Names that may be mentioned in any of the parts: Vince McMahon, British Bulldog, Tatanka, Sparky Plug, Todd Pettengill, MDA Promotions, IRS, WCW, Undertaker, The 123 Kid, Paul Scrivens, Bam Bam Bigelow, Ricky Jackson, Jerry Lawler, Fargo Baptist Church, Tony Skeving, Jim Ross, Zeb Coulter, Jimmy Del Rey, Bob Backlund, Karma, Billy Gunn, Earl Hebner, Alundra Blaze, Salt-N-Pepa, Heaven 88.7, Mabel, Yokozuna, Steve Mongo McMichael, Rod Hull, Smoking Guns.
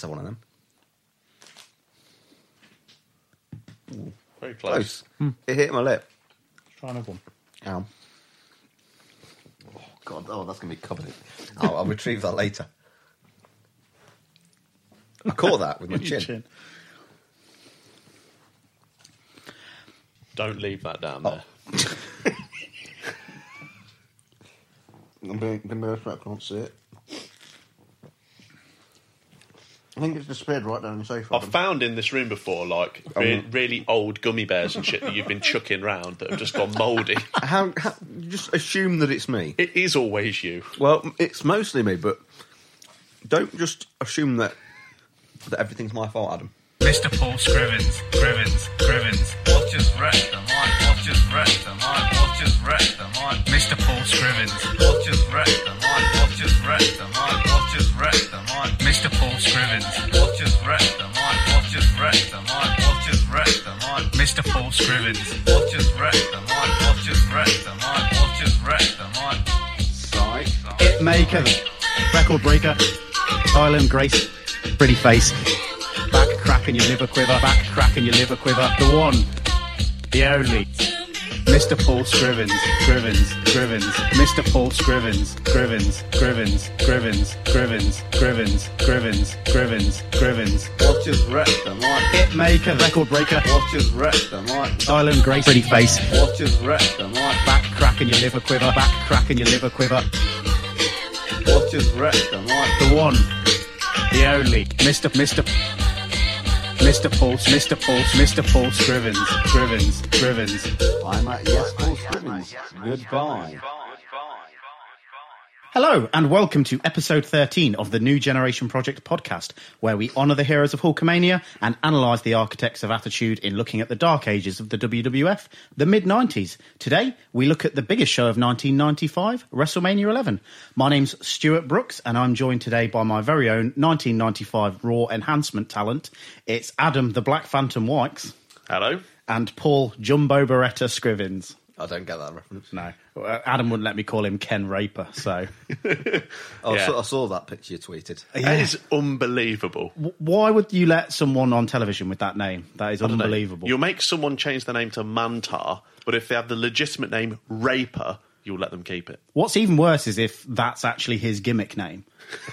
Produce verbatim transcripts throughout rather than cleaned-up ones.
Let's have one of them. Ooh. Very close. close. Hmm. It hit my lip. Let's try another one. Ow. Oh, God. Oh, that's going to be covered in... I'll, I'll retrieve that later. I caught that with my chin. chin. Don't leave that down oh. there. I'm being embarrassed I can't see it. I think it's disappeared right down the sofa. I've found in this room before, like, re- really old gummy bears and shit that you've been chucking round that have just gone mouldy. How, how, just assume that it's me. It is always you. Well, it's mostly me, but don't just assume that that everything's my fault, Adam. Mister Paul Scrivens, Scrivens, Scrivens. What just wrecked the mind? What just wrecked the mind? What just wrecked the mind? Mister Paul Scrivens. What just wrecked the mind? What just wrecked the mind? What just wrecked the mind? Mister Paul Scrivens. What just wrecked the mind? What just wrecked the mind? What just wrecked the mind? Mister Paul Scrivens. What just wrecked the mind? What just wrecked the mind? What just wrecked the mind? Sigh. It maker. Record breaker. Island Grace. Pretty face. Back crack in your liver quiver. Back crack in your liver quiver. The one, the only, Mister Paul Scrivens, Scrivens, Scrivens. Mister Paul Scrivens, Scrivens, Scrivens, Scrivens, Scrivens, Scrivens, Scrivens, Scrivens, Scrivens. What just wrecked the mic? Hit maker, record breaker. What just wrecked the mic? Island Grace, pretty face. What just wrecked the mic? Back crack in your liver quiver. Back crack in your liver quiver. What just wrecked the mic? The one, the only, Mister Mister. Mister Pulse, Mister Pulse, Mister Pulse, Scrivens, Scrivens, Scrivens. I'm at Yes Paul Scrivens. Goodbye. Hello, and welcome to episode thirteen of the New Generation Project podcast, where we honour the heroes of Hulkamania and analyse the architects of attitude in looking at the dark ages of the W W F, the mid-nineties. Today, we look at the biggest show of nineteen ninety-five, WrestleMania eleven. My name's Stuart Brooks, and I'm joined today by my very own nineteen ninety-five Raw enhancement talent. It's Adam the Black Phantom Wikes. Hello. And Paul Jumbo Beretta Scrivens. I don't get that reference. No. Adam wouldn't let me call him Ken Raper, so... oh, yeah. I, saw, I saw that picture you tweeted. Yeah. That is unbelievable. W- why would you let someone on television with that name? That is unbelievable. You'll make someone change their name to Mantar, but if they have the legitimate name Raper, you'll let them keep it. What's even worse is if that's actually his gimmick name.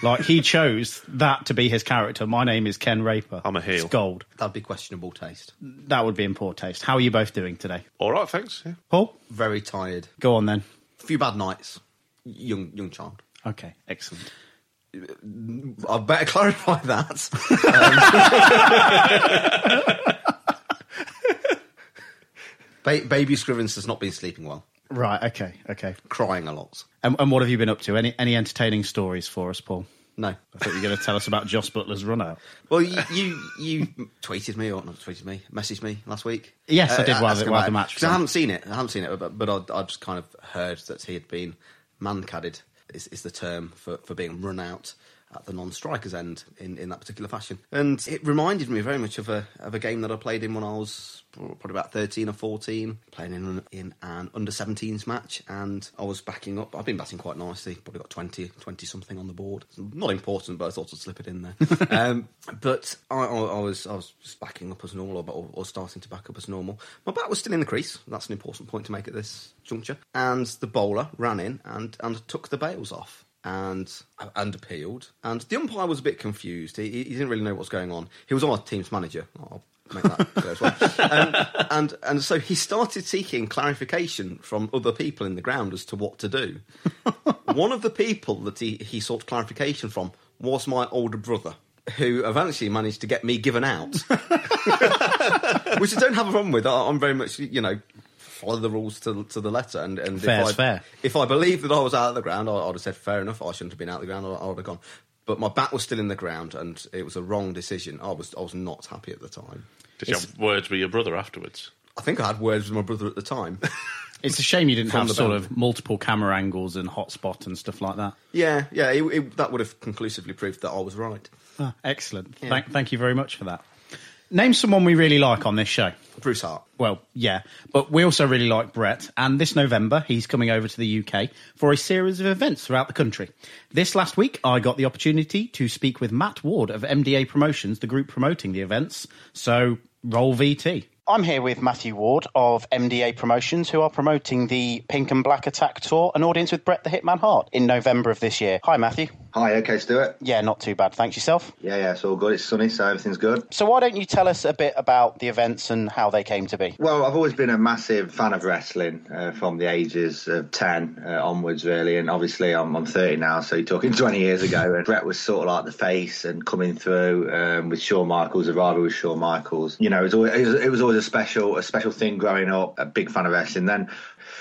Like, he chose that to be his character. My name is Ken Raper. I'm a heel. It's gold. That'd be questionable taste. That would be in poor taste. How are you both doing today? All right, thanks. Yeah. Paul? Very tired. Go on, then. A few bad nights. Young young child. Okay, excellent. I better clarify that. um, ba- baby Scrivens has not been sleeping well. Right, okay, okay. Crying a lot. And, and what have you been up to? Any any entertaining stories for us, Paul? No. I thought you were going to tell us about Joss Butler's run-out. Well, you you, you tweeted me, or not tweeted me, messaged me last week. Yes, uh, I did while, while the match. Because I haven't seen it, I haven't seen it, but, but I, I just kind of heard that he had been man-cadded, is, is the term for, for being run out at the non-strikers end in, in that particular fashion. And it reminded me very much of a of a game that I played in when I was probably about thirteen or fourteen, playing in, in an under seventeens match, and I was backing up. I've been batting quite nicely, probably got twenty, twenty-something on the board. It's not important, but I thought I'd slip it in there. um, but I, I, I was I was just backing up as normal, or, or starting to back up as normal. My bat was still in the crease. That's an important point to make at this juncture. And the bowler ran in and, and took the bails off. And and appealed. And the umpire was a bit confused. He, he didn't really know what was going on. He was our team's manager. I'll make that clear as well. Um, and, and so he started seeking clarification from other people in the ground as to what to do. One of the people that he, he sought clarification from was my older brother, who eventually managed to get me given out. Which I don't have a problem with. I'm very much, you know... follow the rules to, to the letter, and, and fair if, I, fair. if I believed that I was out of the ground, I, I'd have said fair enough, I shouldn't have been out of the ground, I, I would have gone. But my bat was still in the ground, and it was a wrong decision. I was I was not happy at the time. Did it's, you have words with your brother afterwards? I think I had words with my brother at the time. It's a shame you didn't have sort of multiple camera angles and hotspot and stuff like that. Yeah, yeah, it, it, that would have conclusively proved that I was right. Ah, excellent. Yeah. Thank, thank you very much for that. Name someone we really like on this show. Bruce Hart. Well, yeah, but we also really like Bret, and this November he's coming over to the U K for a series of events throughout the country. This last week I got the opportunity to speak with Matt Ward of M D A Promotions, the group promoting the events, so roll V T. I'm here with Matthew Ward of M D A Promotions, who are promoting the Pink and Black Attack Tour, an audience with Bret the Hitman Hart in November of this year. Hi, Matthew. Hi, okay, Stuart. Yeah, not too bad. Thanks, yourself? Yeah, yeah, it's all good. It's sunny, so everything's good. So why don't you tell us a bit about the events and how they came to be? Well, I've always been a massive fan of wrestling uh, from the ages of ten uh, onwards, really. And obviously I'm, I'm thirty now, so you're talking twenty years ago. And Bret was sort of like the face and coming through um, with Shawn Michaels, the rival with Shawn Michaels. You know, it was always, it was, it was always a special a special thing growing up, a big fan of wrestling then.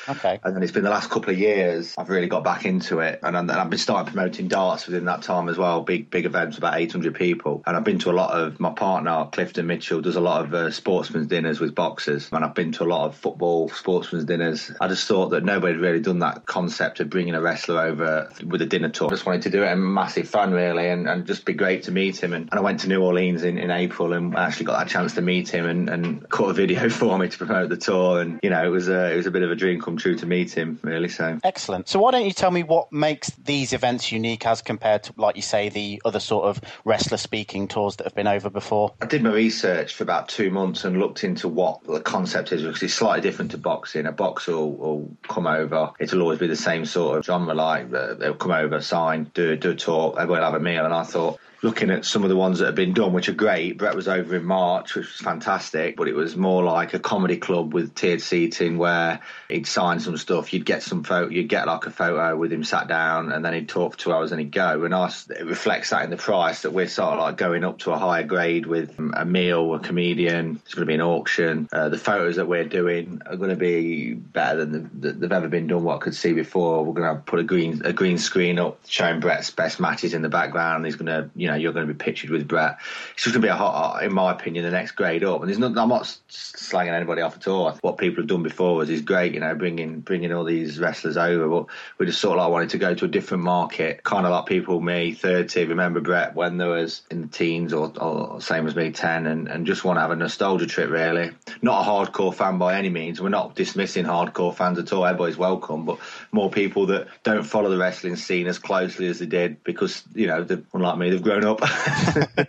Okay. And then it's been the last couple of years I've really got back into it, and, and I've been starting promoting darts within that time as well, big big events, about eight hundred people. And I've been to a lot of, my partner Clifton Mitchell does a lot of uh, sportsman's dinners with boxers, and I've been to a lot of football sportsman's dinners. I just thought that nobody'd really done that concept of bringing a wrestler over with a dinner tour. I just wanted to do it, and massive fan really, and, and just be great to meet him. And, and I went to New Orleans in, in April and actually got that chance to meet him and, and cut a video for me to promote the tour. And you know, it was a, it was a bit of a dream come true to meet him really. So excellent. So why don't you tell me what makes these events unique as compared to, like you say, the other sort of wrestler speaking tours that have been over before? I did my research for about two months and looked into what the concept is, because it's slightly different to boxing. A boxer will, will come over, it'll always be the same sort of genre, like uh, they'll come over, sign, do, do a talk, everyone have a meal. And I thought, looking at some of the ones that have been done, which are great, Bret was over in March, which was fantastic, but it was more like a comedy club with tiered seating where he'd sign some stuff, you'd get some photo, you'd get like a photo with him sat down, and then he'd talk for two hours and he'd go. And I, it reflects that in the price, that we're sort of like going up to a higher grade with a meal, a comedian, it's going to be an auction. Uh, the photos that we're doing are going to be better than the, they've ever been done, what I could see before. We're going to put a green, a green screen up showing Bret's best matches in the background. He's going to, you You know, you're going to be pictured with Bret. It's just going to be a hot, in my opinion, the next grade up. And there's not, I'm not slanging anybody off at all. What people have done before is, is great, you know, bringing bringing all these wrestlers over. But we just sort of like wanted to go to a different market, kind of like people, me, thirty, remember Bret when there was in the teens or, or same as me, ten, and, and just want to have a nostalgia trip, really. Not a hardcore fan by any means. We're not dismissing hardcore fans at all. Everybody's welcome, but more people that don't follow the wrestling scene as closely as they did, because, you know, unlike me, they've grown up. I,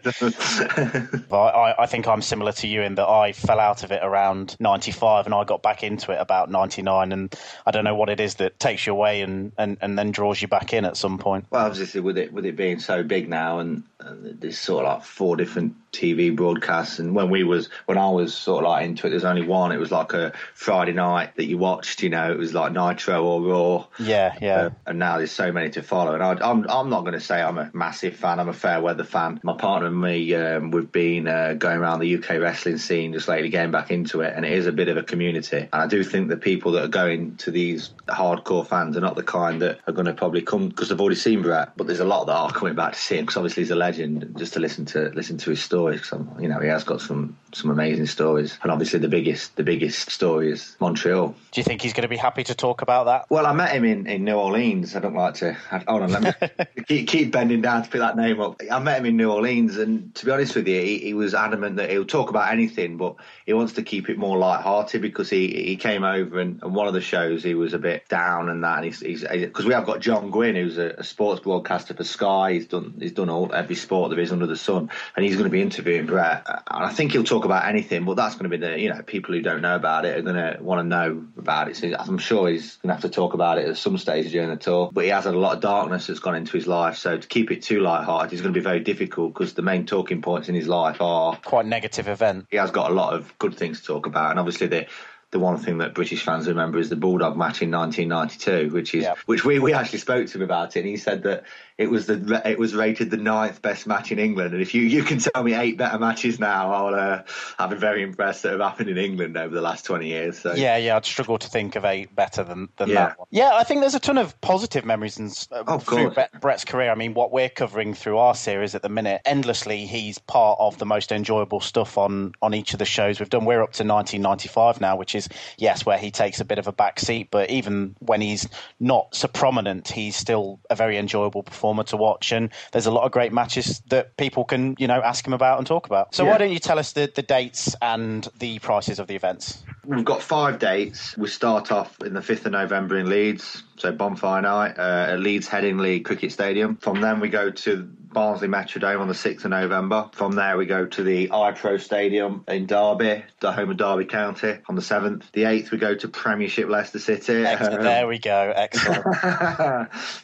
I think I'm similar to you in that I fell out of it around ninety-five and I got back into it about ninety-nine, and I don't know what it is that takes you away and, and, and then draws you back in at some point. Well, obviously with it with it being so big now, and, and there's sort of like four different T V broadcasts, and when we was when I was sort of like into it, there's only one. It was like a Friday night that you watched, you know, it was like Nitro or Raw. Yeah, yeah. Uh, and now there's so many to follow, and I, I'm, I'm not going to say I'm a massive fan, I'm a fair weather fan. My partner and me, um, we've been uh, going around the U K wrestling scene just lately, getting back into it, and it is a bit of a community. And I do think the people that are going to these hardcore fans are not the kind that are going to probably come because they've already seen Bret, but there's a lot that are coming back to see him because obviously he's a legend, just to listen to listen to his story. Because, you know, he has got some some amazing stories, and obviously the biggest the biggest story is Montreal. Do you think he's going to be happy to talk about that? Well, I met him in, in New Orleans. I don't like to I, hold on let me keep, keep bending down to pick that name up. I met him in New Orleans, and to be honest with you, he, he was adamant that he'll talk about anything, but he wants to keep it more lighthearted, because he, he came over and, and one of the shows he was a bit down and that, and he's because he, we have got John Gwynn, who's a, a sports broadcaster for Sky. He's done he's done all every sport there is under the sun, and he's going to be interviewing Bret, and I think he'll talk about anything, but that's going to be the, you know, people who don't know about it are going to want to know about it. So I'm sure he's going to have to talk about it at some stage during the tour, but he has had a lot of darkness that's gone into his life, so to keep it too lighthearted is going to be very difficult, because the main talking points in his life are quite negative events. He has got a lot of good things to talk about, and obviously the The one thing that British fans remember is the Bulldog match in nineteen ninety-two, which is yep. which we, we actually spoke to him about it, and he said that it was the it was rated the ninth best match in England. And if you, you can tell me eight better matches now, I'll uh, I'll be very impressed that have happened in England over the last twenty years. So yeah, yeah, I'd struggle to think of eight better than, than yeah. that one. Yeah, I think there's a ton of positive memories and uh, oh, through Bret's career. I mean, what we're covering through our series at the minute, endlessly, he's part of the most enjoyable stuff on on each of the shows we've done. We're up to nineteen ninety-five now, which is Is, yes, where he takes a bit of a back seat, but even when he's not so prominent, he's still a very enjoyable performer performer to watch, and there's a lot of great matches that people can, you know, ask him about and talk about. So yeah. Why don't you tell us the, the dates and the prices of the events? We've got five dates. We start off in the fifth of November in Leeds, so Bonfire Night uh, at Leeds Headingley Cricket Stadium. From then we go to Barnsley Metrodome on the sixth of November. From there we go to the iPro Stadium in Derby, the home of Derby County, on the seventh. The eighth we go to Premiership Leicester City. Excellent. Um, there we go, excellent.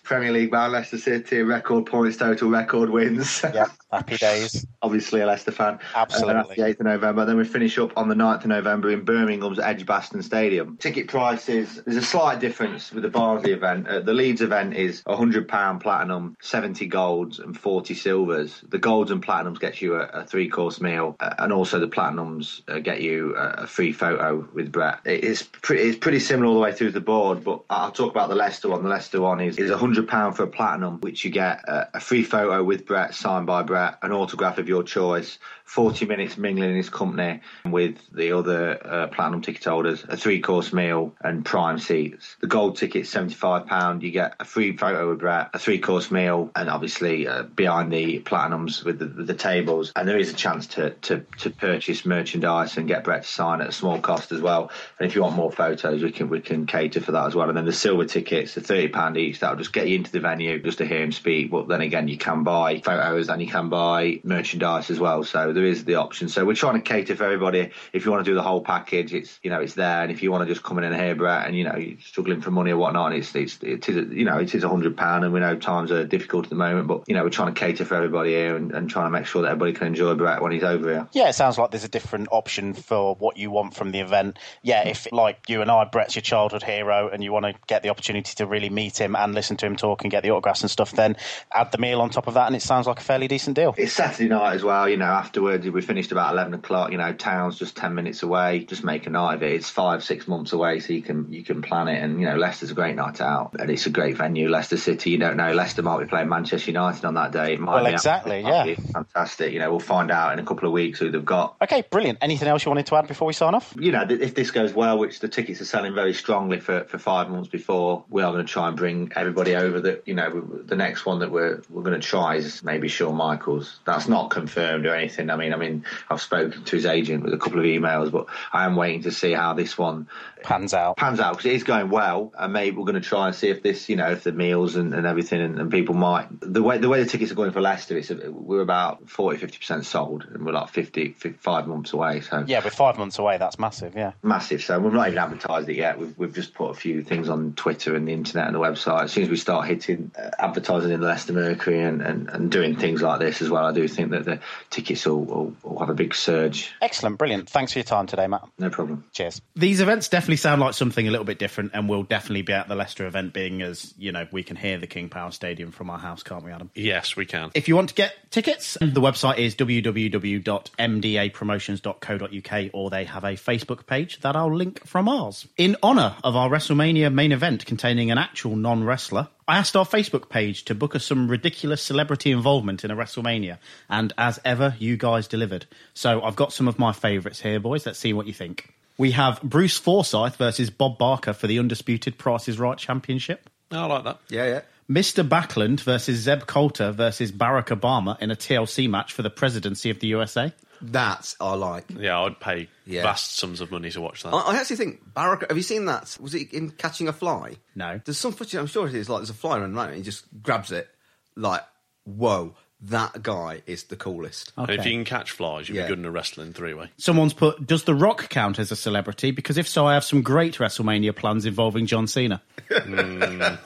Premier League bound Leicester City, record points total, record wins. Yeah, happy days. Obviously a Leicester fan. Absolutely. Uh, that's the eighth of November. Then we finish up on the ninth of November in Birmingham's Edgbaston Stadium. Ticket prices, there's a slight difference with the Barnsley event. Uh, the Leeds event is one hundred pounds platinum, seventy golds and four forty silvers. The golds and platinums get you a, a three course meal, uh, and also the platinums uh, get you a, a free photo with Brett. It, it's, pre- it's pretty similar all the way through the board, but I'll talk about the Leicester one. The Leicester one is, is one hundred pounds for a platinum, which you get uh, a free photo with Brett, signed by Brett, an autograph of your choice, forty minutes mingling in his company with the other uh, platinum ticket holders, a three course meal and prime seats. The gold ticket's seventy-five pounds, you get a free photo with Brett, a three course meal, and obviously uh, behind the platinums with the, with the tables, and there is a chance to, to to purchase merchandise and get Brett to sign at a small cost as well. And if you want more photos, we can we can cater for that as well. And then the silver tickets, the thirty pounds each, that'll just get you into the venue just to hear him speak. But then again, you can buy photos and you can buy merchandise as well. So there is the option. So we're trying to cater for everybody. If you want to do the whole package, it's you know it's there. And if you want to just come in and hear Brett, and you know you're struggling for money or whatnot, it's it's it is you know it is one hundred pounds, and we know times are difficult at the moment. But you know we're trying to cater for everybody here and, and trying to make sure that everybody can enjoy Brett when he's over here. Yeah, it sounds like there's a different option for what you want from the event. Yeah, if like you and I, Brett's your childhood hero and you want to get the opportunity to really meet him and listen to him talk and get the autographs and stuff, then add the meal on top of that and it sounds like a fairly decent deal. It's Saturday night as well, you know, afterwards we finished about eleven o'clock, you know, town's just ten minutes away, just make a night of it. It's five, six months away, so you can you can plan it, and you know, Leicester's a great night out and it's a great venue, Leicester City. You don't know, Leicester might be playing Manchester United on that day. It might well, be exactly, it might yeah. Be fantastic. You know, we'll find out in a couple of weeks who they've got. Okay, brilliant. Anything else you wanted to add before we sign off? You know, th- if this goes well, which the tickets are selling very strongly for, for five months before, we are going to try and bring everybody over. That you know, we, the next one that we're we're going to try is maybe Shawn Michaels. That's not confirmed or anything. I mean, I mean, I've spoken to his agent with a couple of emails, but I am waiting to see how this one pans out. Pans out because it is going well, and maybe we're going to try and see if this, you know, if the meals and, and everything, and, and people might the way the way the tickets are going for Leicester, it's a, we're about forty to fifty percent sold and we're like fifty, fifty five months away, so yeah, we're five months away. That's massive. Yeah, massive. So we've not even advertised it yet. We've, we've just put a few things on Twitter and the internet and the website. As soon as we start hitting uh, advertising in the Leicester Mercury and, and, and doing things like this as well, I do think that the tickets will, will, will have a big surge. Excellent, brilliant. Thanks for your time today, Matt. No problem. Cheers. These events definitely sound like something a little bit different, and we'll definitely be at the Leicester event, being as you know we can hear the King Power Stadium from our house, can't we, Adam? Yes, we can. If you want to get tickets, the website is w w w dot m d a promotions dot co dot u k, or they have a Facebook page that I'll link from ours. In honour of our WrestleMania main event containing an actual non-wrestler, I asked our Facebook page to book us some ridiculous celebrity involvement in a WrestleMania, and as ever, you guys delivered. So I've got some of my favourites here, boys. Let's see what you think. We have Bruce Forsyth versus Bob Barker for the undisputed Price is Right Championship. Oh, I like that. Yeah, yeah. Mister Backlund versus Zeb Coulter versus Barack Obama in a T L C match for the presidency of the U S A. That's I like. Yeah, I'd pay yeah. vast sums of money to watch that. I, I actually think Barack... Have you seen that? Was it in Catching a Fly? No. There's some footage, I'm sure it is, like there's a fly running around and he just grabs it like, whoa. That guy is the coolest. Okay. And if you can catch flies, you'll yeah. be good in a wrestling three-way. Someone's put, does The Rock count as a celebrity? Because if so, I have some great WrestleMania plans involving John Cena. mm.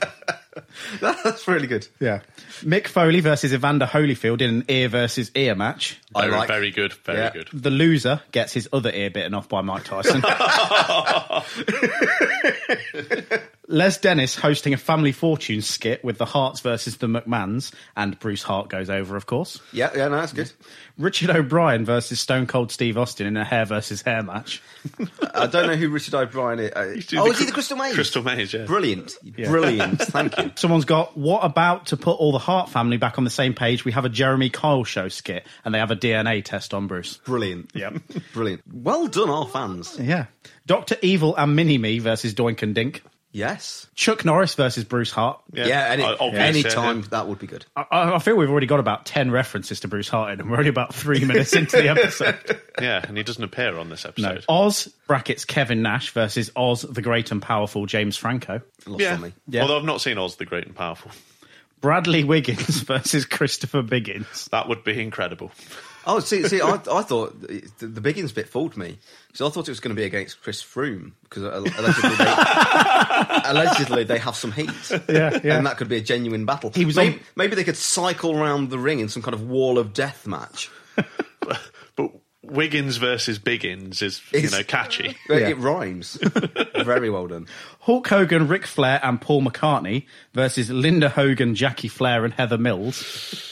That's really good. Yeah. Mick Foley versus Evander Holyfield in an ear versus ear match. Very, I like. Very good. Very yeah. good. The loser gets his other ear bitten off by Mike Tyson. Les Dennis hosting a Family Fortune skit with the Harts versus the McMahons, and Bruce Hart goes over, of course. Yeah, yeah, no, that's good. Richard O'Brien versus Stone Cold Steve Austin in a hair versus hair match. I don't know who Richard O'Brien is. Oh, the, is he the Crystal Maze? Crystal Maze, yeah. Brilliant. Yeah. Brilliant. Thank you. Someone's got, what about to put all the Hart family back on the same page? We have a Jeremy Kyle show skit, and they have a D N A test on Bruce. Brilliant. Yeah. Brilliant. Well done, our fans. Yeah. Doctor Evil and Mini-Me versus Doink and Dink. Yes. Chuck Norris versus Bruce Hart. Yeah, yeah any, any time, yeah. That would be good. I, I feel we've already got about ten references to Bruce Hart in, and we're only about three minutes into the episode. Yeah, and he doesn't appear on this episode. No. Oz, brackets, Kevin Nash versus Oz, the great and powerful James Franco. Yeah. yeah, although I've not seen Oz, the great and powerful. Bradley Wiggins versus Christopher Biggins. That would be incredible. Oh, see, see, I, I thought the Biggins bit fooled me because I thought it was going to be against Chris Froome because allegedly they, allegedly they have some heat, yeah, yeah, and that could be a genuine battle. He was maybe, on... maybe they could cycle round the ring in some kind of wall of death match. but, but Wiggins versus Biggins is it's, you know catchy. It yeah. rhymes. Very well done. Hulk Hogan, Ric Flair, and Paul McCartney versus Linda Hogan, Jackie Flair, and Heather Mills.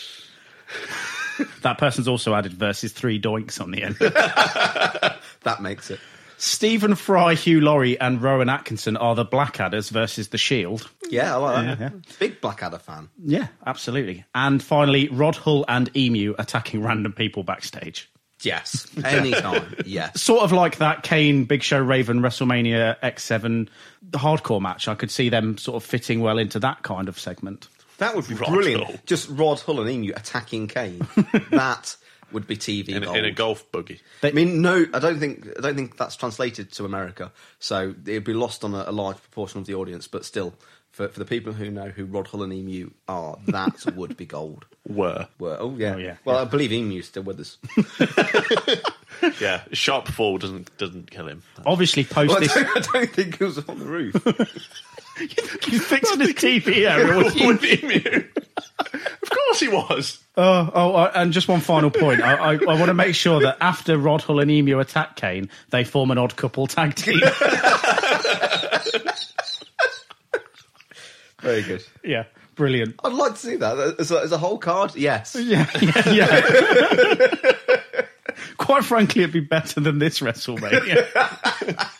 That person's also added versus three doinks on the end. That makes it. Stephen Fry, Hugh Laurie, and Rowan Atkinson are the Blackadders versus The Shield. Yeah, I like that. Yeah, yeah. Big Blackadder fan. Yeah, absolutely. And finally, Rod Hull and Emu attacking random people backstage. Yes, anytime. Yeah. Sort of like that Kane, Big Show, Raven, WrestleMania X seven hardcore match. I could see them sort of fitting well into that kind of segment. That would be Rod brilliant. Hull. Just Rod Hull and Emu attacking Kane. That would be T V in, in a golf buggy. They, I mean, no, I don't think I don't think that's translated to America, so it'd be lost on a, a large proportion of the audience. But still, for for the people who know who Rod Hull and Emu are, that would be gold. Were were oh yeah, oh, yeah. Well, yeah. I believe Emu's still with us. Yeah, sharp fall doesn't doesn't kill him. Obviously, post well, this. I don't, I don't think it was on the roof. He's fixing his T V area with Emu. Of course he was. Oh, oh, and just one final point. I, I, I want to make sure that after Rod Hull and Emu attack Kane, they form an odd couple tag team. Very good. Yeah, brilliant. I'd like to see that. As a, as a whole card, yes. Yeah, yeah, yeah. Quite frankly, it'd be better than this WrestleMania.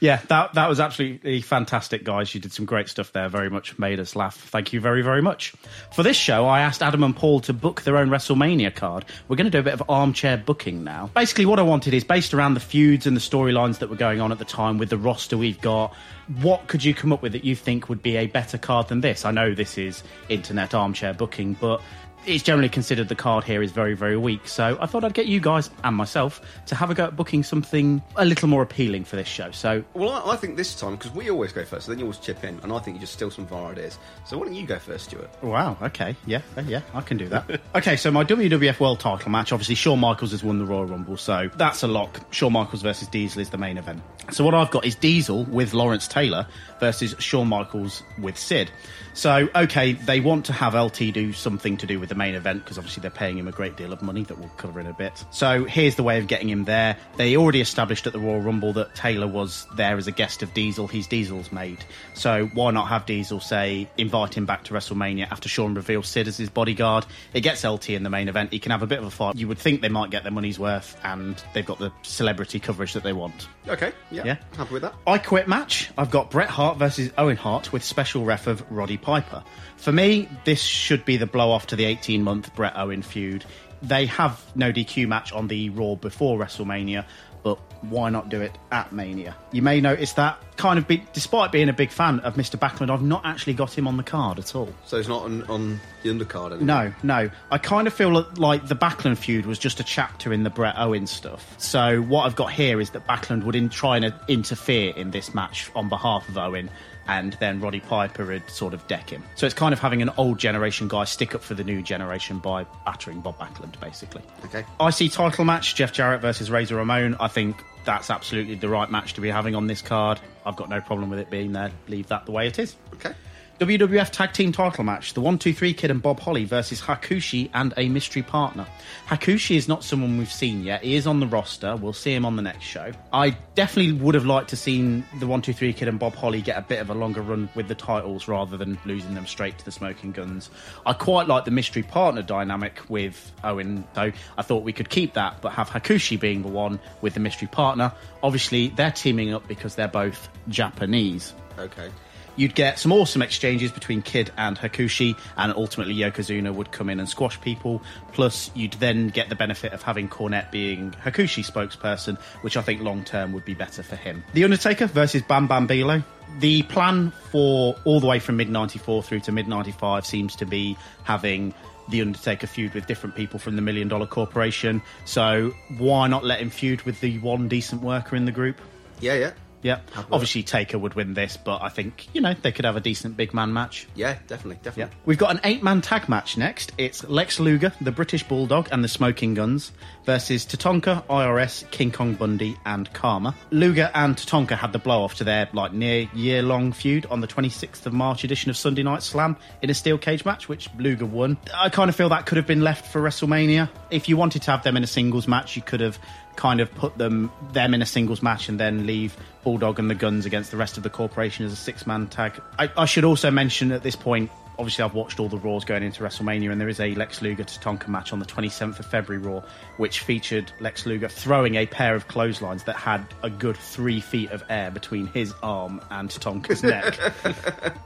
Yeah, that that was absolutely fantastic, guys. You did some great stuff there. Very much made us laugh. Thank you very, very much. For this show, I asked Adam and Paul to book their own WrestleMania card. We're going to do a bit of armchair booking now. Basically, what I wanted is, based around the feuds and the storylines that were going on at the time with the roster we've got, what could you come up with that you think would be a better card than this? I know this is internet armchair booking, but it's generally considered the card here is very, very weak. So I thought I'd get you guys and myself to have a go at booking something a little more appealing for this show. So, well, I, I think this time, because we always go first, so then you always chip in, and I think you just steal some of our ideas. So why don't you go first, Stuart? Wow, okay. Yeah, yeah, I can do that. Okay, so my W W F World title match, obviously Shawn Michaels has won the Royal Rumble, so that's a lock. Shawn Michaels versus Diesel is the main event. So what I've got is Diesel with Lawrence Taylor versus Shawn Michaels with Sid. So, okay, they want to have L T do something to do with the main event, because obviously they're paying him a great deal of money that we'll cover in a bit. So here's the way of getting him there. They already established at the Royal Rumble that Taylor was there as a guest of Diesel. He's Diesel's mate. So why not have Diesel, say, invite him back to WrestleMania after Shawn reveals Sid as his bodyguard? It gets L T in the main event. He can have a bit of a fight. You would think they might get their money's worth, and they've got the celebrity coverage that they want. Okay, yeah, yeah? Happy with that. I Quit match. I've got Bret Hart versus Owen Hart with special ref of Roddy Piper. For me, this should be the blow-off to the eighteen-month Bret Owen feud. They have no D Q match on the Raw before WrestleMania, but why not do it at Mania? You may notice that, kind of, be, despite being a big fan of Mister Backlund, I've not actually got him on the card at all. So he's not on, on the undercard anymore? No, no. I kind of feel like the Backlund feud was just a chapter in the Bret Owen stuff. So what I've got here is that Backlund would in, try and interfere in this match on behalf of Owen, and then Roddy Piper would sort of deck him. So it's kind of having an old generation guy stick up for the new generation by battering Bob Backlund, basically. Okay. I C title match, Jeff Jarrett versus Razor Ramon. I think that's absolutely the right match to be having on this card. I've got no problem with it being there. Leave that the way it is. Okay. W W F Tag Team title match, the one two three Kid and Bob Holly versus Hakushi and a mystery partner. Hakushi is not someone we've seen yet. He is on the roster. We'll see him on the next show. I definitely would have liked to seen the one two three Kid and Bob Holly get a bit of a longer run with the titles rather than losing them straight to the Smoking Guns. I quite like the mystery partner dynamic with Owen, though. I thought we could keep that, but have Hakushi being the one with the mystery partner. Obviously, they're teaming up because they're both Japanese. Okay. You'd get some awesome exchanges between Kid and Hakushi, and ultimately Yokozuna would come in and squash people. Plus, you'd then get the benefit of having Cornette being Hakushi's spokesperson, which I think long-term would be better for him. The Undertaker versus Bam Bam Bigelow. The plan for all the way from mid ninety-four through to mid ninety-five seems to be having The Undertaker feud with different people from the Million Dollar Corporation. So why not let him feud with the one decent worker in the group? Yeah, yeah. Yeah, obviously Taker would win this, but I think, you know, they could have a decent big man match. Yeah, definitely, definitely. Yeah. We've got an eight-man tag match next. It's Lex Luger, the British Bulldog, and the Smoking Guns versus Tatanka, I R S, King Kong Bundy, and Karma. Luger and Tatanka had the blow-off to their, like, near-year-long feud on the twenty-sixth of March edition of Sunday Night Slam in a steel cage match, which Luger won. I kind of feel that could have been left for WrestleMania. If you wanted to have them in a singles match, you could have kind of put them them in a singles match and then leave Bulldog and the Guns against the rest of the corporation as a six-man tag. I, I should also mention at this point, obviously I've watched all the Raws going into WrestleMania, and there is a Lex Luger-Tatanka match on the twenty-seventh of February Raw, which featured Lex Luger throwing a pair of clotheslines that had a good three feet of air between his arm and Tatanka's neck.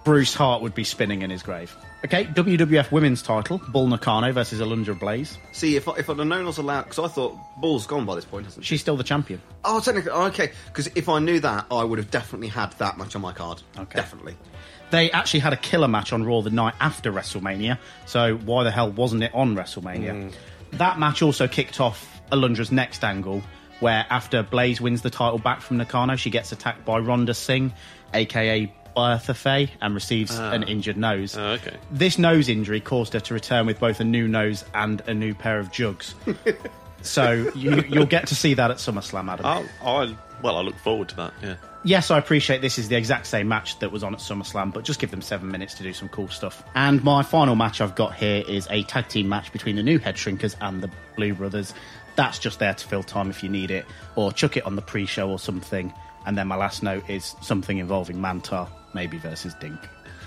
Bruce Hart would be spinning in his grave. Okay, W W F Women's title, Bull Nakano versus Alundra Blaze. See, if, I, if I'd have known I was allowed, because I thought Bull's gone by this point, hasn't she? She's still the champion. Oh, technically, okay, because if I knew that, I would have definitely had that match on my card. Okay. Definitely. They actually had a killer match on Raw the night after WrestleMania, so why the hell wasn't it on WrestleMania? Mm. That match also kicked off Alundra's next angle, where after Blaze wins the title back from Nakano, she gets attacked by Rhonda Singh, a k a. Bertha Faye, and receives ah. an injured nose. Oh, okay. This nose injury caused her to return with both a new nose and a new pair of jugs. So you, you'll get to see that at SummerSlam, Adam. I'll, I'll, well, I look forward to that, yeah. Yes, I appreciate this is the exact same match that was on at SummerSlam, but just give them seven minutes to do some cool stuff. And my final match I've got here is a tag team match between the new Head Shrinkers and the Blue Brothers. That's just there to fill time if you need it, or chuck it on the pre-show or something. And then my last note is something involving Mantar, maybe versus Dink.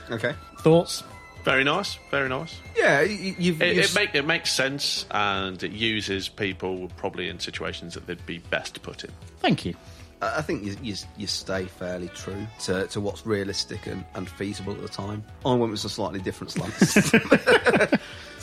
Okay. Thoughts? Very nice, very nice. Yeah, you've, it, you've... It, make, it makes sense, and it uses people probably in situations that they'd be best put in. Thank you. I think you, you, you stay fairly true to, to what's realistic and, and feasible at the time. I went with some slightly different slants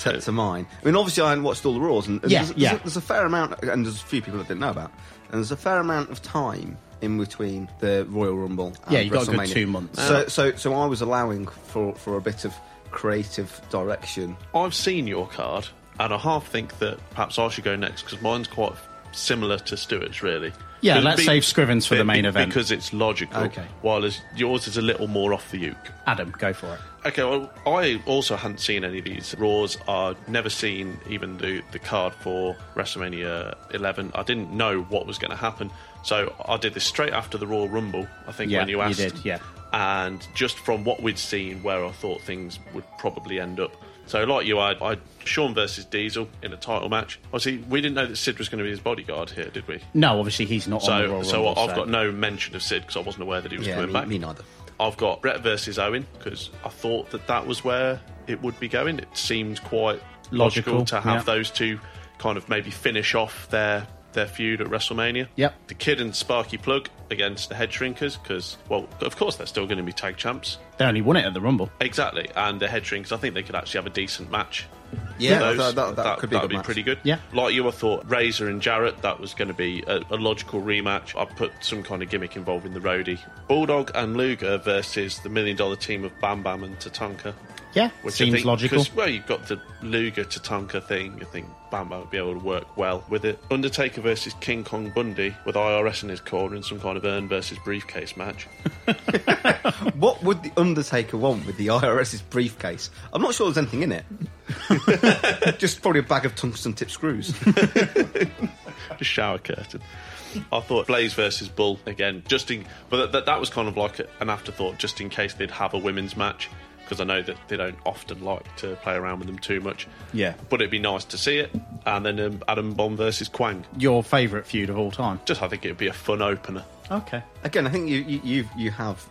to, to mine. I mean, obviously I hadn't watched all the Raws, and, and yeah, there's, yeah. There's, a, there's a fair amount, and there's a few people that didn't know about, and there's a fair amount of time in between the Royal Rumble and WrestleMania. Yeah, you got a good two months. So, so, so I was allowing for, for a bit of creative direction. I've seen your card, and I half think that perhaps I should go next, because mine's quite similar to Stuart's, really. Yeah, let's be, save Scrivens for be, the main be, event. Because it's logical, okay. While as, yours is a little more off the uke. Adam, go for it. Okay, well, I also hadn't seen any of these Raws. I'd never seen even the, the card for WrestleMania eleven. I didn't know what was going to happen, so I did this straight after the Royal Rumble, I think, yeah, when you asked. You did, yeah. And just from what we'd seen, where I thought things would probably end up. So, like you, I had Shawn versus Diesel in a title match. Obviously, we didn't know that Sid was going to be his bodyguard here, did we? No, obviously he's not so, on the Royal So Rumble, I've so. got no mention of Sid, because I wasn't aware that he was yeah, coming me, back. Me neither. I've got Bret versus Owen, because I thought that that was where it would be going. It seemed quite logical, logical to have yeah. those two kind of maybe finish off their... their feud at WrestleMania. Yep. The Kid and Sparky Plug against the Head Shrinkers, because, well, of course they're still going to be tag champs. They only won it at the Rumble. Exactly. And the Head Shrinkers, I think they could actually have a decent match. Yeah, those, that, that, that, that could be, that'd be pretty good. Yeah. Like you, I thought Razor and Jarrett, that was going to be a, a logical rematch. I put some kind of gimmick involving the Roadie. Bulldog and Luger versus the Million Dollar Team of Bam Bam and Tatanka. Yeah, which seems I think, logical. Because, well, you've got the Luger-Tatanka thing. You think Bam Bam would be able to work well with it. Undertaker versus King Kong Bundy with I R S in his corner in some kind of urn versus briefcase match. What would the Undertaker want with the IRS's briefcase? I'm not sure there's anything in it. Just probably a bag of tungsten tip screws. Just shower curtain. I thought Blaze versus Bull again. Just in, but that, that was kind of like an afterthought, just in case they'd have a women's match, because I know that they don't often like to play around with them too much. Yeah. But it'd be nice to see it. And then um, Adam Bomb versus Quang. Your favourite feud of all time? Just, I think it'd be a fun opener. Okay. Again, I think you you you have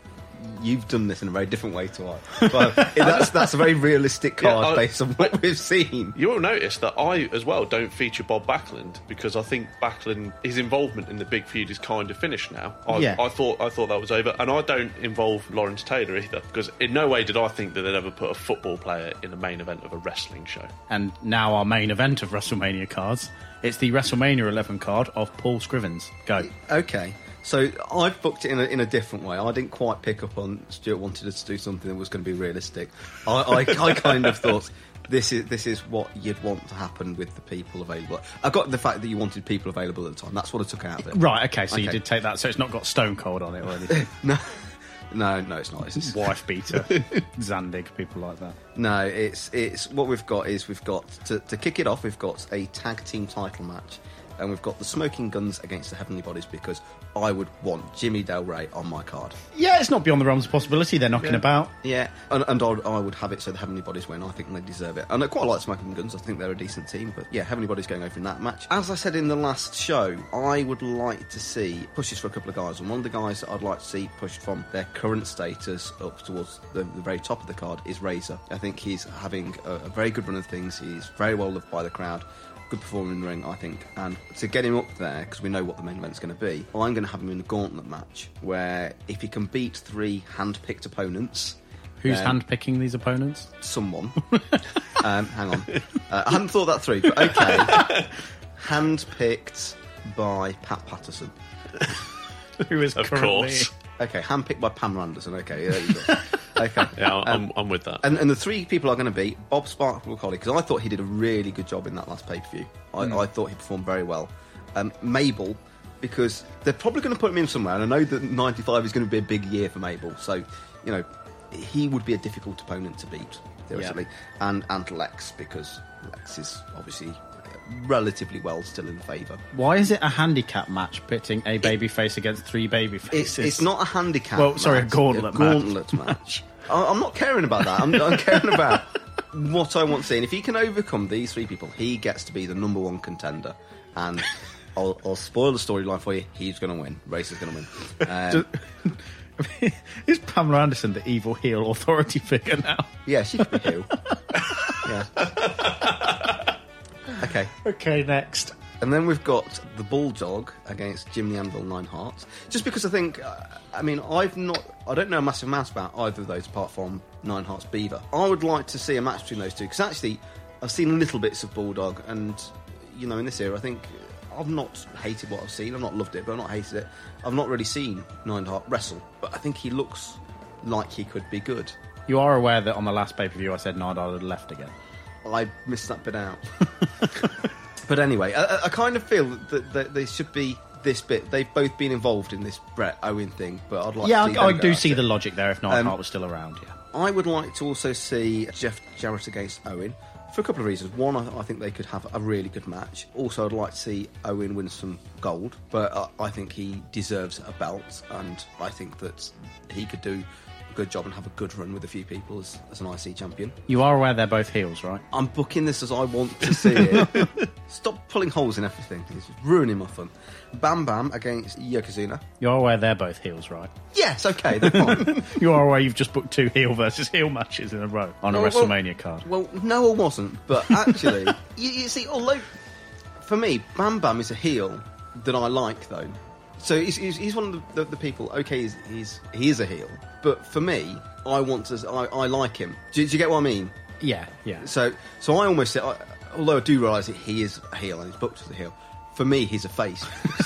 you've done this in a very different way to I. But that's that's a very realistic card yeah, I, based on what we've seen. You'll notice that I, as well, don't feature Bob Backlund because I think Backlund, his involvement in the big feud is kind of finished now. I, yeah. I thought I thought that was over. And I don't involve Lawrence Taylor either because in no way did I think that they'd ever put a football player in a main event of a wrestling show. And now our main event of WrestleMania cards, it's the WrestleMania eleven card of Paul Scrivens. Go. Okay. So I've booked it in a, in a different way. I didn't quite pick up on Stuart wanted us to do something that was going to be realistic. I, I, I kind of thought this is this is what you'd want to happen with the people available. I got the fact that you wanted people available at the time. That's what I took out of it. Right, okay, so okay. You did take that. So it's not got Stone Cold on it or anything? no, no, no, it's not. It's just... Wife beater, Zandig, people like that. No, it's it's what we've got is we've got, to, to kick it off, we've got a tag team title match. And we've got the Smoking Guns against the Heavenly Bodies because I would want Jimmy Del Rey on my card. Yeah, it's not beyond the realms of possibility. They're knocking yeah. about. Yeah, and, and I, would, I would have it so the Heavenly Bodies win. I think they deserve it. And I quite like Smoking Guns. I think they're a decent team. But yeah, Heavenly Bodies going over in that match. As I said in the last show, I would like to see pushes for a couple of guys. And one of the guys that I'd like to see pushed from their current status up towards the, the very top of the card is Razor. I think he's having a, a very good run of things. He's very well loved by the crowd. Good performer in the ring, I think. And to get him up there, because we know what the main event's going to be, I'm going to have him in a gauntlet match where if he can beat three hand-picked opponents... Who's um, hand-picking these opponents? Someone. um, hang on. Uh, I hadn't thought that through, but okay. Hand-picked by Pat Patterson. Who is of currently... course. Okay, hand-picked by Pamela Anderson. Okay, there you go. Okay. Yeah, I'm, um, I'm with that. And, and the three people are going to be Bob Sparkle Collie, because I thought he did a really good job in that last pay-per-view. I, mm. I thought he performed very well. Um, Mabel, because they're probably going to put him in somewhere, and I know that ninety-five is going to be a big year for Mabel, so, you know, he would be a difficult opponent to beat, theoretically. Yeah. And, and Lex, because Lex is obviously... relatively well still in favour. Why is it a handicap match pitting a babyface against three babyfaces? It's, it's not a handicap well, match. Well, sorry, a gauntlet, a gauntlet match. match. I'm not caring about that. I'm, I'm caring about what I want to see. And if he can overcome these three people, he gets to be the number one contender. And I'll, I'll spoil the storyline for you. He's going to win. Race is going to win. Um, is Pamela Anderson the evil heel authority figure now? Yeah, she could be heel. Yeah. Okay. Okay, next. And then we've got the Bulldog against Jim the Anvil Nine Hearts. Just because I think, uh, I mean, I've not, I don't know a massive amount about either of those apart from Nine Hearts Beaver. I would like to see a match between those two because actually I've seen little bits of Bulldog and, you know, in this era I think I've not hated what I've seen. I've not loved it, but I've not hated it. I've not really seen Nine Heart wrestle, but I think he looks like he could be good. You are aware that on the last pay-per-view I said Nine Heart had left again. I missed that bit out. But anyway, I, I kind of feel that, that they should be this bit. They've both been involved in this Bret Owen thing, but I'd like yeah, to see I, I do see it. The logic there if Nine um, Hart was still around, yeah. I would like to also see Jeff Jarrett against Owen for a couple of reasons. One, I, I think they could have a really good match. Also, I'd like to see Owen win some gold, but I, I think he deserves a belt, and I think that he could do... good job and have a good run with a few people as, as an I C champion. You are aware they're both heels, right? I'm booking this as I want to see it. Stop pulling holes in everything. It's ruining my fun. Bam Bam against Yokozuna. You are aware they're both heels, right? Yes, okay, they're fine. You are aware you've just booked two heel versus heel matches in a row on a well, WrestleMania well, card. Well, no, I wasn't, but actually, you, you see, although for me, Bam Bam is a heel that I like, though. So he's, he's, he's one of the, the, the people, okay, he's, he's, he is a heel, but for me, I want to, I, I like him. Do, do you get what I mean? Yeah, yeah. So so I almost, I, although I do realise that he is a heel and he's booked as a heel, for me, he's a face.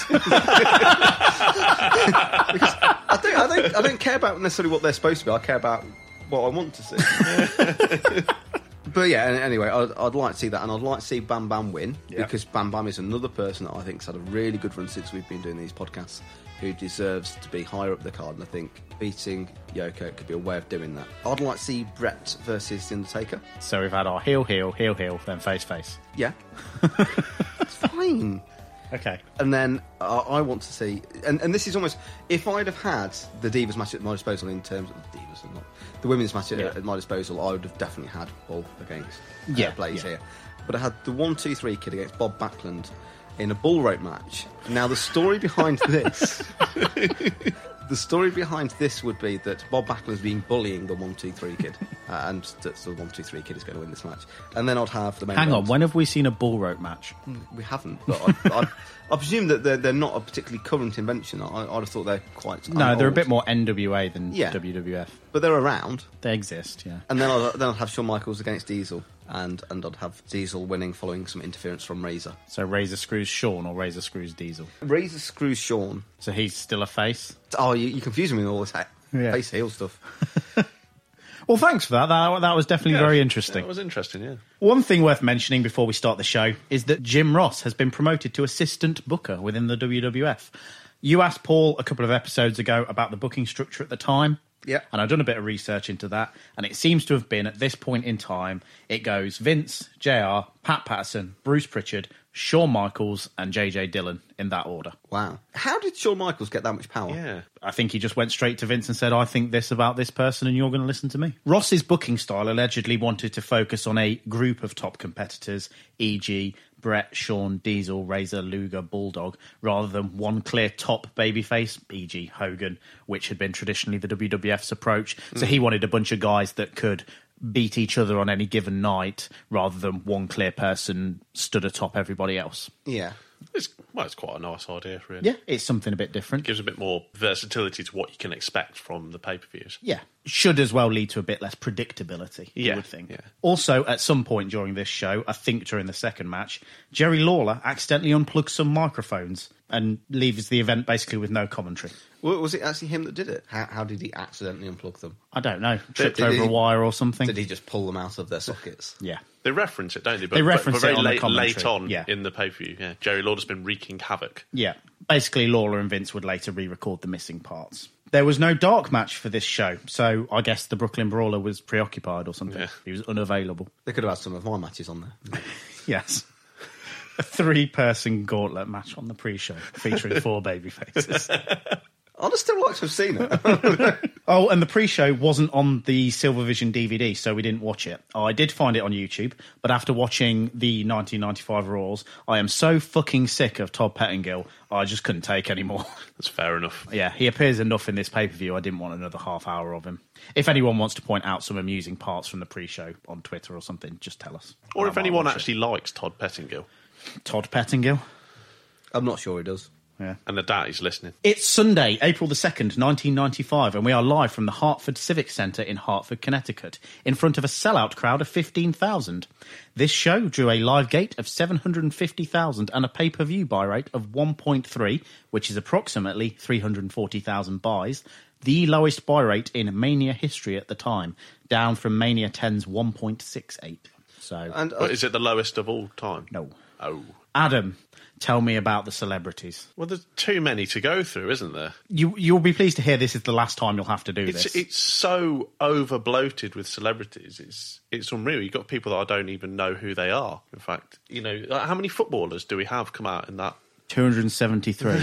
Because I don't, I, don't, I don't care about necessarily what they're supposed to be, I care about what I want to see. But yeah, anyway, I'd, I'd like to see that, and I'd like to see Bam Bam win, yep. Because Bam Bam is another person that I think's had a really good run since we've been doing these podcasts, who deserves to be higher up the card, and I think beating Yoko could be a way of doing that. I'd like to see Bret versus The Undertaker. So we've had our heel, heel, heel, heel, then face, face. Yeah. It's fine. Okay. And then uh, I want to see... And, and this is almost... If I'd have had the Divas match at my disposal in terms of... Divas or not. The women's match yeah. at, at my disposal, I would have definitely had Paul against uh, yeah, Blaze yeah. here. But I had the one two three Kid against Bob Backlund in a bull rope match. Now, the story behind this... the story behind this would be that Bob Backlund's been bullying the one two three Kid, uh, and that the one two three Kid is going to win this match. And then I'd have the main. Hang on, when have we seen a bull rope match? We haven't, but I, I, I presume that they're, they're not a particularly current invention. I, I'd have thought they're quite. No, they're old. A bit more N W A than yeah. W W F, but they're around. They exist, yeah. And then I'd, then I'd have Shawn Michaels against Diesel. And and I'd have Diesel winning following some interference from Razor. So Razor screws Shawn or Razor screws Diesel? Razor screws Shawn. So he's still a face? Oh, you, you're confusing me with all this ha- yeah. face heel stuff. Well, thanks for that. That, that was definitely yeah, very interesting. That was interesting, yeah. One thing worth mentioning before we start the show is that Jim Ross has been promoted to assistant booker within the W W F. You asked Paul a couple of episodes ago about the booking structure at the time. Yeah, and I've done a bit of research into that, and it seems to have been, at this point in time, it goes Vince, J R, Pat Patterson, Bruce Pritchard, Shawn Michaels, and J J Dillon in that order. Wow. How did Shawn Michaels get that much power? Yeah, I think he just went straight to Vince and said, I think this about this person, and you're going to listen to me. Ross's booking style allegedly wanted to focus on a group of top competitors, for example, Bret, Shawn, Diesel, Razor, Luger, Bulldog, rather than one clear top babyface, for example. Hogan, which had been traditionally the W W F's approach. Mm. So he wanted a bunch of guys that could beat each other on any given night, rather than one clear person stood atop everybody else. Yeah. It's, well, it's quite a nice idea, really. Yeah, it's something a bit different. It gives a bit more versatility to what you can expect from the pay-per-views. Yeah. Should as well lead to a bit less predictability, yeah, you would think. Yeah. Also, at some point during this show, I think during the second match, Jerry Lawler accidentally unplugs some microphones and leaves the event basically with no commentary. Well, was it actually him that did it? How, how did he accidentally unplug them? I don't know. Tripped did, did over he, a wire or something? Did he just pull them out of their sockets? Yeah. They reference it, don't they? But, they reference but, but very it on late, the commentary. Late on yeah. in the pay-per-view. Yeah. Jerry Lawler's been wreaking havoc. Yeah. Basically, Lawler and Vince would later re-record the missing parts. There was no dark match for this show, so I guess the Brooklyn Brawler was preoccupied or something. Yeah. He was unavailable. They could have had some of my matches on there. Yes. A three-person gauntlet match on the pre-show featuring four baby faces. I'd still like to have seen it. Oh, and the pre-show wasn't on the Silvervision D V D, so we didn't watch it. I did find it on YouTube, but after watching the nineteen ninety-five Raws, I am so fucking sick of Todd Pettengill, I just couldn't take any more. That's fair enough. Yeah, he appears enough in this pay-per-view, I didn't want another half hour of him. If anyone wants to point out some amusing parts from the pre-show on Twitter or something, just tell us. Or if anyone actually likes Todd Pettengill. Todd Pettengill? I'm not sure he does. Yeah. And I doubt he's listening. It's Sunday, April the second, nineteen ninety-five, and we are live from the Hartford Civic Centre in Hartford, Connecticut, in front of a sellout crowd of fifteen thousand. This show drew a live gate of seven hundred fifty thousand and a pay-per-view buy rate of one point three, which is approximately three hundred forty thousand buys, the lowest buy rate in Mania history at the time, down from Mania ten's one point six eight. So, and, uh, is it the lowest of all time? No. Oh. Adam, tell me about the celebrities. Well, there's too many to go through, isn't there? You, you'll be pleased to hear this is the last time you'll have to do it's, this. It's so over-bloated with celebrities. It's it's unreal. You've got people that I don't even know who they are, in fact. You know, like, how many footballers do we have come out in that? two hundred seventy-three.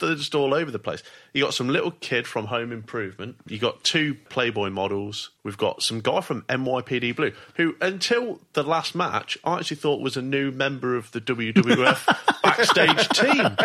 They're just all over the place. You got some little kid from Home Improvement. You got two Playboy models. We've got some guy from N Y P D Blue, who until the last match, I actually thought was a new member of the W W F backstage team.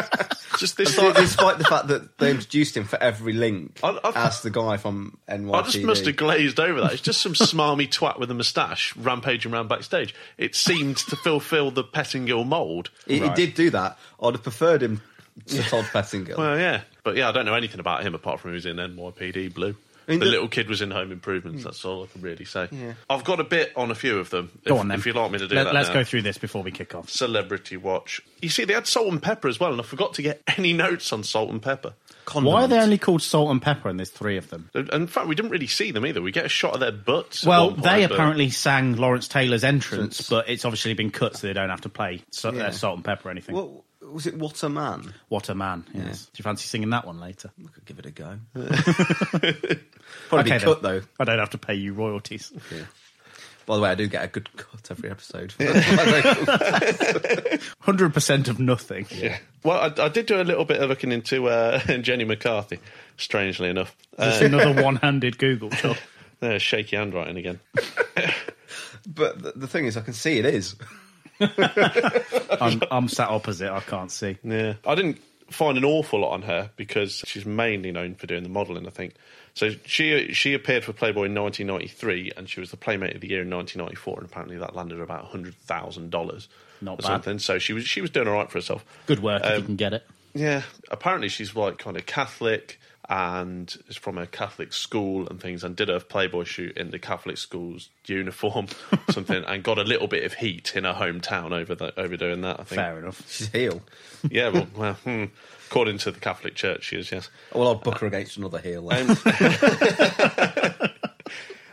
Just this, despite, despite the fact that they introduced him for every link I, as the guy from N Y P D. I just must have glazed over that. It's just some smarmy twat with a moustache rampaging around backstage. It seemed to fulfil the Pettingill mould. He, right. he did do that. I'd have preferred him to Todd Pettingill. Well, yeah. But yeah, I don't know anything about him apart from he was in N Y P D Blue. I mean, the, the little kid was in Home Improvements, that's all I can really say. Yeah. I've got a bit on a few of them, if, go on, then. If you'd like me to do Let, that Let's now. Go through this before we kick off. Celebrity Watch. You see, they had Salt-N-Pepa as well, and I forgot to get any notes on Salt-N-Pepa. Condiment. Why are they only called Salt-N-Pepa and there's three of them? In fact, we didn't really see them either. We get a shot of their butts. Well, they point, apparently but... sang Lawrence Taylor's entrance, Since... but it's obviously been cut so they don't have to play so- yeah. uh, Salt-N-Pepa or anything. Well, was it What a Man? What a Man, yes. Yeah. Do you fancy singing that one later? I could give it a go. Probably okay, be cut, though. I don't have to pay you royalties. Yeah. By the way, I do get a good cut every episode. one hundred percent of nothing. Yeah. Well, I, I did do a little bit of looking into uh, Jenny McCarthy, strangely enough. Uh, There's another one-handed Google job. There's shaky handwriting again. But the, the thing is, I can see it is. I'm, I'm sat opposite, I can't see. Yeah. I didn't find an awful lot on her because she's mainly known for doing the modelling, I think. So she she appeared for Playboy in nineteen ninety-three, and she was the Playmate of the Year in nineteen ninety-four, and apparently that landed her about one hundred thousand dollars Not or bad. Something. So she was she was doing all right for herself. Good work um, if you can get it. Yeah, apparently she's like kind of Catholic and is from a Catholic school and things, and did her Playboy shoot in the Catholic school's uniform, something, and got a little bit of heat in her hometown over the, over doing that, I think. Fair enough. She's a heel. Yeah, well, well hmm, according to the Catholic Church, she is, yes. Well, I'll book her against another heel. Um,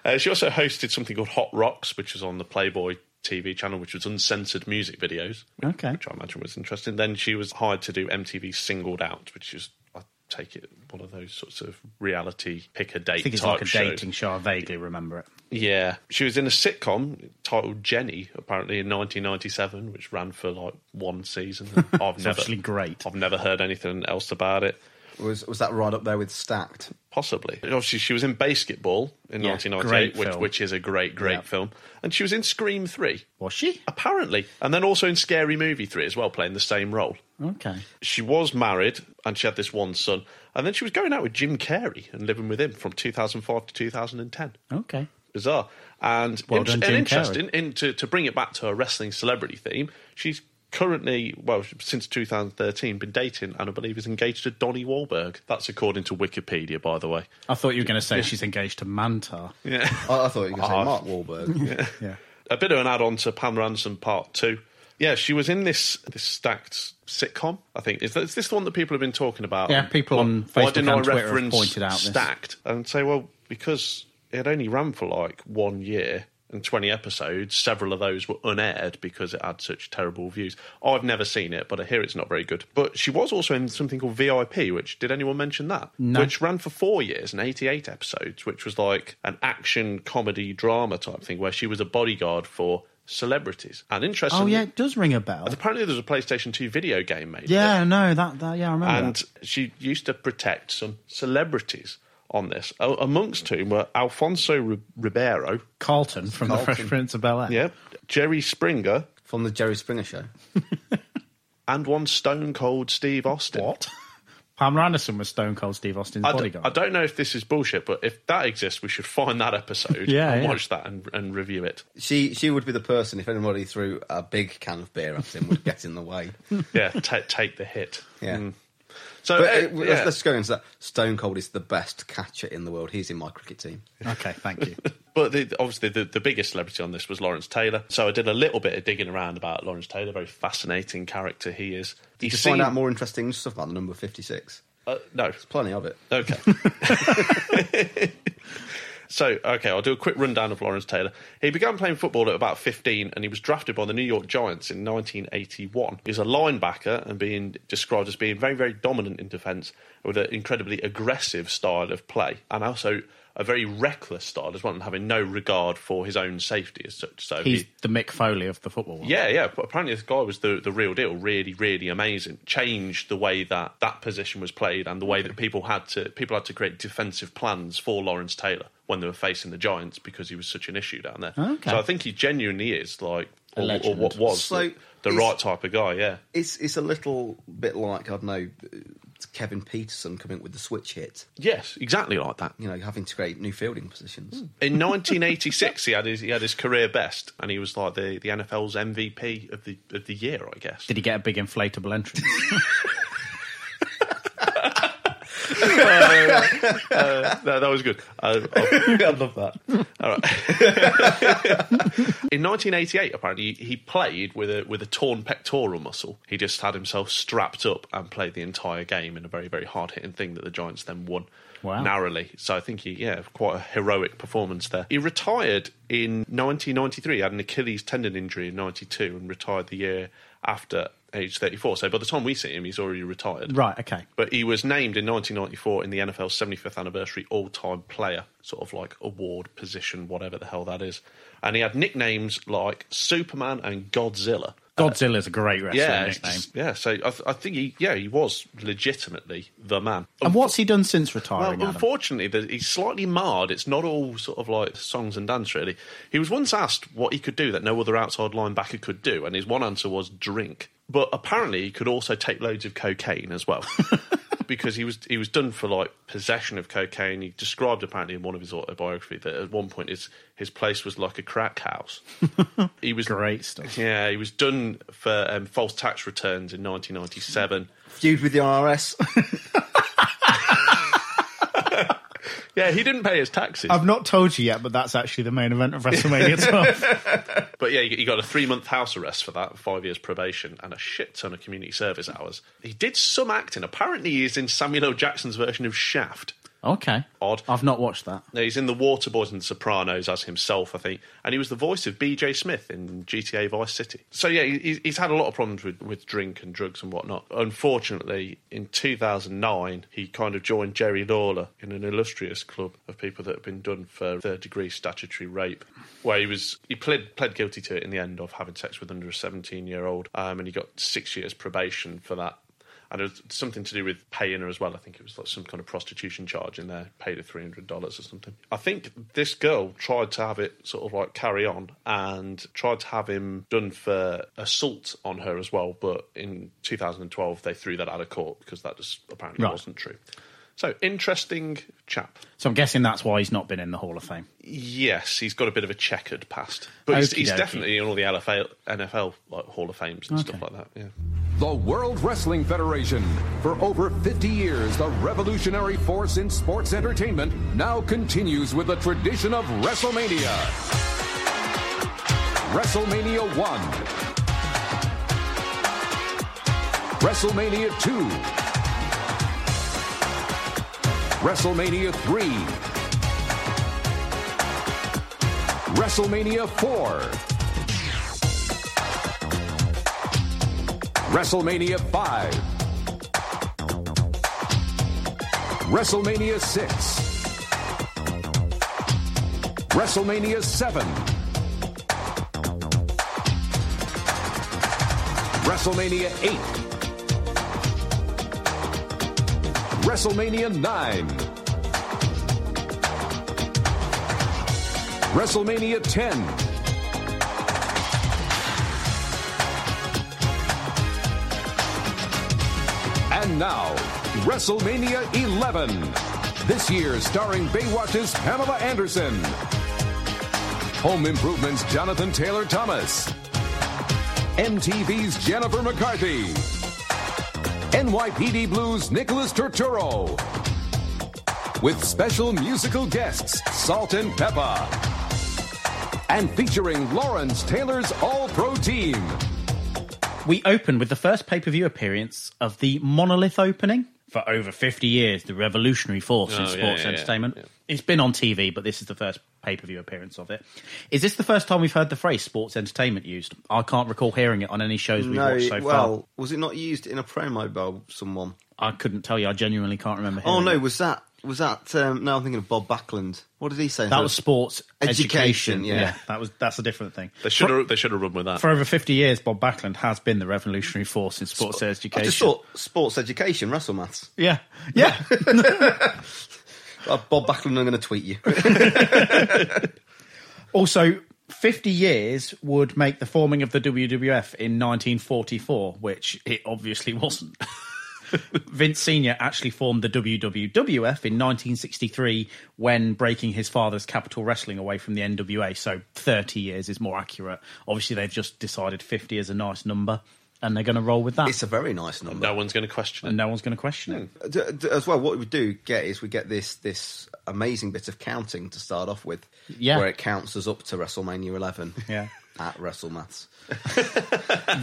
uh, she also hosted something called Hot Rocks, which was on the Playboy T V channel, which was uncensored music videos, okay, which I imagine was interesting. Then she was hired to do M T V Singled Out, which is, I take it, one of those sorts of reality pick-a-date type shows. I think it's like a show. dating show, I vaguely remember it. Yeah. She was in a sitcom titled Jenny, apparently, in nineteen ninety-seven, which ran for, like, one season. I've it's never, actually great. I've never heard anything else about it. Was was that right up there with Stacked? Possibly. Obviously, she was in Basketball in yeah, nineteen ninety-eight, which, which is a great, great yeah. film. And she was in Scream three. Was she? Apparently. And then also in Scary Movie three as well, playing the same role. Okay. She was married, and she had this one son. And then she was going out with Jim Carrey and living with him from two thousand five to two thousand ten. Okay. Bizarre. And, well in, done, and interesting, in, to, to bring it back to her wrestling celebrity theme, she's currently, well, since two thousand thirteen, been dating and I believe is engaged to Donnie Wahlberg. That's according to Wikipedia, by the way. I thought you were going to say yeah. she's engaged to Mantar. Yeah, I, I thought you were going to say Mark Wahlberg. yeah. yeah, a bit of an add-on to Pamela Anderson Part Two. Yeah, she was in this this Stacked sitcom. I think is, that, is this the one that people have been talking about? Yeah, people well, on Facebook why didn't and I Twitter reference have pointed out Stacked this. And say, well, because it only ran for like one year. And twenty episodes, several of those were unaired because it had such terrible views. I've never seen it, but I hear it's not very good. But she was also in something called V I P, which, did anyone mention that? No. Which ran for four years and eighty-eight episodes, which was like an action, comedy, drama type thing where she was a bodyguard for celebrities. And interesting. Oh, yeah, it does ring a bell. And apparently there was a PlayStation two video game made. Yeah, no, that, that, yeah, I remember And that. She used to protect some celebrities on this, o- amongst whom were Alfonso R- Ribeiro. Carlton from Carlton. The Fresh Prince of Bel-Air. Yeah. Jerry Springer. From the Jerry Springer Show. And one Stone Cold Steve Austin. What? Pamela Anderson was Stone Cold Steve Austin's I bodyguard. D- I don't know if this is bullshit, but if that exists, we should find that episode yeah, and yeah. watch that and, and review it. She she would be the person, if anybody threw a big can of beer at him, would get in the way. Yeah, t- take the hit. Yeah. Mm. So but, uh, yeah. let's, let's go into that. Stone Cold is the best catcher in the world. He's in my cricket team. Okay, thank you. But the, obviously the, the biggest celebrity on this was Lawrence Taylor. So I did a little bit of digging around about Lawrence Taylor. Very fascinating character he is. Did he you seemed... find out more interesting stuff about the number fifty-six? Uh, no. There's plenty of it. Okay. So, okay, I'll do a quick rundown of Lawrence Taylor. He began playing football at about fifteen, and he was drafted by the New York Giants in nineteen eighty-one. He was a linebacker and being described as being very, very dominant in defence with an incredibly aggressive style of play and also a very reckless style as well and having no regard for his own safety as such. So He's he, the Mick Foley of the football world. Yeah, yeah. But apparently this guy was the, the real deal, really, really amazing. Changed the way that that position was played and the way that people had to people had to create defensive plans for Lawrence Taylor when they were facing the Giants because he was such an issue down there. Okay. So I think he genuinely is like, or, or what was so the, the right type of guy, yeah. It's it's a little bit like, I don't know, Kevin Peterson coming up with the switch hit. Yes, exactly like that. You know, having to create new fielding positions. Mm. In nineteen eighty-six, he had his he had his career best, and he was like the, the N F L's M V P of the of the year, I guess. Did he get a big inflatable entrance? uh, uh, no, that was good. Uh, I love that. All right. In nineteen eighty-eight, apparently, he played with a with a torn pectoral muscle. He just had himself strapped up and played the entire game in a very, very hard-hitting thing that the Giants then won. Wow. Narrowly. So I think he, yeah, quite a heroic performance there. He retired in nineteen ninety-three. He had an Achilles tendon injury in ninety-two and retired the year after age thirty-four. So by the time we see him, he's already retired. Right, okay. But he was named in nineteen ninety-four in the N F L's seventy-fifth anniversary all-time player, sort of like award, position, whatever the hell that is. And he had nicknames like Superman and Godzilla. Godzilla's a great wrestling yeah, nickname. Yeah, so I, th- I think he, yeah, he was legitimately the man. And what's he done since retiring? Well, unfortunately, the, he's slightly marred. It's not all sort of like songs and dance, really. He was once asked what he could do that no other outside linebacker could do, and his one answer was drink. But apparently he could also take loads of cocaine as well. Because he was he was done for, like, possession of cocaine. He described, apparently, in one of his autobiography that at one point his, his place was like a crack house. He was Great stuff. Yeah, he was done for um, false tax returns in nineteen ninety-seven. Feud with the I R S. Yeah, he didn't pay his taxes. I've not told you yet, but that's actually the main event of WrestleMania twelve. But yeah, he got a three-month house arrest for that, five years probation, and a shit ton of community service hours. He did some acting. Apparently he's in Samuel L. Jackson's version of Shaft. Okay. Odd. I've not watched that. No, he's in The Waterboys and The Sopranos as himself, I think. And he was the voice of B J Smith in G T A Vice City. So yeah, he's, he's had a lot of problems with, with drink and drugs and whatnot. Unfortunately, in two thousand nine, he kind of joined Jerry Lawler in an illustrious club of people that have been done for third-degree statutory rape, where he was he pled, pled guilty to it in the end of having sex with under a seventeen-year-old, um, and he got six years probation for that. And it was something to do with paying her as well. I think it was like some kind of prostitution charge in there, paid her three hundred dollars or something. I think this girl tried to have it sort of like carry on and tried to have him done for assault on her as well. But in two thousand twelve, they threw that out of court because that just apparently right. wasn't true. So, interesting chap. So I'm guessing that's why he's not been in the Hall of Fame. Yes, he's got a bit of a checkered past. But he's, he's definitely in all the N F L like Hall of Fames and okay. stuff like that, yeah. The World Wrestling Federation. For over fifty years, the revolutionary force in sports entertainment now continues with the tradition of WrestleMania. WrestleMania one. WrestleMania two. WrestleMania three, WrestleMania four, WrestleMania five, WrestleMania six, WrestleMania seven, WrestleMania eight, WrestleMania nine, WrestleMania ten, and now WrestleMania eleven, this year starring Baywatch's Pamela Anderson, Home Improvement's Jonathan Taylor Thomas, M T V's Jennifer McCarthy, N Y P D Blues' Nicholas Turturro, with special musical guests Salt-N-Pepa, and featuring Lawrence Taylor's All-Pro team. We open with the first pay-per-view appearance of the Monolith opening. For over fifty years, the revolutionary force oh, in sports yeah, yeah, entertainment. Yeah, yeah. It's been on T V, but this is the first pay-per-view appearance of it. Is this the first time we've heard the phrase sports entertainment used? I can't recall hearing it on any shows we've no, watched so well, far. Well, was it not used in a promo by someone? I couldn't tell you. I genuinely can't remember hearing it. Oh, no, it. was that... Was that... Um, no, I'm thinking of Bob Backlund. What did he say? That was sports education. education yeah. yeah, that was that's a different thing. They should have they should have run with that. For over fifty years, Bob Backlund has been the revolutionary force in sports Sp- education. I just thought sports education, wrestle maths. Yeah. Yeah. Bob Backlund, I'm going to tweet you. Also, fifty years would make the forming of the W W F in nineteen forty-four, which it obviously wasn't. Vince Senior actually formed the W W F in nineteen sixty-three when breaking his father's Capital Wrestling away from the N W A, so thirty years is more accurate. Obviously, they've just decided fifty is a nice number, and they're going to roll with that. It's a very nice number. And no one's going to question it. And no one's going to question it. As well, what we do get is we get this this amazing bit of counting to start off with, yeah. where it counts us up to WrestleMania eleven. Yeah. At WrestleMaths.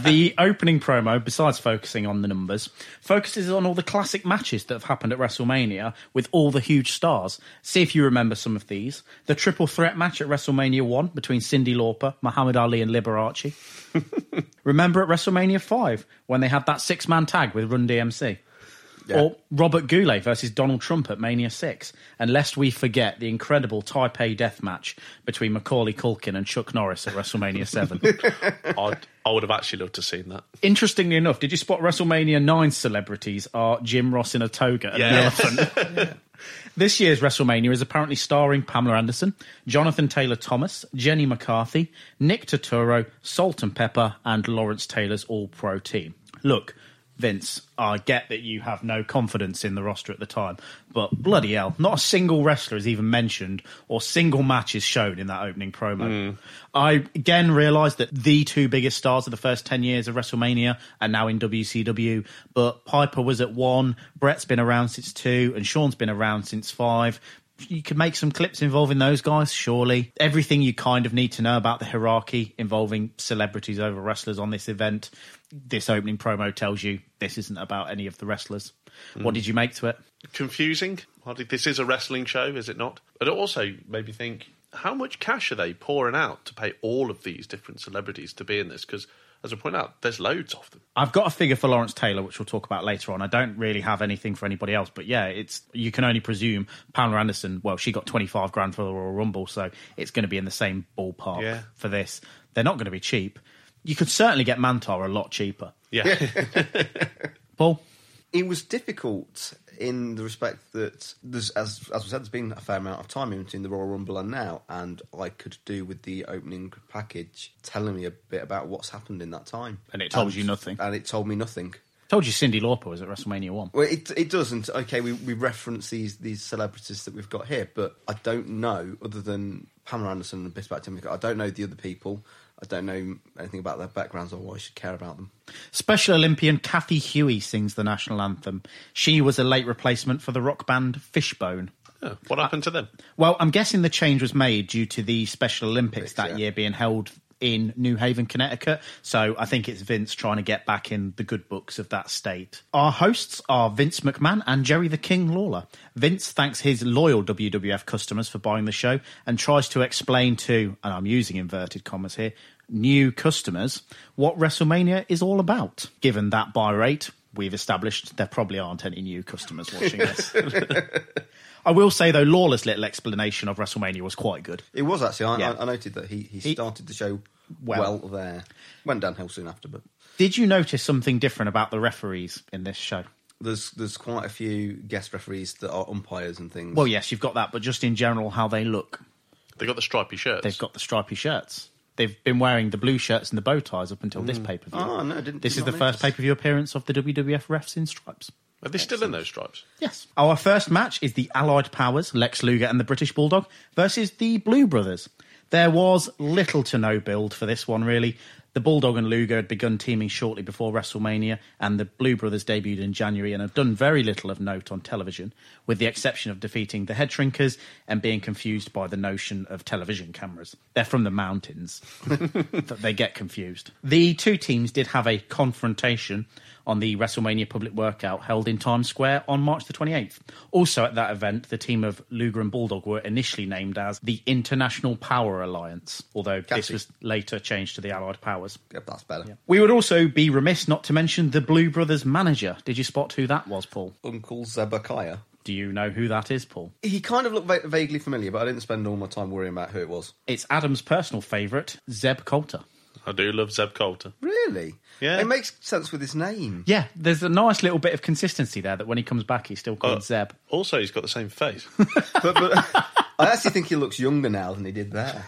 The opening promo, besides focusing on the numbers, focuses on all the classic matches that have happened at WrestleMania with all the huge stars. See if you remember some of these. The triple threat match at WrestleMania one between Cyndi Lauper, Muhammad Ali and Liberace. Remember at WrestleMania five when they had that six-man tag with Run D M C? Yeah. Or Robert Goulet versus Donald Trump at Mania six. And lest we forget the incredible Taipei death match between Macaulay Culkin and Chuck Norris at WrestleMania seven. I'd, I would have actually loved to have seen that. Interestingly enough, did you spot WrestleMania nine celebrities are Jim Ross in a toga and yeah. an elephant? This year's WrestleMania is apparently starring Pamela Anderson, Jonathan Taylor Thomas, Jenny McCarthy, Nick Turturro, Salt-N-Pepa, and Lawrence Taylor's All-Pro team. Look, Vince, I get that you have no confidence in the roster at the time, but bloody hell, not a single wrestler is even mentioned or single match is shown in that opening promo. Mm. I again realised that the two biggest stars of the first ten years of WrestleMania are now in W C W, but Piper was at one, Bret's been around since two, and Shawn's been around since five. You could make some clips involving those guys, surely. Everything you kind of need to know about the hierarchy involving celebrities over wrestlers on this event, this opening promo tells you this isn't about any of the wrestlers. Mm. What did you make to it? Confusing. This is a wrestling show, is it not? It also made me think, how much cash are they pouring out to pay all of these different celebrities to be in this? Because, as I point out, there's loads of them. I've got a figure for Lawrence Taylor, which we'll talk about later on. I don't really have anything for anybody else, but yeah, it's you can only presume Pamela Anderson, well, she got twenty-five grand for the Royal Rumble, so it's going to be in the same ballpark yeah. for this. They're not going to be cheap. You could certainly get Mantar a lot cheaper. Yeah. Paul? It was difficult in the respect that, there's, as as we said, there's been a fair amount of time in between the Royal Rumble and now, and I could do with the opening package telling me a bit about what's happened in that time. And it told and, you nothing. And it told me nothing. Told you Cyndi Lauper was at WrestleMania one. Well, it it doesn't. Okay, we, we reference these, these celebrities that we've got here, but I don't know, other than Pamela Anderson and a bit about Tim, I don't know the other people. I don't know anything about their backgrounds or why I should care about them. Special Olympian Kathy Huey sings the national anthem. She was a late replacement for the rock band Fishbone. Oh, what happened to them? Well, I'm guessing the change was made due to the Special Olympics that yeah. year being held in New Haven, Connecticut. So I think it's Vince trying to get back in the good books of that state. Our hosts are Vince McMahon and Jerry the King Lawler. Vince thanks his loyal W W F customers for buying the show and tries to explain to, and I'm using inverted commas here, new customers what WrestleMania is all about. Given that buy rate, we've established there probably aren't any new customers watching this. I will say, though, Lawler's little explanation of WrestleMania was quite good. It was, actually. I, yeah. I noted that he, he started he, the show well. well there. Went downhill soon after, but... Did you notice something different about the referees in this show? There's there's quite a few guest referees that are umpires and things. Well, yes, you've got that, but just in general, how they look. They've got the stripy shirts. They've got the stripy shirts. They've been wearing the blue shirts and the bow ties up until mm. this pay-per-view. Oh, no, I didn't. This did is the notice. First pay-per-view appearance of the W W F refs in stripes. Are they Excellent. Still in those stripes? Yes. Our first match is the Allied Powers, Lex Luger and the British Bulldog, versus the Blue Brothers. There was little to no build for this one, really. The Bulldog and Luger had begun teaming shortly before WrestleMania, and the Blue Brothers debuted in January and have done very little of note on television, with the exception of defeating the Head Shrinkers and being confused by the notion of television cameras. They're from the mountains. They get confused. The two teams did have a confrontation on the WrestleMania public workout held in Times Square on March the twenty-eighth. Also at that event, the team of Luger and Bulldog were initially named as the International Power Alliance, although Kathy. This was later changed to the Allied Powers. Yep, that's better. Yeah. We would also be remiss not to mention the Blue Brothers manager. Did you spot who that was, Paul? Uncle Zebekiah. Do you know who that is, Paul? He kind of looked va- vaguely familiar, but I didn't spend all my time worrying about who it was. It's Adam's personal favourite, Zeb Coulter. I do love Zeb Coulter. Really? Yeah. It makes sense with his name. Yeah, there's a nice little bit of consistency there that when he comes back, he's still called uh, Zeb. Also, he's got the same face. but, but I actually think he looks younger now than he did there.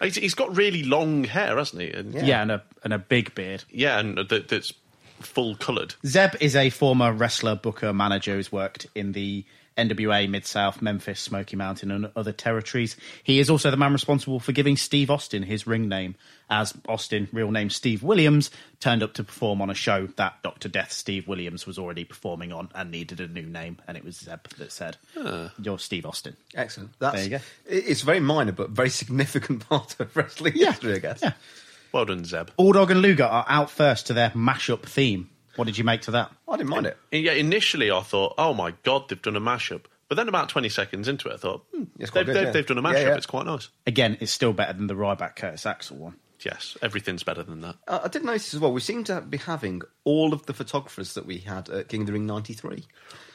He's got really long hair, hasn't he? And, yeah, yeah and, a, and a big beard. Yeah, and th- that's full coloured. Zeb is a former wrestler, booker, manager who's worked in the N W A, Mid-South, Memphis, Smoky Mountain and other territories. He is also the man responsible for giving Steve Austin his ring name, as Austin, real name Steve Williams, turned up to perform on a show that Doctor Death Steve Williams was already performing on and needed a new name, and it was Zeb that said, huh. You're Steve Austin. Excellent. That's, there you go. It's very minor but very significant part of wrestling yeah. history, I guess. Yeah. Well done, Zeb. Bulldog and Luger are out first to their mashup theme. What did you make to that? I didn't mind it. Yeah, initially I thought, oh my God, they've done a mashup. But then about twenty seconds into it, I thought, hmm, they've, good, they've, yeah. they've done a mashup. Yeah, yeah. It's quite nice. Again, it's still better than the Ryback Curtis Axel one. yes, everything's better than that. Uh, I did notice as well, we seem to be having all of the photographers that we had at King of the Ring ninety-three.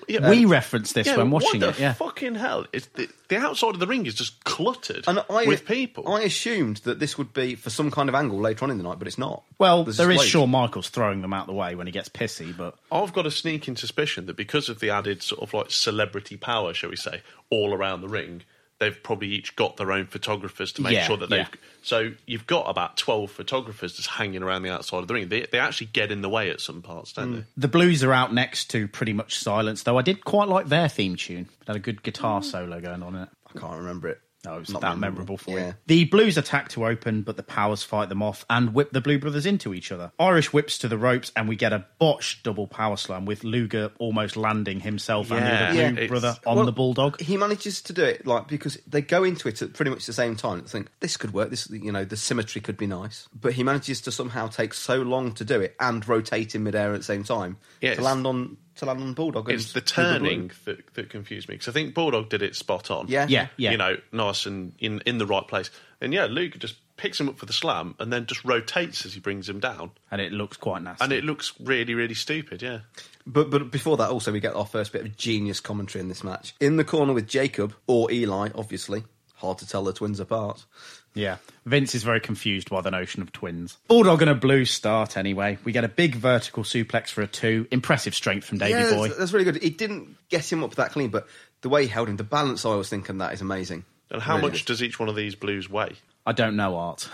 Yeah, we um, referenced this yeah, when watching what the it. Yeah, fucking hell! It's the, the outside of the ring is just cluttered and I, with people. I assumed that this would be for some kind of angle later on in the night, but it's not. Well, There's there is Shawn Michaels throwing them out the way when he gets pissy, but I've got a sneaking suspicion that because of the added sort of like celebrity power, shall we say, all around the ring, they've probably each got their own photographers to make yeah, sure that they've. Yeah. So you've got about twelve photographers just hanging around the outside of the ring. They they actually get in the way at some parts, don't mm. they? The Blues are out next to pretty much silence, though I did quite like their theme tune. It had a good guitar mm. solo going on in it. I can't remember it. No, it was not that memorable, memorable for yeah. you. The Blues attack to open, but the Powers fight them off and whip the Blue Brothers into each other. Irish whips to the ropes, and we get a botched double power slam with Luger almost landing himself yeah. and the other Blue yeah, Brother on well, the Bulldog. He manages to do it like because they go into it at pretty much the same time and think this could work. This, you know, the symmetry could be nice, but he manages to somehow take so long to do it and rotate in midair at the same time yes. to land on. To land on Bulldog. It's the turning that, that confused me, because I think Bulldog did it spot on. Yeah, yeah, yeah. You know, nice and in, in the right place. And yeah, Luke just picks him up for the slam and then just rotates as he brings him down. And it looks quite nasty. And it looks really, really stupid, yeah. But but before that, also, we get our first bit of genius commentary in this match. In the corner with Jacob, or Eli, obviously. Hard to tell the twins apart. Yeah, Vince is very confused by the notion of twins. Bulldog and a Blue start anyway. We get a big vertical suplex for a two. Impressive strength from Davey yeah, Boy. That's, that's really good. It didn't get him up that clean, but the way he held him, the balance I was thinking that is amazing. And how really much is. does each one of these Blues weigh? I don't know, Art.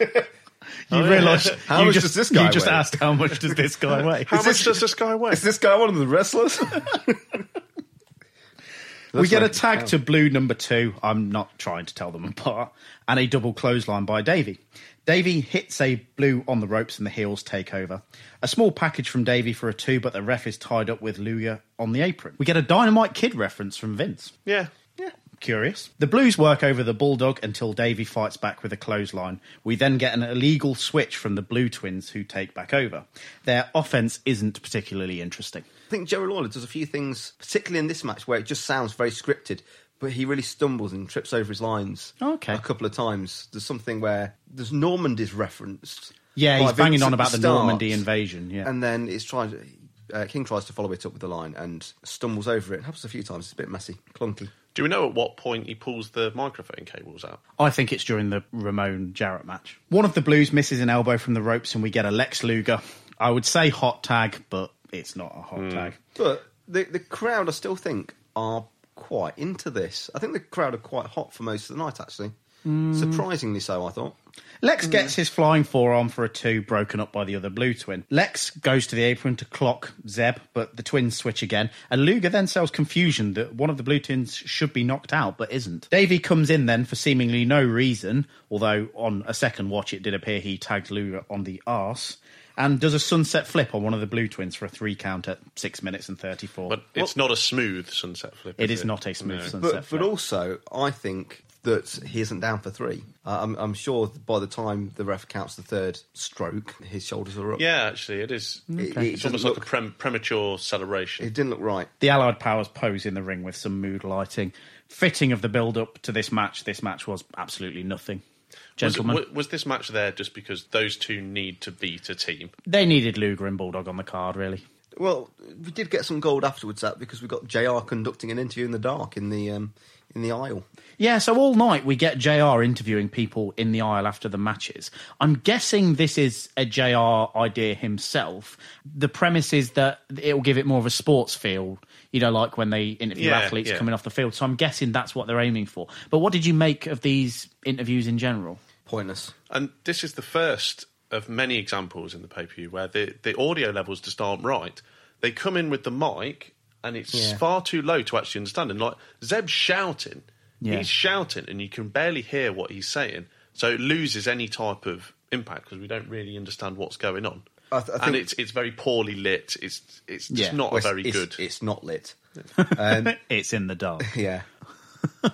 you oh, realise... Yeah. How you much just, does this guy You weigh? just asked how much does this guy weigh. How is much this, does this guy weigh? Is this guy one of the wrestlers? That's we get like, a tag oh. to Blue number two, I'm not trying to tell them apart, and a double clothesline by Davey. Davey hits a Blue on the ropes and the heels take over. A small package from Davey for a two, but the ref is tied up with Luger on the apron. We get a Dynamite Kid reference from Vince. Yeah. Yeah. Curious. The Blues work over the Bulldog until Davey fights back with a clothesline. We then get an illegal switch from the Blue Twins who take back over. Their offense isn't particularly interesting. I think Jerry Lawler does a few things, particularly in this match, where it just sounds very scripted, but he really stumbles and trips over his lines okay. a couple of times. There's something where there's Normandy's referenced. Yeah, he's banging on about the, the Normandy invasion. Yeah, and then it's trying to, uh, King tries to follow it up with a line and stumbles over it. It happens a few times. It's a bit messy, clunky. Do we know at what point he pulls the microphone cables out? I think it's during the Ramon-Jarrett match. One of the Blues misses an elbow from the ropes and we get a Lex Luger. I would say hot tag, but it's not a hot mm. tag. But the the crowd, I still think, are quite into this. I think the crowd are quite hot for most of the night, actually. Mm. Surprisingly so, I thought. Lex mm. gets his flying forearm for a two, broken up by the other Blue Twin. Lex goes to the apron to clock Zeb, but the Twins switch again, and Luger then sells confusion that one of the Blue Twins should be knocked out, but isn't. Davey comes in then for seemingly no reason, although on a second watch it did appear he tagged Luger on the arse, and does a sunset flip on one of the Blue Twins for a three count at six minutes and thirty-four. But it's well, not a smooth sunset flip, is it? It is not a smooth no. sunset but, flip. But also, I think that he isn't down for three. Uh, I'm, I'm sure by the time the ref counts the third stroke, his shoulders are up. Yeah, actually, it is. Okay. It, it it's almost look, like a prem- premature celebration. It didn't look right. The Allied Powers pose in the ring with some mood lighting. Fitting of the build-up to this match, this match was absolutely nothing. Gentlemen. Was, was this match there just because those two need to beat a team? They needed Luger and Bulldog on the card, really. Well, we did get some gold afterwards, that, because we got J R conducting an interview in the dark in the... Um, in the aisle. Yeah, so all night we get J R interviewing people in the aisle after the matches. I'm guessing this is a J R idea himself. The premise is that it'll give it more of a sports feel, you know, like when they interview yeah, athletes yeah. coming off the field. So I'm guessing that's what they're aiming for. But what did you make of these interviews in general? Pointless. And this is the first of many examples in the pay-per-view where the, the audio levels just aren't right. They come in with the mic... And it's yeah. far too low to actually understand. And like Zeb's shouting, yeah. he's shouting, and you can barely hear what he's saying. So it loses any type of impact because we don't really understand what's going on. I th- I think and it's it's very poorly lit. It's it's just yeah. not well, very it's, good. It's, it's not lit. Um, it's in the dark. Yeah.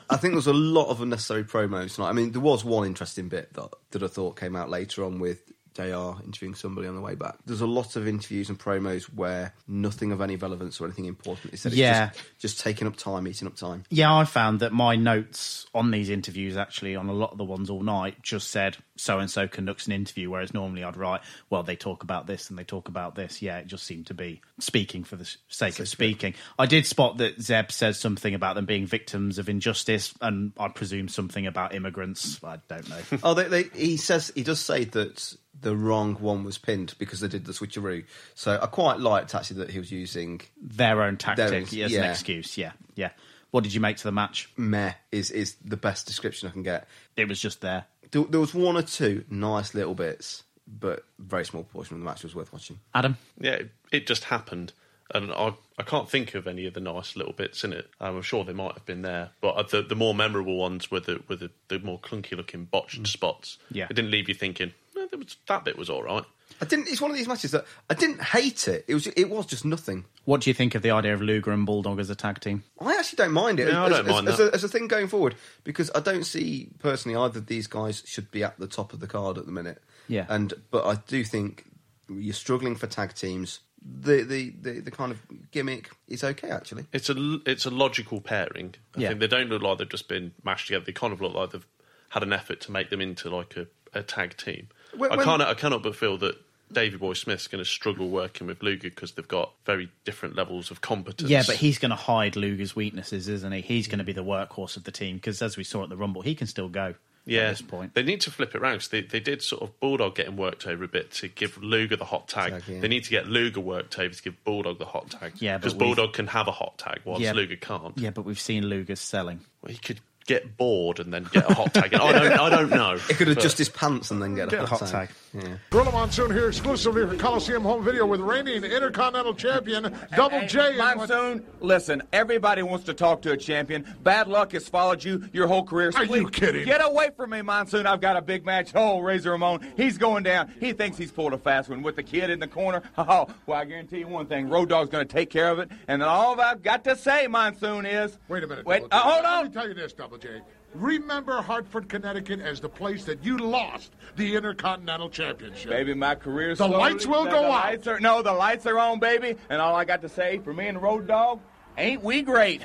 I think there's a lot of unnecessary promos tonight. I mean, there was one interesting bit that that I thought came out later on with J R interviewing somebody on the way back. There's a lot of interviews and promos where nothing of any relevance or anything important is said. Yeah. It's just, just taking up time, eating up time. Yeah, I found that my notes on these interviews, actually, on a lot of the ones all night, just said so-and-so conducts an interview, whereas normally I'd write, well, they talk about this and they talk about this. Yeah, it just seemed to be speaking for the sake so of speaking. Good. I did spot that Zeb says something about them being victims of injustice, and I presume something about immigrants. I don't know. Oh, they, they, he says he does say that the wrong one was pinned because they did the switcheroo. So I quite liked, actually, that he was using... Their own tactic their own, yeah. as an excuse, yeah, yeah. What did you make to the match? Meh is, is the best description I can get. It was just there. There, there was one or two nice little bits, but very small portion of the match was worth watching. Adam? Yeah, it, it just happened. And I, I can't think of any of the nice little bits in it. I'm sure they might have been there. But the, the more memorable ones were the, were the, the more clunky-looking botched mm. spots. Yeah. It didn't leave you thinking, eh, that, was, that bit was all right. I didn't. It's one of these matches that I didn't hate it. It was it was just nothing. What do you think of the idea of Luger and Bulldog as a tag team? I actually don't mind it. No, as, I don't as, mind as, that. As, a, as a thing going forward, because I don't see, personally, either of these guys should be at the top of the card at the minute. Yeah. And But I do think you're struggling for tag teams. The, the, the, the kind of gimmick is okay, actually. It's a, it's a logical pairing. I yeah. think they don't look like they've just been mashed together. They kind of look like they've had an effort to make them into like a, a tag team. When, I, can't, I cannot but feel that Davey Boy Smith's going to struggle working with Luger because they've got very different levels of competence. Yeah, but he's going to hide Luger's weaknesses, isn't he? He's going to be the workhorse of the team because, as we saw at the Rumble, he can still go yeah, at this point. They need to flip it around. They, they did sort of Bulldog getting worked over a bit to give Luger the hot tag. Exactly, yeah. They need to get Luger worked over to give Bulldog the hot tag. Yeah, because Bulldog can have a hot tag whilst yeah, Luger can't. Yeah, but we've seen Luger selling. Well, he could... get bored and then get a hot tag. I don't, I don't know. It could adjust his pants and then get, get a hot, hot tag. tag. Yeah. Gorilla Monsoon here exclusively for Coliseum Home Video with reigning Intercontinental Champion hey, Double hey, J. Monsoon, and what... listen, everybody wants to talk to a champion. Bad luck has followed you your whole career. Are Please, you kidding? Get away from me, Monsoon. I've got a big match. Oh, Razor Ramon, he's going down. He thinks he's pulled a fast one with the kid in the corner. Oh, well, I guarantee you one thing. Road Dogg's going to take care of it. And all I've got to say, Monsoon, is... Wait a minute. Wait, uh, hold on. Let me tell you this, Double J. Remember Hartford, Connecticut as the place that you lost the Intercontinental Championship. Baby, my career's The slowly, lights will the, go the out. Lights are, no, the lights are on, baby. And all I got to say for me and Road Dogg, ain't we great?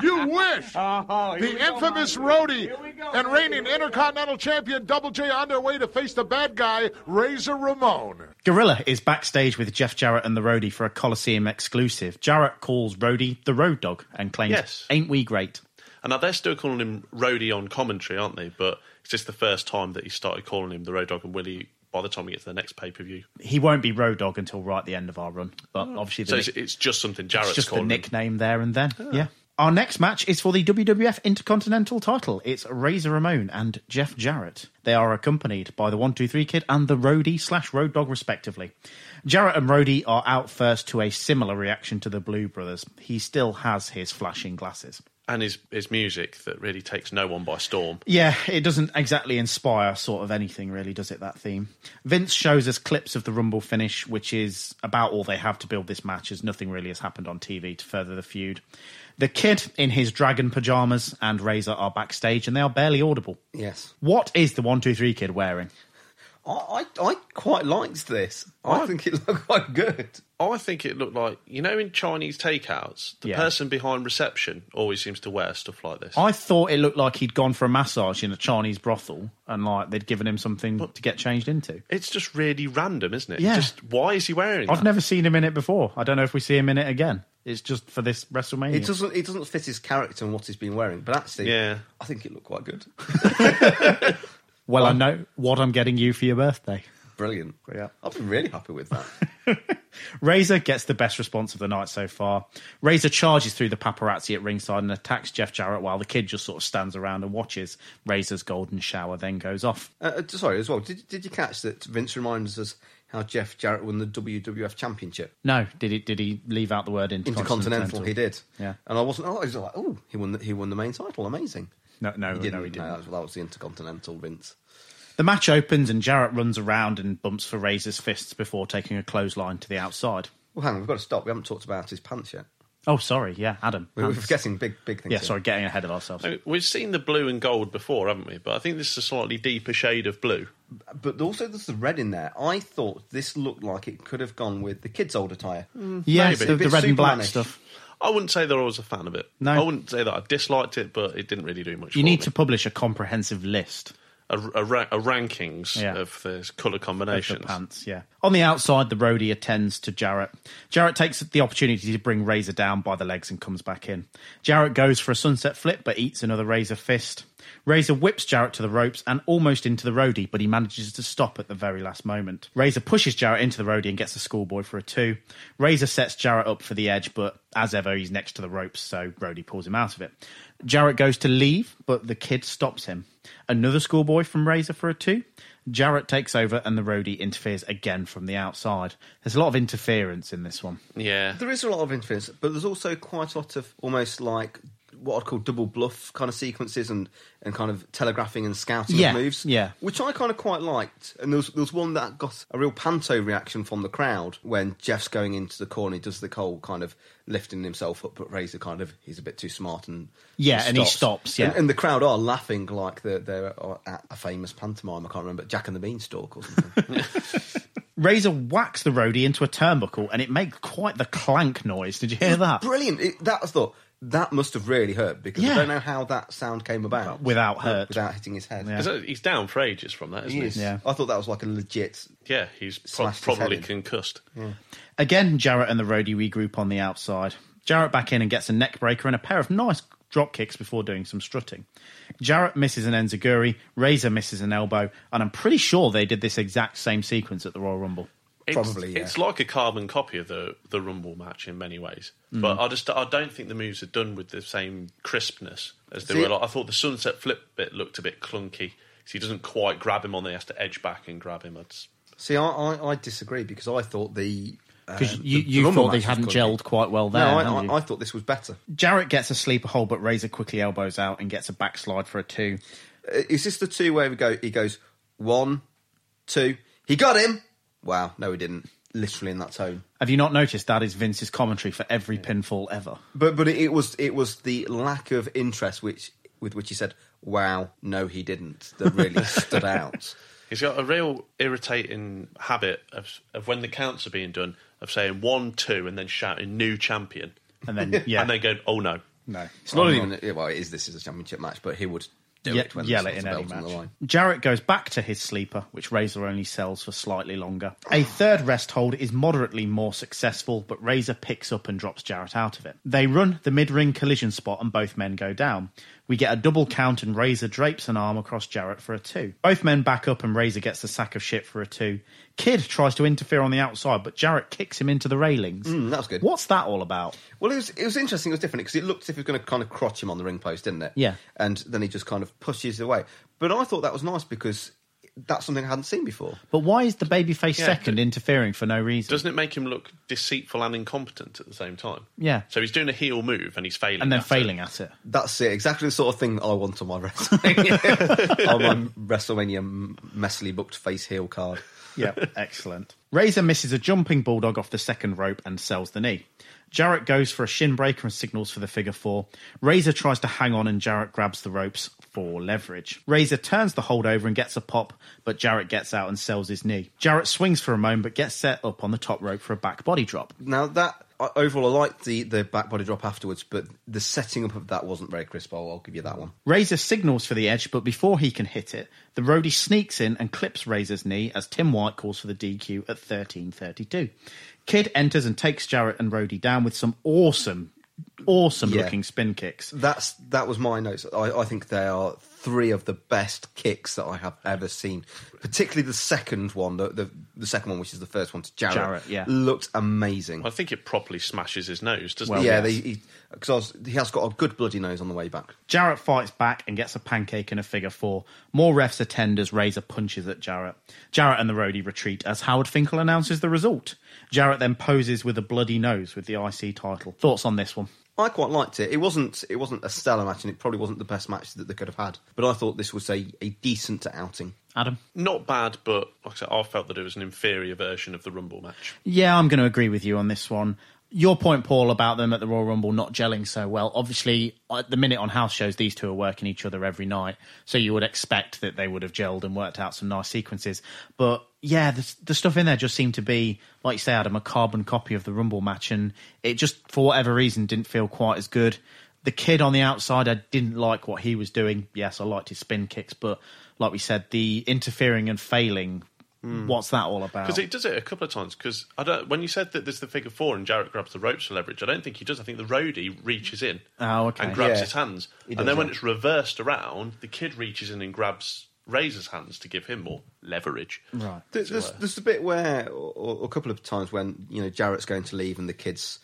You wish. Uh-huh. The go, infamous Roadie and reigning Intercontinental Champion Double J on their way to face the bad guy, Razor Ramon. Gorilla is backstage with Jeff Jarrett and the Roadie for a Coliseum exclusive. Jarrett calls Roadie the Road Dogg and claims, yes. Ain't we great? And now they're still calling him Roadie on commentary, aren't they? But it's just the first time that he started calling him the Road Dogg, and Willie, by the time we get to the next pay-per-view, he won't be Road Dogg until right at the end of our run. But oh. obviously, the so nick- it's just something Jarrett's it's just calling the nickname him. There and then. Oh. Yeah. Our next match is for the W W F Intercontinental title. It's Razor Ramon and Jeff Jarrett. They are accompanied by the one two three Kid and the Roadie slash Road Dogg, respectively. Jarrett and Roadie are out first to a similar reaction to the Blue Brothers. He still has his flashing glasses. And his, his music that really takes no one by storm. Yeah, it doesn't exactly inspire sort of anything, really, does it, that theme? Vince shows us clips of the Rumble finish, which is about all they have to build this match, as nothing really has happened on T V to further the feud. The Kid in his dragon pyjamas and Razor are backstage, and they are barely audible. Yes. What is the one two three Kid wearing? I, I, I quite liked this. I, I think it looked quite good. I think it looked like, you know, in Chinese takeouts, the yeah. person behind reception always seems to wear stuff like this. I thought it looked like he'd gone for a massage in a Chinese brothel and like they'd given him something but to get changed into. It's just really random, isn't it? Yeah. Just, why is he wearing I've that? never seen him in it before. I don't know if we see him in it again. It's just for this WrestleMania. It doesn't it doesn't fit his character and what he's been wearing, but actually, yeah. I think it looked quite good. Well, um, I know what I'm getting you for your birthday. Brilliant. Yeah. I've been really happy with that. Razor gets the best response of the night so far. Razor charges through the paparazzi at ringside and attacks Jeff Jarrett while the Kid just sort of stands around and watches. Razor's golden shower then goes off. Uh, sorry, as well, did, did you catch that Vince reminds us how Jeff Jarrett won the W W F Championship? No, did he, did he leave out the word intercontinental? Intercontinental, he did. Yeah. And I wasn't, oh, I was like, oh, he won the, he won the main title, amazing. No, no, he didn't. No, he didn't. No, that, was, that was the Intercontinental Vince. The match opens and Jarrett runs around and bumps for Razor's fists before taking a clothesline to the outside. Well, hang on, we've got to stop. We haven't talked about his pants yet. Oh, sorry. Yeah, Adam. We were forgetting big, big things. Yeah, here. Sorry, getting ahead of ourselves. I mean, we've seen the blue and gold before, haven't we? But I think this is a slightly deeper shade of blue. But also there's the red in there. I thought this looked like it could have gone with the kids' old attire. Mm, yes, the, the red and black stuff. I wouldn't say that I was a fan of it. No. I wouldn't say that I disliked it, but it didn't really do much for me. You need to publish a comprehensive list. A, a, ra- a rankings yeah. of the colour combinations. The pants, yeah. On the outside, the roadie attends to Jarrett. Jarrett takes the opportunity to bring Razor down by the legs and comes back in. Jarrett goes for a sunset flip but eats another Razor fist. Razor whips Jarrett to the ropes and almost into the roadie, but he manages to stop at the very last moment. Razor pushes Jarrett into the roadie and gets a schoolboy for a two. Razor sets Jarrett up for the edge, but as ever, he's next to the ropes, so roadie pulls him out of it. Jarrett goes to leave, but the kid stops him. Another schoolboy from Razor for a two. Jarrett takes over and the roadie interferes again from the outside. There's a lot of interference in this one. Yeah. There is a lot of interference, but there's also quite a lot of almost like what I'd call double bluff kind of sequences and, and kind of telegraphing and scouting yeah, of moves. Yeah. Which I kind of quite liked. And there was, there was one that got a real panto reaction from the crowd when Jeff's going into the corner, he does the cold kind of lifting himself up, but Razor kind of, he's a bit too smart and yeah, and, and he stops, yeah. And, and the crowd are laughing like they're, they're at a famous pantomime, I can't remember, Jack and the Beanstalk or something. Razor whacks the roadie into a turnbuckle and it made quite the clank noise. Did you hear that? Brilliant. It, that I thought... That must have really hurt, because yeah. I don't know how that sound came about. Without hurt. Without hitting his head. Yeah. He's down for ages from that, isn't he? he? Is. Yeah. I thought that was like a legit... Yeah, he's pro- probably concussed. Yeah. Again, Jarrett and the roadie regroup on the outside. Jarrett back in and gets a neck breaker and a pair of nice drop kicks before doing some strutting. Jarrett misses an enziguri, Razor misses an elbow, and I'm pretty sure they did this exact same sequence at the Royal Rumble. It's, Probably, yeah. It's like a carbon copy of the, the Rumble match in many ways. Mm. But I just I don't think the moves are done with the same crispness as they See, were. Like, I thought the sunset flip bit looked a bit clunky. So he doesn't quite grab him on there. He has to edge back and grab him. It's... See, I, I, I disagree because I thought the... Because um, you, the, you the thought they hadn't gelled quite well there. No, I, I, I thought this was better. Jarrett gets a sleeper hold, but Razor quickly elbows out and gets a backslide for a two. Is this the two where we go? He goes, one, two. He got him! Wow, no he didn't. Literally in that tone. Have you not noticed that is Vince's commentary for every yeah. pinfall ever? But but it was it was the lack of interest which with which he said, wow, no he didn't, that really stood out. He's got a real irritating habit of, of when the counts are being done, of saying one, two, and then shouting new champion. And then yeah. And then going, oh no. No. It's not even well, well it is this is a championship match, but he would Do Ye- yell it in any match. Jarrett goes back to his sleeper, which Razor only sells for slightly longer. A third rest hold is moderately more successful, but Razor picks up and drops Jarrett out of it. They run the mid-ring collision spot and both men go down. We get a double count and Razor drapes an arm across Jarrett for a two. Both men back up and Razor gets the sack of shit for a two. Kid tries to interfere on the outside, but Jarrett kicks him into the railings. Mm, that was good. What's that all about? Well, it was it was interesting. It was different because it looked as if he was going to kind of crotch him on the ring post, didn't it? Yeah. And then he just kind of pushes away. But I thought that was nice because that's something I hadn't seen before. But why is the babyface yeah, second interfering for no reason? Doesn't it make him look deceitful and incompetent at the same time? Yeah. So he's doing a heel move and he's failing And then at failing it. at it. That's it. Exactly the sort of thing I want on my WrestleMania, on my WrestleMania messily booked face heel card. Yeah, excellent. Razor misses a jumping bulldog off the second rope and sells the knee. Jarrett goes for a shin breaker and signals for the figure four. Razor tries to hang on and Jarrett grabs the ropes for leverage. Razor turns the hold over and gets a pop, but Jarrett gets out and sells his knee. Jarrett swings for a moment but gets set up on the top rope for a back body drop. Now that, overall I liked the, the back body drop afterwards, but the setting up of that wasn't very crisp, I'll, I'll give you that one. Razor signals for the edge, but before he can hit it, the roadie sneaks in and clips Razor's knee as Tim White calls for the D Q at thirteen thirty-two. Kid enters and takes Jarrett and Roadie down with some awesome, awesome-looking yeah. spin kicks. That's That was my notes. I, I think they are three of the best kicks that I have ever seen, particularly the second one, the, the, the second one, which is the first one to Jarrett. Jarrett yeah. Looked amazing. Well, I think it properly smashes his nose, doesn't well, it? Yeah, because yes. he, he has got a good bloody nose on the way back. Jarrett fights back and gets a pancake and a figure four. More refs attend as Razor punches at Jarrett. Jarrett and the Roadie retreat as Howard Finkel announces the result. Jarrett then poses with a bloody nose with the I C title. Thoughts on this one? I quite liked it. It wasn't it wasn't a stellar match, and it probably wasn't the best match that they could have had. But I thought this was a, a decent outing. Adam? Not bad, but like I said, I felt that it was an inferior version of the Rumble match. Yeah, I'm going to agree with you on this one. your point, Paul, about them at the Royal Rumble not gelling so well. Obviously, at the minute on house shows, these two are working each other every night, so you would expect that they would have gelled and worked out some nice sequences. But yeah, the, the stuff in there just seemed to be, like you say, Adam, a carbon copy of the Rumble match, and it just, for whatever reason, didn't feel quite as good. The kid on the outside, I didn't like what he was doing. Yes, I liked his spin kicks, but like we said, the interfering and failing, mm. what's that all about? Because he does it a couple of times. Because I don't. When you said that there's the figure four and Jarrett grabs the ropes for leverage, I don't think he does. I think the roadie reaches in oh, okay. and grabs yeah. his hands. He and then when it's reversed around, the kid reaches in and grabs Razor's hands to give him more leverage. Right. There's, there's, there's the bit where, or, or a couple of times when, you know, Jarrett's going to leave and the kid's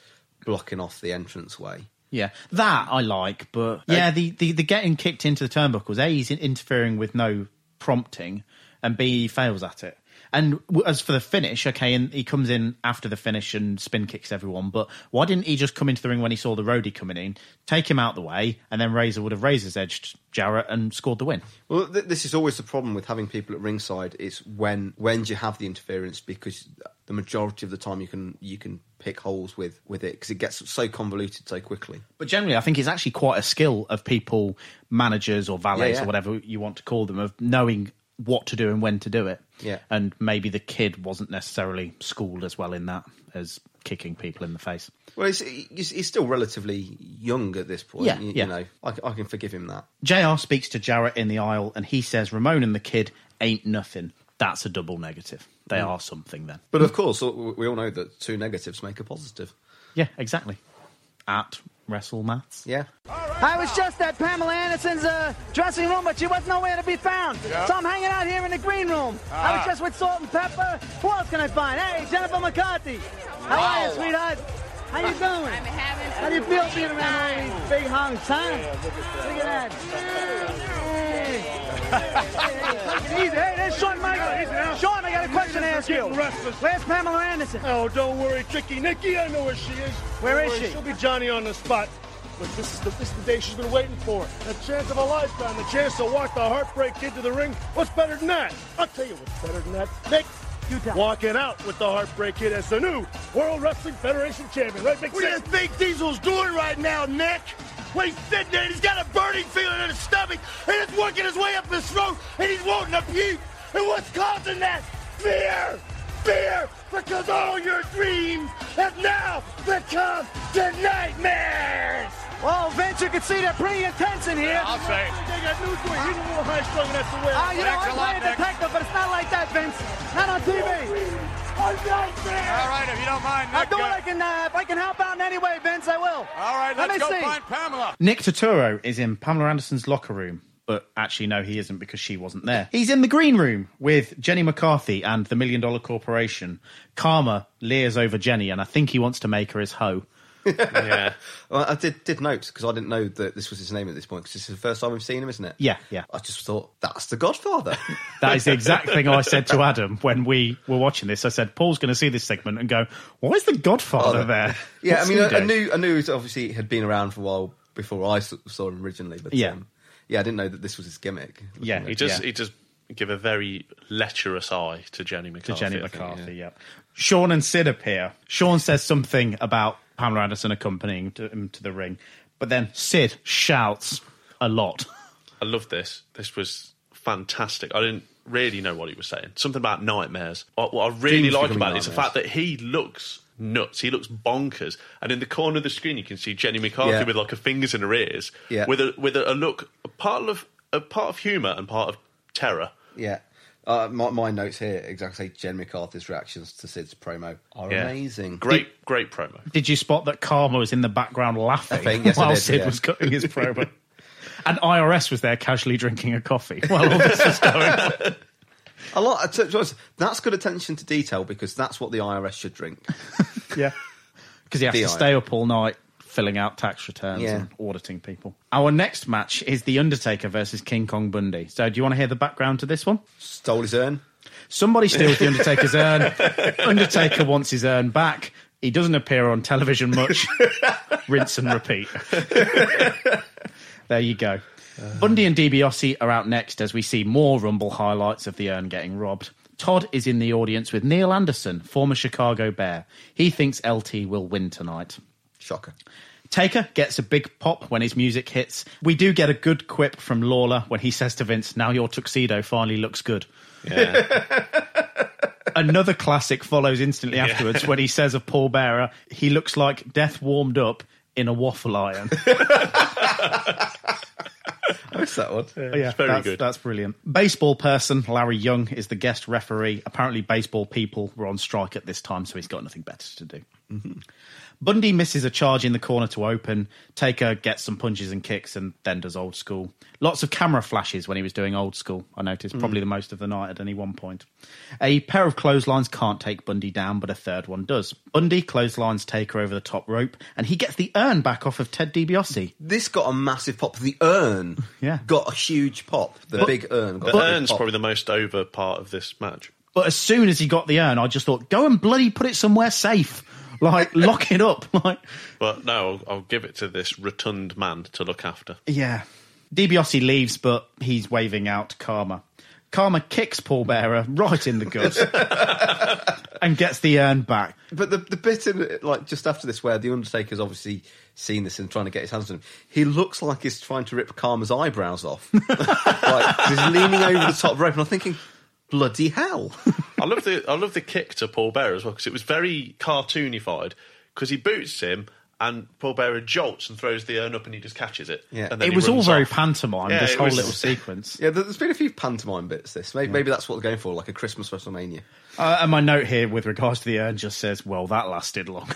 blocking off the entranceway. Yeah, that I like, but yeah, the, the, the getting kicked into the turnbuckles, A, he's interfering with no prompting, and B, he fails at it. And as for the finish, okay, and he comes in after the finish and spin kicks everyone, but why didn't he just come into the ring when he saw the roadie coming in, take him out the way, and then Razor would have Razor's edged Jarrett and scored the win? Well, th- this is always the problem with having people at ringside, is when when do you have the interference, because the majority of the time you can you can pick holes with, with it, because it gets so convoluted so quickly. But generally, I think it's actually quite a skill of people, managers or valets yeah, yeah. or whatever you want to call them, of knowing what to do and when to do it. Yeah. And maybe the kid wasn't necessarily schooled as well in that as kicking people in the face. Well, he's, he's still relatively young at this point. Yeah, you, yeah. you know, I, I can forgive him that. J R speaks to Jarrett in the aisle and he says Ramon and the kid ain't nothing. That's a double negative. They mm. are something then. But of course, we all know that two negatives make a positive. Yeah, exactly. At WrestleMaths. Yeah. I was just at Pamela Anderson's uh, dressing room, but she was nowhere to be found. Yeah. So I'm hanging out here in the green room. Ah. I was just with Salt-N-Pepa. Who else can I find? Hey, Jennifer McCarthy. How wow. are you, sweetheart? How you doing? I'm having How do you feel being around all these big hunks, huh? Yeah, look at that. Look at that. Hey, hey, hey, hey. Hey, there's Shawn Michaels. Shawn, I got a question to ask you. Where's Pamela Anderson? Oh, don't worry, Tricky Nikki. I know where she is. Where don't is worry. she? She'll be Johnny on the spot. But this is the this is the day she's been waiting for. The chance of a lifetime, the chance to walk the Heartbreak Kid to the ring. What's better than that? I'll tell you what's better than that, Nick. Walking out with the Heartbreak Kid as the new World Wrestling Federation champion. Right, What do you think Diesel's doing right now, Nick? Well, he's sitting there and he's got a burning feeling in his stomach and it's working his way up his throat and he's wanting to puke. And what's causing that? Fear! Fear! Because all your dreams have now become the nightmares! Well, Vince, you can see they're pretty intense in here. Yeah, I'll say. They got new to it. He's a little high-strung, that's the way. Oh, you know, I'm playing detective, but it's not like that, Vince. Not on T V. I'm right there. All right, if you don't mind, Nick. I'll do what I can. Uh, if I can help out in any way, Vince, I will. All right, let's Let me go see. find Pamela. Nick Turturro is in Pamela Anderson's locker room. But actually, no, he isn't, because she wasn't there. He's in the green room with Jenny McCarthy and the Million Dollar Corporation. Karma leers over Jenny, and I think he wants to make her his hoe. Yeah. Well, I did, did note, because I didn't know that this was his name at this point, because this is the first time we've seen him, isn't it? Yeah, yeah. I just thought, that's the Godfather. That is the exact thing I said to Adam when we were watching this. I said, Paul's going to see this segment and go, why is the Godfather oh, there? Yeah, What's I mean, I, I knew I knew it obviously had been around for a while before I saw him originally, but yeah. Um, yeah, I didn't know that this was his gimmick. Yeah, he does, yeah. he does give a very lecherous eye to Jenny McCarthy. To Jenny McCarthy, think, yeah. yeah. Shawn and Sid appear. Shawn says something about Pamela Anderson accompanying him to the ring. But then Sid shouts a lot. I love this. This was fantastic. I didn't really know what he was saying. Something about nightmares. What I really Dreams like about it is the fact that he looks nuts. He looks bonkers. And in the corner of the screen, you can see Jenny McCarthy yeah. with like her fingers in her ears, yeah. with a with a, a look, a part of a part of humour and part of terror. Yeah. Uh, my, my notes here exactly say Jen McCarthy's reactions to Sid's promo are yeah. amazing. Great, did, great promo. Did you spot that Karma was in the background laughing I think, yes, while I did, Sid yeah. was cutting his promo? And I R S was there casually drinking a coffee while all this was going on. A lot. That's good attention to detail, because that's what the I R S should drink. Yeah. Because you have the to I R S. Stay up all night filling out tax returns yeah. and auditing people. Our next match is The Undertaker versus King Kong Bundy. So do you want to hear the background to this one? Stole his urn. Somebody steals The Undertaker's urn. Undertaker wants his urn back. He doesn't appear on television much. Rinse and repeat. There you go. Uh, Bundy and DiBiase are out next as we see more Rumble highlights of the urn getting robbed. Todd is in the audience with Neil Anderson, former Chicago Bear. He thinks L T will win tonight. Shocker. Taker gets a big pop when his music hits. We do get a good quip from Lawler when he says to Vince, now your tuxedo finally looks good. Yeah. Another classic follows instantly afterwards yeah. when he says of Paul Bearer, he looks like death warmed up in a waffle iron. I missed that one. Yeah, yeah, very that's, good. That's brilliant. Baseball person Larry Young is the guest referee. Apparently baseball people were on strike at this time, so he's got nothing better to do. Mm-hmm. Bundy misses a charge in the corner to open. Taker gets some punches and kicks and then does old school. Lots of camera flashes when he was doing old school, I noticed. Mm. Probably the most of the night at any one point. A pair of clotheslines can't take Bundy down, but a third one does. Bundy clotheslines Taker over the top rope and he gets the urn back off of Ted DiBiase. This got a massive pop. The urn yeah. got a huge pop. The but, big urn. Got the a urn's big pop. Probably the most over part of this match. But as soon as he got the urn, I just thought, go and bloody put it somewhere safe. Like, lock it up. Like, But no, I'll, I'll give it to this rotund man to look after. Yeah. DiBiase leaves, but he's waving out Karma. Karma kicks Paul Bearer right in the gut and gets the urn back. But the, the bit, in, like, just after this, where the Undertaker's obviously seen this and trying to get his hands on him, he looks like he's trying to rip Karma's eyebrows off. Like, he's leaning over the top rope, and I'm thinking... bloody hell. I love the I love the kick to Paul Bearer as well, because it was very cartoonified, because he boots him and Paul Bearer jolts and throws the urn up and he just catches it. Yeah. And then it was all very off. Pantomime, yeah, this whole was... little sequence. Yeah, there's been a few pantomime bits this. Maybe, yeah. maybe that's what they're going for, like a Christmas WrestleMania. Uh, and my note here with regards to the urn just says, well, that lasted long.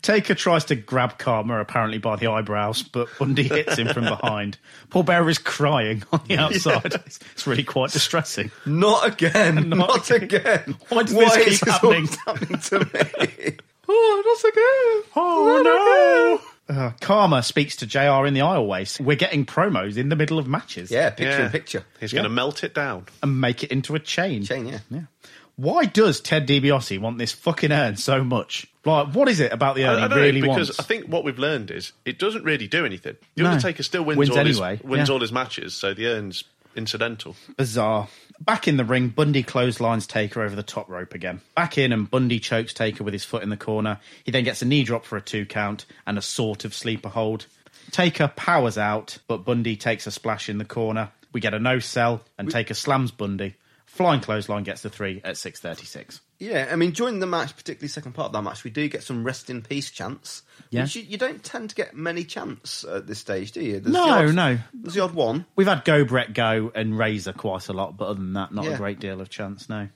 Taker tries to grab Karma, apparently by the eyebrows, but Bundy hits him from behind. Paul Bearer is crying on the outside. Yeah. It's really quite distressing. Not again. Not, not again. again. Why does Why this keep is happening? This happening to me? Oh, not again. Oh, not no. Again. Uh, Karma speaks to J R in the aisleways. We're getting promos in the middle of matches. Yeah, picture yeah. in picture. He's yeah. going to melt it down. And make it into a chain. Chain, yeah. Yeah. Why does Ted DiBiase want this fucking urn so much? Like, what is it about the urn he really know, because wants? Because I think what we've learned is it doesn't really do anything. The no. Undertaker still wins, wins, all, anyway. his, wins yeah. all his matches, so the urn's incidental. Bizarre. Back in the ring, Bundy clotheslines Taker over the top rope again. Back in, and Bundy chokes Taker with his foot in the corner. He then gets a knee drop for a two count and a sort of sleeper hold. Taker powers out, but Bundy takes a splash in the corner. We get a no-sell, and we- Taker slams Bundy. Flying clothesline gets the three at six thirty-six. Yeah, I mean, during the match, particularly second part of that match, we do get some rest in peace chants. Yeah. Which you, you don't tend to get many chants at this stage, do you? There's no, the odd, no. There's the odd one. We've had Go Brett Go and Razor quite a lot, but other than that, not yeah. a great deal of chants, no.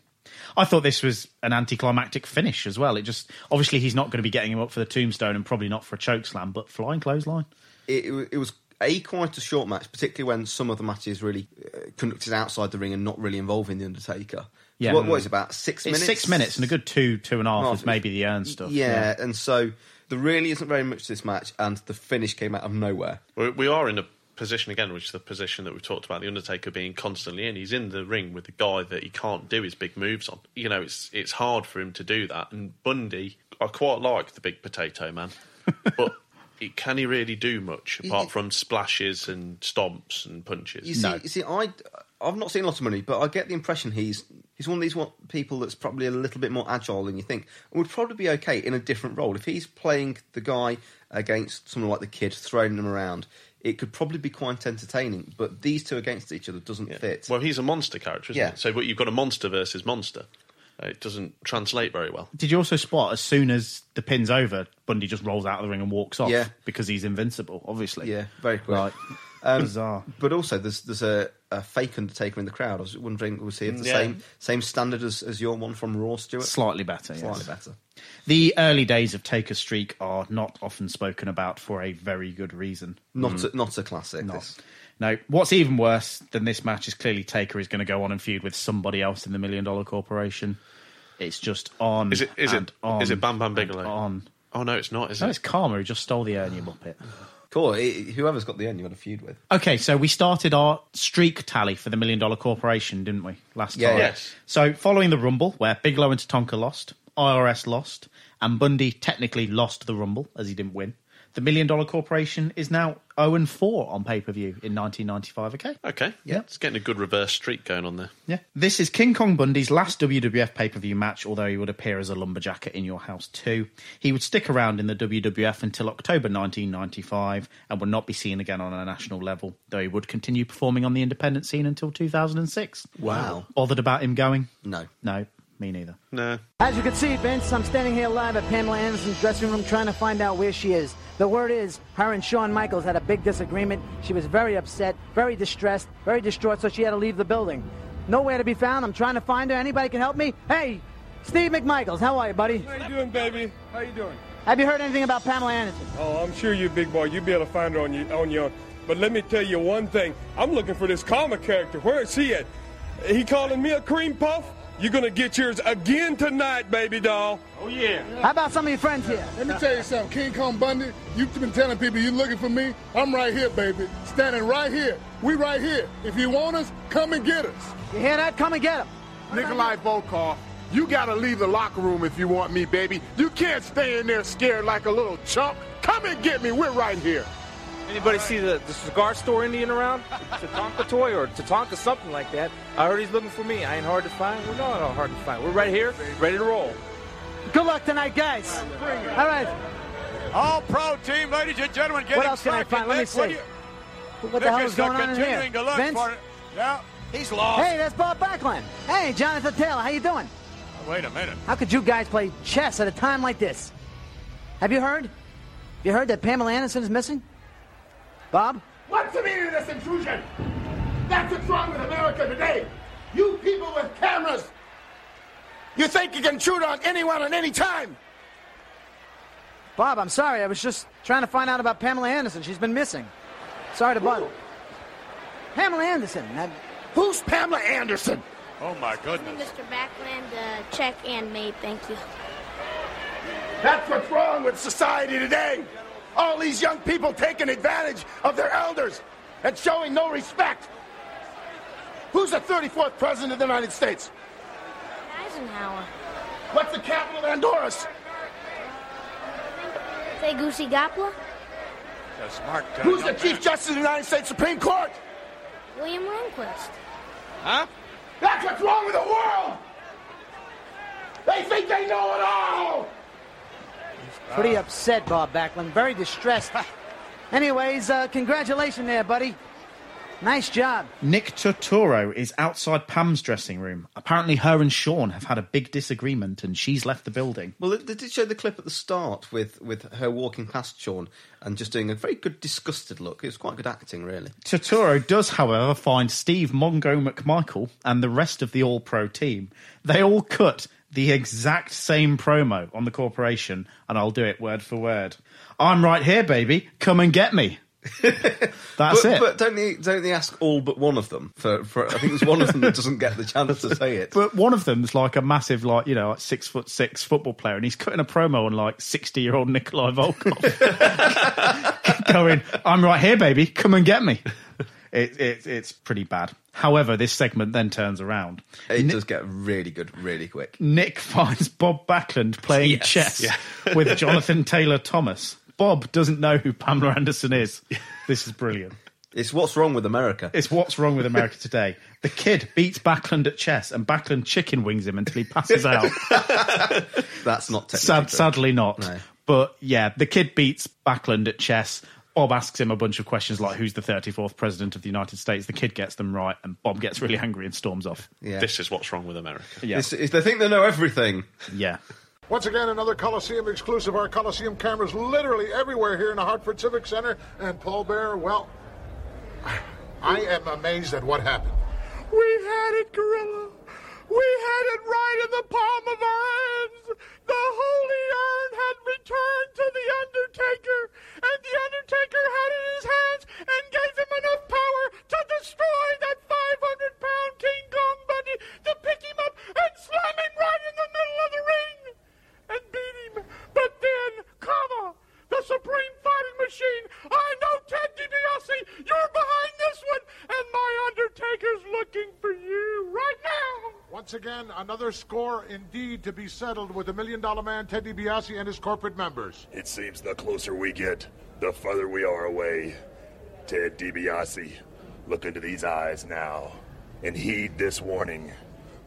I thought this was an anticlimactic finish as well. It just, obviously, he's not going to be getting him up for the tombstone and probably not for a chokeslam, but flying clothesline. It, it was A, quite a short match, particularly when some of the matches really uh, conducted outside the ring and not really involving The Undertaker. Yeah. What, what is it, about six it's minutes? Six minutes and a good two, two and a half oh, is maybe the urn stuff. Yeah, yeah, and so there really isn't very much to this match, and the finish came out of nowhere. We are in a position again, which is the position that we've talked about, The Undertaker being constantly in. He's in the ring with the guy that he can't do his big moves on. You know, it's it's hard for him to do that, and Bundy, I quite like the big potato man, but... can he really do much apart from splashes and stomps and punches? You see, no. you see I, I've not seen a lot of money, but I get the impression he's he's one of these people that's probably a little bit more agile than you think and would probably be okay in a different role. If he's playing the guy against someone like the Kid, throwing them around, it could probably be quite entertaining, but these two against each other doesn't yeah. fit. Well, he's a monster character, isn't yeah. he? So you've got a monster versus monster. It doesn't translate very well. Did you also spot, as soon as the pin's over, Bundy just rolls out of the ring and walks off? Yeah. Because he's invincible, obviously. Yeah, very quick. Right. Um, Bizarre. But also, there's there's a, a fake Undertaker in the crowd. I was wondering, was he at the yeah. same same standard as, as your one from Raw, Stuart? Slightly better, Slightly yes. better. The early days of Taker's streak are not often spoken about for a very good reason. Not, mm. a, not a classic, not. This. No, what's even worse than this match is clearly Taker is going to go on and feud with somebody else in the Million Dollar Corporation. It's just on is it, is and it, on. Is it Bam Bam Bigelow? On. Oh, no, it's not, is no, it? No, it's Karma who just stole the urn, you muppet. Cool, it, whoever's got the urn, you want to feud with. Okay, so we started our streak tally for the Million Dollar Corporation, didn't we, last yeah, time? Yes. So following the Rumble, where Bigelow and Tatanka lost, I R S lost, and Bundy technically lost the Rumble, as he didn't win. The Million Dollar Corporation is now oh and four on pay-per-view in nineteen ninety-five, okay? Okay, yeah. It's getting a good reverse streak going on there. Yeah. This is King Kong Bundy's last W W F pay-per-view match, although he would appear as a lumberjack at In Your House two. He would stick around in the W W F until October nineteen ninety-five and would not be seen again on a national level, though he would continue performing on the independent scene until two thousand six. Wow. Bothered about him going? No. No. Me neither. No. As you can see, Vince, I'm standing here live at Pamela Anderson's dressing room trying to find out where she is. The word is, her and Shawn Michaels had a big disagreement. She was very upset, very distressed, very distraught, so she had to leave the building. Nowhere to be found. I'm trying to find her. Anybody can help me? Hey, Steve McMichaels, how are you, buddy? How you doing, baby? How you doing? Have you heard anything about Pamela Anderson? Oh, I'm sure you, big boy, you'll be able to find her on your, on your own. But let me tell you one thing. I'm looking for this Karma character. Where is he at? He calling me a cream puff? You're going to get yours again tonight, baby doll. Oh, yeah. How about some of your friends here? Let me tell you something. King Kong Bundy, you've been telling people you're looking for me. I'm right here, baby. Standing right here. We right here. If you want us, come and get us. You hear that? Come and get them. Nikolai Volkov, you got to leave the locker room if you want me, baby. You can't stay in there scared like a little chump. Come and get me. We're right here. Anybody right. see the, the cigar store Indian around? Tatanka Toy or Tatanka something like that. I heard he's looking for me. I ain't hard to find. We're not all hard to find. We're right here, ready to roll. Good luck tonight, guys. All right. All pro team, ladies and gentlemen, getting what else can I find? Let me see. What, you... what the hell is going on in here? To look Vince? For yeah, he's lost. Hey, that's Bob Backlund. Hey, Jonathan Taylor, how you doing? Oh, wait a minute. How could you guys play chess at a time like this? Have you heard? Have you heard that Pamela Anderson is missing? Bob? What's the meaning of this intrusion? That's what's wrong with America today. You people with cameras. You think you can shoot on anyone at any time. Bob, I'm sorry. I was just trying to find out about Pamela Anderson. She's been missing. Sorry to bother. Pamela Anderson. I... Who's Pamela Anderson? Oh, my goodness. Mister Backlund, uh, check and mate. Thank you. That's what's wrong with society today. All these young people taking advantage of their elders and showing no respect. Who's the thirty-fourth president of the United States? Eisenhower. What's the capital of Honduras? Tegucigalpa. Who's the Chief Justice of the United States Supreme Court? William Rehnquist. Huh? That's what's wrong with the world! They think they know it all! Pretty upset, Bob Backlund. Very distressed. Anyways, uh, congratulations there, buddy. Nice job. Nick Totoro is outside Pam's dressing room. Apparently her and Shawn have had a big disagreement and she's left the building. Well, they did show the clip at the start with, with her walking past Shawn and just doing a very good disgusted look. It was quite good acting, really. Totoro does, however, find Steve Mongo McMichael and the rest of the All-Pro team. They all cut the exact same promo on the corporation, and I'll do it word for word. I'm right here, baby. Come and get me. That's but, it. But don't they, don't they ask all but one of them? For, for I think it's one of them that doesn't get the chance to say it. But one of them's like a massive, like you know, like six foot six football player, and he's cutting a promo on like sixty year old Nikolai Volkov, going, "I'm right here, baby. Come and get me." It, it, it's pretty bad. However, this segment then turns around. It Nick, does get really good really quick. Nick finds Bob Backlund playing yes. chess yeah. with Jonathan Taylor Thomas. Bob doesn't know who Pamela Anderson is. This is brilliant. It's what's wrong with America. It's what's wrong with America today. The kid beats Backlund at chess, and Backlund chicken wings him until he passes out. That's not technically Sad, Sadly not. No. But yeah, the kid beats Backlund at chess. Bob asks him a bunch of questions like, who's the thirty-fourth president of the United States? The kid gets them right, and Bob gets really angry and storms off. Yeah. This is what's wrong with America. Yeah. It's, it's, they think they know everything. Yeah. Once again, another Coliseum exclusive. Our Coliseum cameras literally everywhere here in the Hartford Civic Center. And Paul Bear, well, I am amazed at what happened. We had it, Gorilla. We had it right in the palm of our hands. The holy urn had returned to the Undertaker, and the Undertaker had it in his hands and gave him enough power to destroy that five hundred pound King Kong Bundy, to pick him up and slam him right in the middle of the ring and beat him. But then, Karma, the Supreme Fighting Machine, I know, Ted DiBiase, you're behind this one, and my Undertaker's looking for you right now. Once once again, another score indeed to be settled with the Million Dollar Man, Ted DiBiase, and his corporate members. It seems the closer we get, the further we are away. Ted DiBiase, look into these eyes now and heed this warning.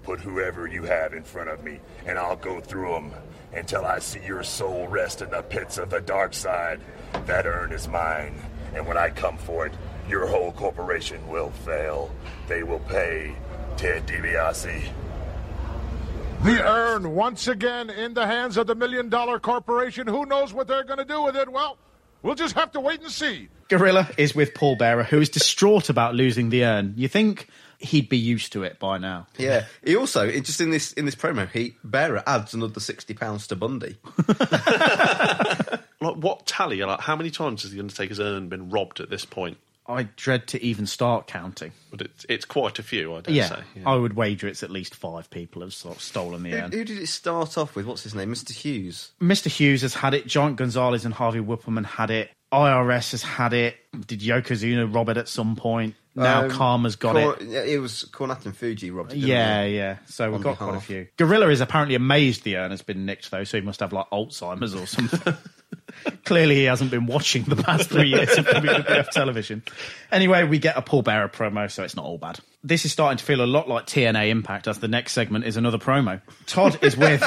Put whoever you have in front of me, and I'll go through them until I see your soul rest in the pits of the dark side. That urn is mine, and when I come for it, your whole corporation will fail. They will pay Ted DiBiase. The urn, once again, in the hands of the Million Dollar Corporation. Who knows what they're going to do with it? Well, we'll just have to wait and see. Gorilla is with Paul Bearer, who is distraught about losing the urn. You think he'd be used to it by now. Yeah. He also, just in this in this promo, he Bearer adds another sixty pounds to Bundy. Like, what tally? Like, how many times has the Undertaker's urn been robbed at this point? I dread to even start counting. But it's, it's quite a few, I dare yeah, say. Yeah, I would wager it's at least five people have sort of stolen the urn. Who, who did it start off with? What's his name? Mister Hughes. Mister Hughes has had it. Giant Gonzalez and Harvey Whippleman had it. I R S has had it. Did Yokozuna rob it at some point? Now um, Karma's got Cor- it. It was Cornette and Fuji robbed it. Yeah, it? yeah. So we've got behalf. quite a few. Gorilla is apparently amazed the urn has been nicked, though, so he must have, like, Alzheimer's or something. Clearly he hasn't been watching the past three years of W W F television. Anyway, we get a Paul Bearer promo, so it's not all bad. This is starting to feel a lot like T N A Impact, as the next segment is another promo. Todd is with...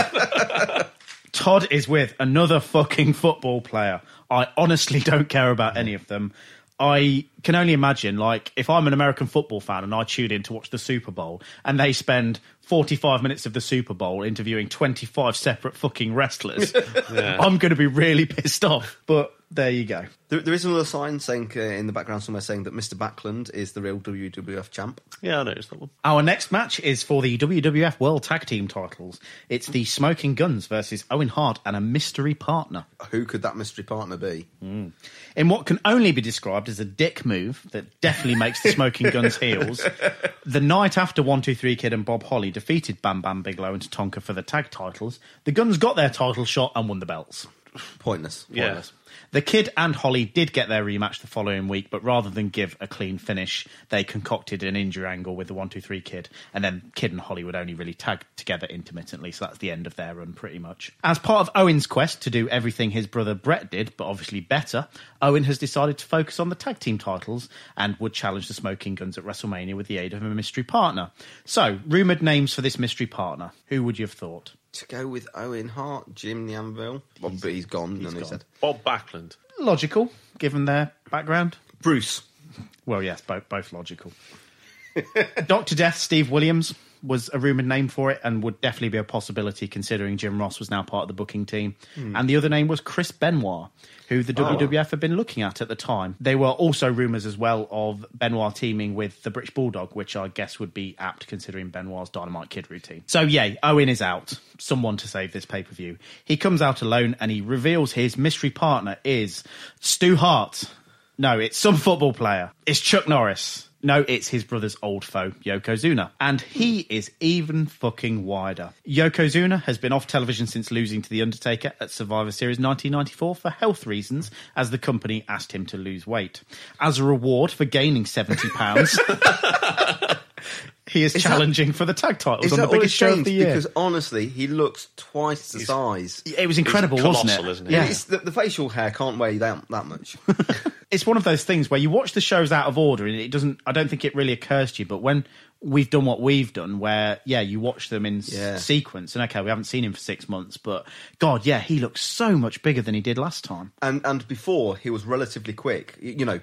Todd is with another fucking football player. I honestly don't care about any of them. I can only imagine, like, if I'm an American football fan and I tune in to watch the Super Bowl and they spend forty-five minutes of the Super Bowl interviewing twenty-five separate fucking wrestlers, yeah. I'm going to be really pissed off. But there you go. There, there is another sign saying uh, in the background somewhere saying that Mister Backlund is the real W W F champ. Yeah, I noticed that one. Our next match is for the W W F World Tag Team titles. It's the Smoking Guns versus Owen Hart and a mystery partner. Who could that mystery partner be? Mm. In what can only be described as a dick move that definitely makes the Smoking Guns heels, the night after one two three Kid and Bob Holly defeated Bam Bam Bigelow and Tatanka for the tag titles, the Guns got their title shot and won the belts. Pointless. Pointless. Yeah. The Kid and Holly did get their rematch the following week, but rather than give a clean finish, they concocted an injury angle with the one two three Kid, and then Kid and Holly would only really tag together intermittently, so that's the end of their run, pretty much. As part of Owen's quest to do everything his brother Bret did, but obviously better, Owen has decided to focus on the tag team titles and would challenge the Smoking Guns at WrestleMania with the aid of a mystery partner. So, rumoured names for this mystery partner. Who would you have thought? To go with Owen Hart, Jim the Anvil. Well, he's, he's gone, he's and gone. Said. Bob Backlund. Logical, given their background. Bruce. Well, yes, both, both logical. Doctor Death, Steve Williams, was a rumoured name for it and would definitely be a possibility considering Jim Ross was now part of the booking team. Hmm. And the other name was Chris Benoit, who the oh. W W F had been looking at at the time. There were also rumours as well of Benoit teaming with the British Bulldog, which I guess would be apt considering Benoit's Dynamite Kid routine. So yeah, Owen is out. Someone to save this pay-per-view. He comes out alone and he reveals his mystery partner is Stu Hart. No, it's some football player. It's Chuck Norris. No, it's his brother's old foe, Yokozuna. And he is even fucking wider. Yokozuna has been off television since losing to The Undertaker at Survivor Series nineteen ninety-four for health reasons, as the company asked him to lose weight. As a reward for gaining seventy pounds, he is, is challenging that, for the tag titles on the biggest show of the year. Because honestly, he looks twice the He's, size. It was incredible, colossal, wasn't it? Isn't it? Yeah. It's, the, the facial hair can't weigh that, that much. It's one of those things where you watch the shows out of order and it doesn't, I don't think it really occurs to you, but when we've done what we've done where, yeah, you watch them in yeah. s- sequence and okay, we haven't seen him for six months, but God, yeah, he looks so much bigger than he did last time. And and before he was relatively quick, you know,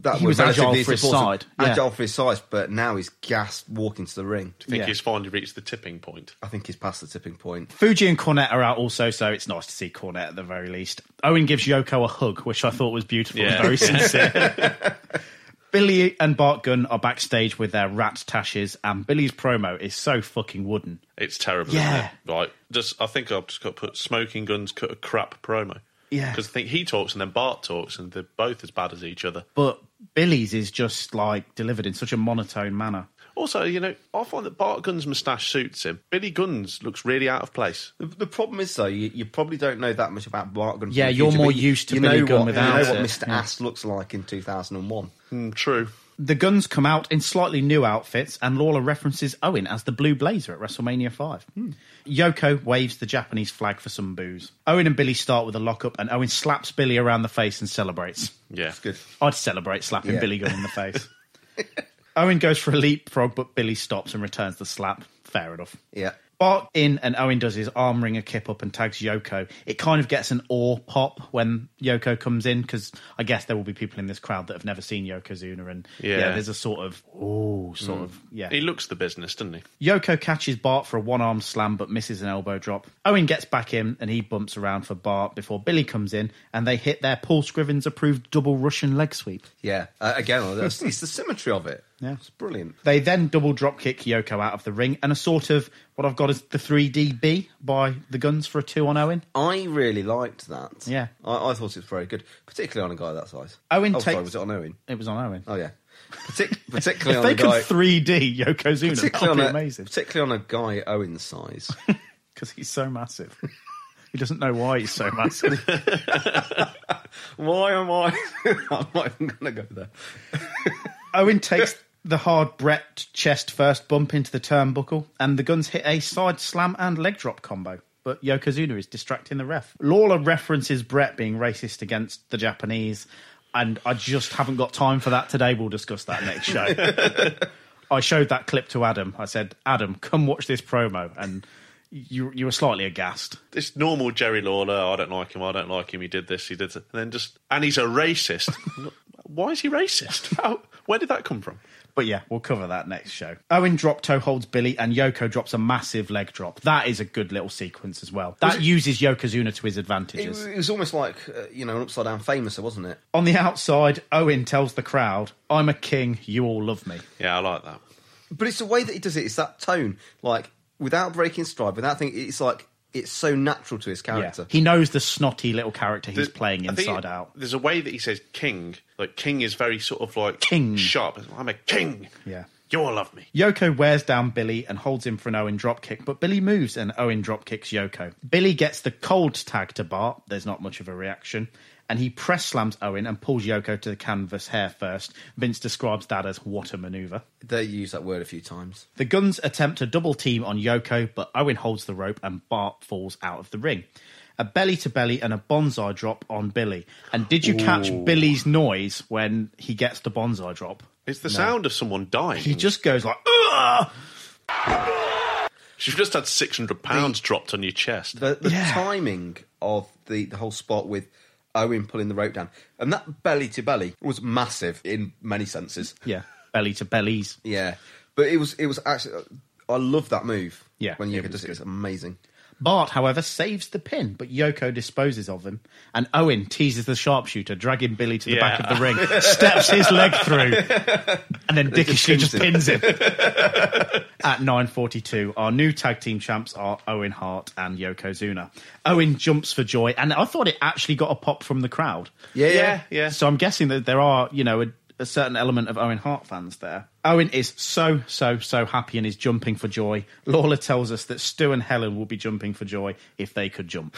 that he was, was agile for his side. Yeah. Agile for his size, but now he's gassed walking to the ring. Do you think yeah. he's finally reached the tipping point? I think he's past the tipping point. Fuji and Cornette are out also, so it's nice to see Cornette at the very least. Owen gives Yoko a hug, which I thought was beautiful yeah. and very sincere. Billy and Bart Gunn are backstage with their rat tashes, and Billy's promo is so fucking wooden. It's terrible, yeah. isn't it? Like, just, I think I've just got to put Smoking Guns cut a crap promo. Yeah, because I think he talks and then Bart talks and they're both as bad as each other. But Billy's is just, like, delivered in such a monotone manner. Also, you know, I find that Bart Gunn's moustache suits him. Billy Gunn's looks really out of place. The, the problem is, though, you, you probably don't know that much about Bart Gunn. Yeah, you're future, more used to you Billy Gunn without it. You know what Mister Yeah. Ass looks like in two thousand one. Mm, true. The Guns come out in slightly new outfits, and Lawler references Owen as the Blue Blazer at WrestleMania five. Hmm. Yoko waves the Japanese flag for some booze. Owen and Billy start with a lockup, and Owen slaps Billy around the face and celebrates. Yeah, that's good. I'd celebrate slapping yeah. Billy Gunn in the face. Owen goes for a leapfrog, but Billy stops and returns the slap. Fair enough. Yeah. Bart in, and Owen does his arm ringer kip up and tags Yoko. It kind of gets an awe pop when Yoko comes in, because I guess there will be people in this crowd that have never seen Yokozuna, and yeah, yeah there's a sort of, oh, sort mm. of, yeah. He looks the business, doesn't he? Yoko catches Bart for a one-arm slam, but misses an elbow drop. Owen gets back in, and he bumps around for Bart before Billy comes in, and they hit their Paul Scrivens-approved double Russian leg sweep. Yeah, uh, again, it's the symmetry of it. Yeah, it's brilliant. They then double drop kick Yoko out of the ring, and a sort of what I've got is the three D B by the Guns for a two on Owen. I really liked that. Yeah, I, I thought it was very good, particularly on a guy that size. Owen oh, takes. Sorry, was it on Owen? It was on Owen. Oh yeah, Partic- particularly if on a guy. If they could three D Yokozuna, particularly that would be amazing. Particularly on a guy Owen's size, because he's so massive. He doesn't know why he's so massive. Why am I? I'm not even going to go there. Owen takes the hard Bret chest first bump into the turnbuckle, and the Guns hit a side slam and leg drop combo, but Yokozuna is distracting the ref. Lawler references Bret being racist against the Japanese, and I just haven't got time for that today. We'll discuss that next show. I showed that clip to Adam. I said, Adam, come watch this promo, and you you were slightly aghast. This normal Jerry Lawler, I don't like him, I don't like him, he did this, he did that, and then just, and he's a racist. Why is he racist? How, where did that come from? But yeah, we'll cover that next show. Owen drop toe holds Billy, and Yoko drops a massive leg drop. That is a good little sequence as well. That it, uses Yokozuna to his advantages. It was almost like, uh, you know, an upside down Famouser, wasn't it? On the outside, Owen tells the crowd, I'm a king, you all love me. Yeah, I like that. But it's the way that he does it, it's that tone, like, without breaking stride, without thinking, it's like, it's so natural to his character. Yeah. He knows the snotty little character he's there's, playing inside out. There's a way that he says king. Like, king is very sort of like king. Sharp. I'm a king. Yeah. You all love me. Yoko wears down Billy and holds him for an Owen dropkick, but Billy moves and Owen dropkicks Yoko. Billy gets the cold tag to Bart. There's not much of a reaction. And he press slams Owen and pulls Yoko to the canvas hair first. Vince describes that as what a manoeuvre. They use that word a few times. The Guns attempt a double team on Yoko, but Owen holds the rope and Bart falls out of the ring. A belly-to-belly and a bonsai drop on Billy. And did you Ooh. catch Billy's noise when he gets the bonsai drop? It's the no. sound of someone dying. He just goes like, ugh! You've just had six hundred pounds the, dropped on your chest. The, the yeah. timing of the, the whole spot with Owen pulling the rope down. And that belly-to-belly was massive in many senses. Yeah, belly-to-bellies. Yeah, but it was it was actually... I love that move. Yeah. When Yoko does it, it's amazing. Bart, however, saves the pin, but Yoko disposes of him, and Owen teases the sharpshooter, dragging Billy to the yeah. back of the ring, steps his leg through, and then dickishly just, just pins him. At nine forty-two, our new tag team champs are Owen Hart and Yokozuna. Owen jumps for joy, and I thought it actually got a pop from the crowd. Yeah, yeah, yeah. So I'm guessing that there are, you know, a, a certain element of Owen Hart fans there. Owen is so, so, so happy and is jumping for joy. Lawler tells us that Stu and Helen will be jumping for joy if they could jump.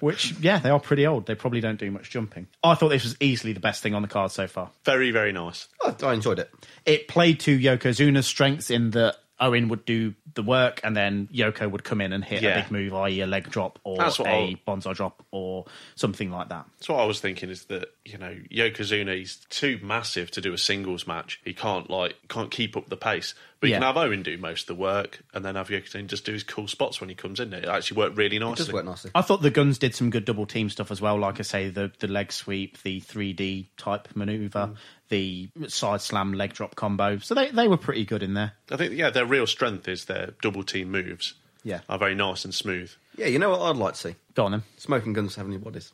Which, yeah, they are pretty old. They probably don't do much jumping. I thought this was easily the best thing on the card so far. Very, very nice. Oh, I enjoyed it. It played to Yokozuna's strengths in that Owen would do the work and then Yoko would come in and hit yeah. a big move, that is a leg drop or a I'll... bonsai drop or something like that. That's what I was thinking, is that, you know, Yokozuna, he's too massive to do a singles match. He can't, like, can't keep up the pace. But you yeah. can have Owen do most of the work and then have Yokozuna just do his cool spots when he comes in. It actually worked really nicely. It does work nicely. I thought the Guns did some good double team stuff as well. Like I say, the, the leg sweep, the three D type manoeuvre, mm. the side slam leg drop combo. So they, they were pretty good in there. I think, yeah, their real strength is their double team moves. Yeah, are very nice and smooth. Yeah, you know what I'd like to see? Go on then. Smoking Guns having your bodies.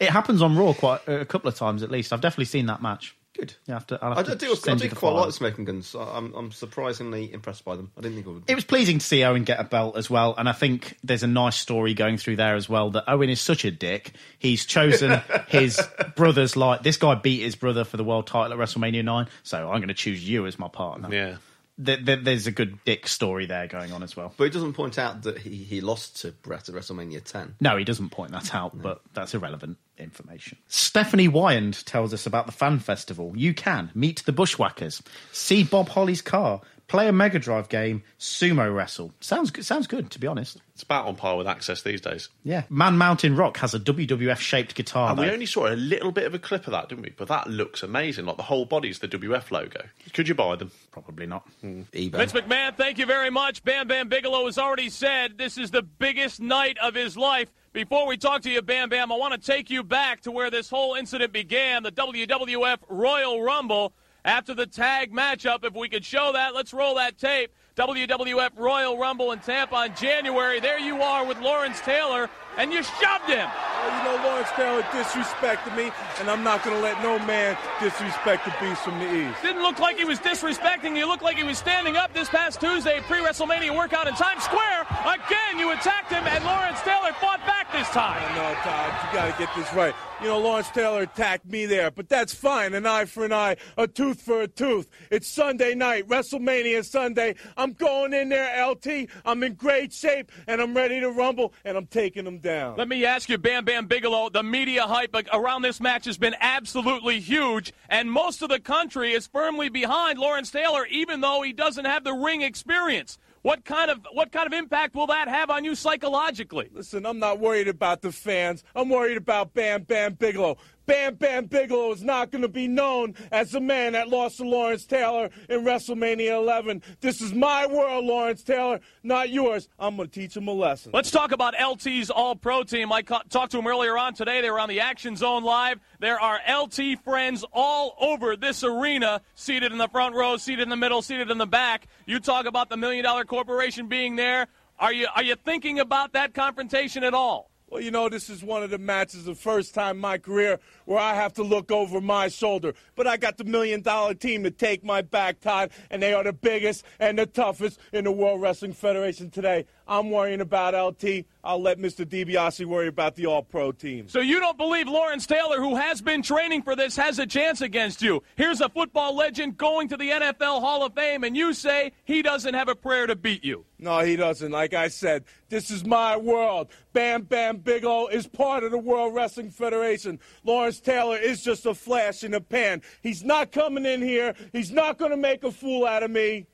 It happens on Raw quite a couple of times at least. I've definitely seen that match. Good. You have to, have I, to do, I do quite like Smoking Guns. I'm, I'm surprisingly impressed by them. I didn't think it would be. It was pleasing to see Owen get a belt as well, and I think there's a nice story going through there as well, that Owen is such a dick. He's chosen his brother's like, this guy beat his brother for the world title at WrestleMania nine, so I'm going to choose you as my partner. Yeah. th- th- there's a good dick story there going on as well. But he doesn't point out that he, he lost to Bret at WrestleMania ten. No, he doesn't point that out, no. But that's irrelevant information. Stephanie Wyand tells us about the fan festival. You can meet the Bushwhackers, see Bob Holly's car, play a Mega Drive game, sumo wrestle. Sounds good, sounds good, to be honest. It's about on par with Access these days. Yeah. Man Mountain Rock has a W W F-shaped guitar. And though. We only saw a little bit of a clip of that, didn't we? But that looks amazing. Like, the whole body's the W F logo. Could you buy them? Probably not. Mm. eBay. Vince McMahon, thank you very much. Bam Bam Bigelow has already said this is the biggest night of his life. Before we talk to you, Bam Bam, I want to take you back to where this whole incident began, the W W F Royal Rumble. After the tag matchup, if we could show that, let's roll that tape. W W F Royal Rumble in Tampa in January. There you are with Lawrence Taylor, and you shoved him. Oh, you know, Lawrence Taylor disrespected me, and I'm not going to let no man disrespect the beast from the East. Didn't look like he was disrespecting. He looked like he was standing up this past Tuesday, pre-WrestleMania workout in Times Square. Again, you attacked him, and Lawrence Taylor fought back this time. Oh, no, Todd, you got to get this right. You know, Lawrence Taylor attacked me there, but that's fine. An eye for an eye, a tooth for a tooth. It's Sunday night, WrestleMania Sunday. I'm going in there, L T. I'm in great shape, and I'm ready to rumble, and I'm taking them down. Let me ask you, Bam Bam Bigelow, the media hype around this match has been absolutely huge, and most of the country is firmly behind Lawrence Taylor, even though he doesn't have the ring experience. What kind of what kind of impact will that have on you psychologically? Listen, I'm not worried about the fans. I'm worried about Bam Bam Bigelow. Bam Bam Bigelow is not going to be known as the man that lost to Lawrence Taylor in WrestleMania eleven. This is my world, Lawrence Taylor, not yours. I'm going to teach him a lesson. Let's talk about L T's All-Pro team. I ca- talked to him earlier on today. They were on the Action Zone Live. There are L T friends all over this arena, seated in the front row, seated in the middle, seated in the back. You talk about the Million Dollar Corporation being there. Are you are you thinking about that confrontation at all? Well, you know, this is one of the matches, the first time in my career, where I have to look over my shoulder. But I got the million-dollar team to take my back, Todd, and they are the biggest and the toughest in the World Wrestling Federation today. I'm worrying about L T. I'll let Mister DiBiase worry about the All-Pro team. So you don't believe Lawrence Taylor, who has been training for this, has a chance against you. Here's a football legend going to the N F L Hall of Fame, and you say he doesn't have a prayer to beat you. No, he doesn't. Like I said, this is my world. Bam Bam Bigelow is part of the World Wrestling Federation. Lawrence Taylor is just a flash in the pan. He's not coming in here. He's not going to make a fool out of me.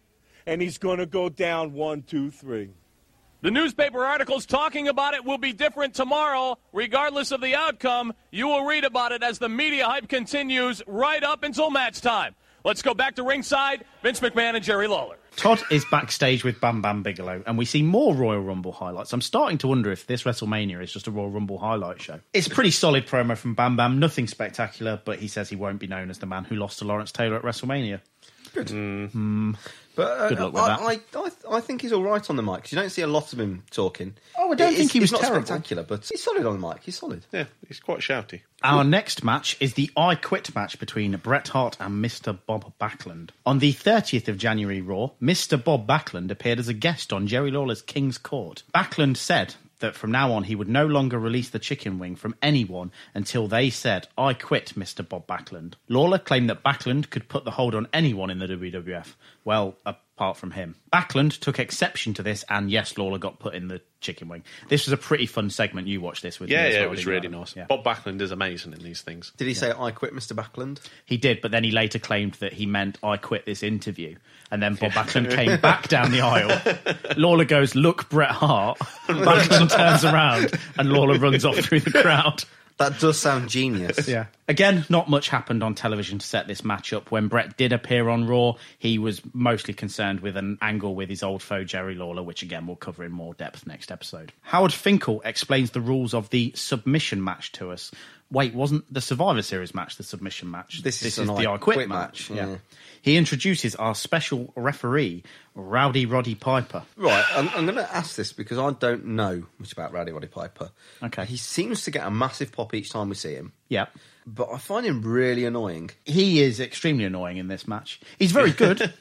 And he's going to go down one, two, three. The newspaper articles talking about it will be different tomorrow. Regardless of the outcome, you will read about it as the media hype continues right up until match time. Let's go back to ringside, Vince McMahon and Jerry Lawler. Todd is backstage with Bam Bam Bigelow, and we see more Royal Rumble highlights. I'm starting to wonder if this WrestleMania is just a Royal Rumble highlight show. It's a pretty solid promo from Bam Bam, nothing spectacular, but he says he won't be known as the man who lost to Lawrence Taylor at WrestleMania. Good. Mm. But uh, Good luck with I, that. I, I, I think he's all right on the mic, because you don't see a lot of him talking. Oh, I don't it, think he was not terrible. Spectacular, but he's solid on the mic. He's solid. Yeah, he's quite shouty. Our Ooh. next match is the I Quit match between Bret Hart and Mister Bob Backlund. On the thirtieth of January Raw, Mister Bob Backlund appeared as a guest on Jerry Lawler's King's Court. Backlund said that from now on he would no longer release the chicken wing from anyone until they said, "I quit, Mister Bob Backlund." Lawler claimed that Backlund could put the hold on anyone in the W W F. Well, apart from him. Backlund took exception to this, and yes, Lawler got put in the chicken wing. This was a pretty fun segment. You watched this with yeah, me as yeah, well, it was really know? nice. Yeah. Bob Backlund is amazing in these things. Did he yeah. say, "I quit, Mister Backlund"? He did, but then he later claimed that he meant, "I quit this interview." And then Bob Backlund came back down the aisle. Lawler goes, "Look, Bret Hart." Backlund turns around, and Lawler runs off through the crowd. That does sound genius. Yeah. Again, not much happened on television to set this match up. When Bret did appear on Raw, he was mostly concerned with an angle with his old foe Jerry Lawler, which again we'll cover in more depth next episode. Howard Finkel explains the rules of the submission match to us. Wait, wasn't the Survivor Series match the submission match? This is, this is the I Quit, quit match. match. Yeah. yeah. He introduces our special referee, Rowdy Roddy Piper. Right, I'm, I'm going to ask this because I don't know much about Rowdy Roddy Piper. Okay. He seems to get a massive pop each time we see him. Yeah. But I find him really annoying. He is extremely annoying in this match. He's very good.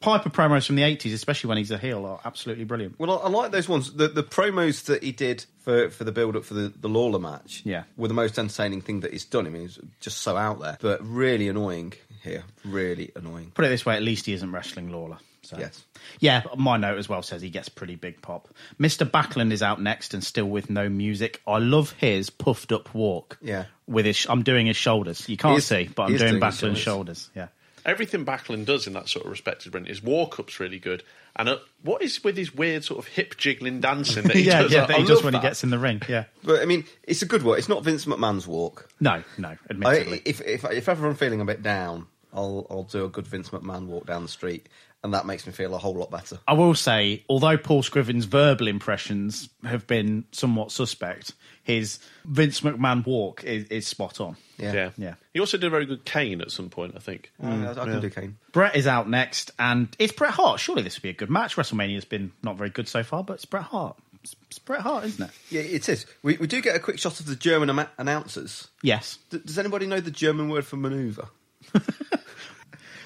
Piper promos from the eighties, especially when he's a heel, are absolutely brilliant. Well, I, I like those ones. The, the promos that he did for, for the build-up for the, the Lawler match yeah. were the most entertaining thing that he's done. I mean, he's just so out there. But really annoying here. Really annoying. Put it this way, at least he isn't wrestling Lawler. So. Yes. Yeah, my note as well says he gets pretty big pop. Mister Backlund is out next and still with no music. I love his puffed up walk. Yeah. With his, I'm doing his shoulders. You can't is, see, but I'm doing, doing Backlund's shoulders. shoulders. Yeah. Everything Backlund does in that sort of respect is brilliant. His walk-up's really good. And uh, what is with his weird sort of hip-jiggling dancing that he yeah, does? Yeah, that he does when that. he gets in the ring, yeah. But, I mean, it's a good walk. It's not Vince McMahon's walk. No, no, admittedly. I, if, if, if ever I'm feeling a bit down, I'll, I'll do a good Vince McMahon walk down the street. And that makes me feel a whole lot better. I will say, although Paul Scrivens' verbal impressions have been somewhat suspect, his Vince McMahon walk is, is spot on. Yeah. yeah. yeah. He also did a very good Kane at some point, I think. Mm, I can yeah. do Kane. Bret is out next, and it's Bret Hart. Surely this would be a good match. WrestleMania's been not very good so far, but it's Bret Hart. It's, it's Bret Hart, isn't it? Yeah, it is. We, we do get a quick shot of the German am- announcers. Yes. D- does anybody know the German word for manoeuvre?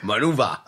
Manoeuvre.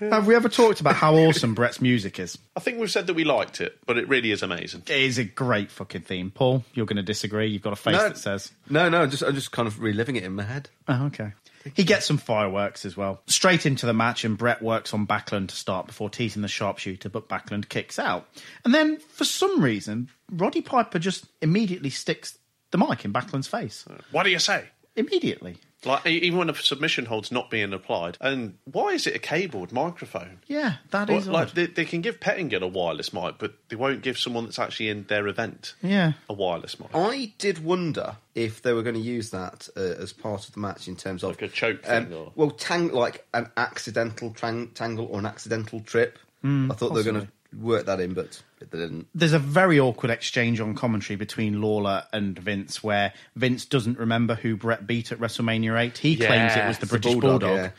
Have we ever talked about how awesome Bret's music is? I think we've said that we liked it, but it really is amazing. It is a great fucking theme. Paul, you're going to disagree. You've got a face no, that says... No, no, just, I'm just kind of reliving it in my head. Oh, okay. He gets some fireworks as well. Straight into the match, and Bret works on Backlund to start before teasing the sharpshooter, but Backlund kicks out. And then, for some reason, Roddy Piper just immediately sticks... the mic in Backlund's face. What do you say? Immediately. Like, even when a submission hold's not being applied. And why is it a cabled microphone? Yeah, that or, is like they, they can give Pettingill a wireless mic, but they won't give someone that's actually in their event yeah. a wireless mic. I did wonder if they were going to use that uh, as part of the match in terms of... Like a choke thing um, or... Well, tang- like an accidental tang- tangle or an accidental trip. Mm, I thought possibly. They were going to... work that in, but they didn't. There's a very awkward exchange on commentary between Lawler and Vince where Vince doesn't remember who Bret beat at WrestleMania eight. He yeah, claims it was the British the Bulldog, Bulldog. Yeah.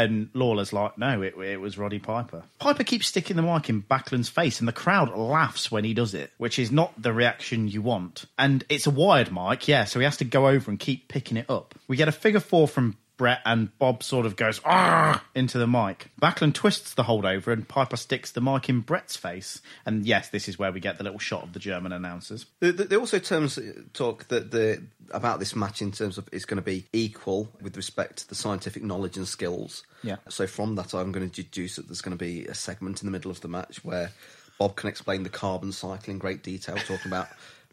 And Lawler's like, no, it, it was Roddy Piper. Piper keeps sticking the mic in Backlund's face and the crowd laughs when he does it, which is not the reaction you want. And it's a wired mic, yeah, so he has to go over and keep picking it up. We get a figure four from Bret and Bob sort of goes ah into the mic. Backlund twists the holdover and Piper sticks the mic in Bret's face. And yes, this is where we get the little shot of the German announcers. They, they also terms talk that the about this match in terms of it's going to be equal with respect to the scientific knowledge and skills. Yeah. So from that, I'm going to deduce that there's going to be a segment in the middle of the match where Bob can explain the carbon cycle in great detail, talking about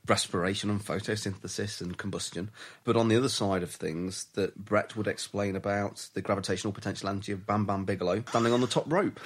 respiration and photosynthesis and combustion. But on the other side of things, that Bret would explain about the gravitational potential energy of Bam Bam Bigelow standing on the top rope.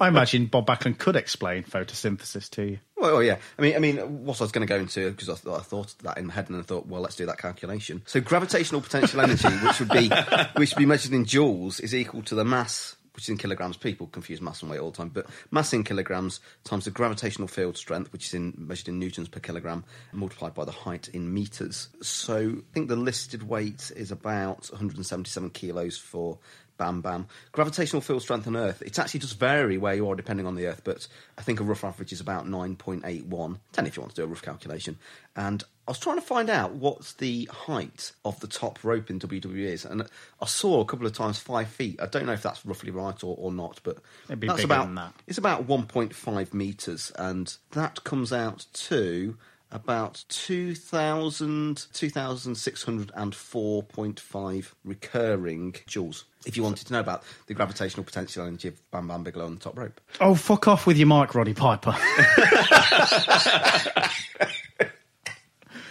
I imagine Bob Backlund could explain photosynthesis to you. Well, yeah. I mean, I mean, what I was going to go into, because I, th- I thought that in my head and I thought, well, let's do that calculation. So gravitational potential energy, which would be which would be measured in joules, is equal to the mass... which is in kilograms. People confuse mass and weight all the time, but mass in kilograms times the gravitational field strength, which is in, measured in newtons per kilogram, and multiplied by the height in metres. So I think the listed weight is about one hundred seventy-seven kilos for Bam Bam. Gravitational field strength on Earth, it actually does vary where you are depending on the Earth, but I think a rough average is about nine point eight one, ten if you want to do a rough calculation. And I was trying to find out what's the height of the top rope in W W E is, and I saw a couple of times five feet. I don't know if that's roughly right or, or not, but it'd be that's about, that. It's about one point five metres, and that comes out to about two thousand, two thousand six hundred four point five recurring joules. If you wanted to know about the gravitational potential energy of Bam Bam Bigelow on the top rope. Oh, fuck off with your mic, Roddy Piper.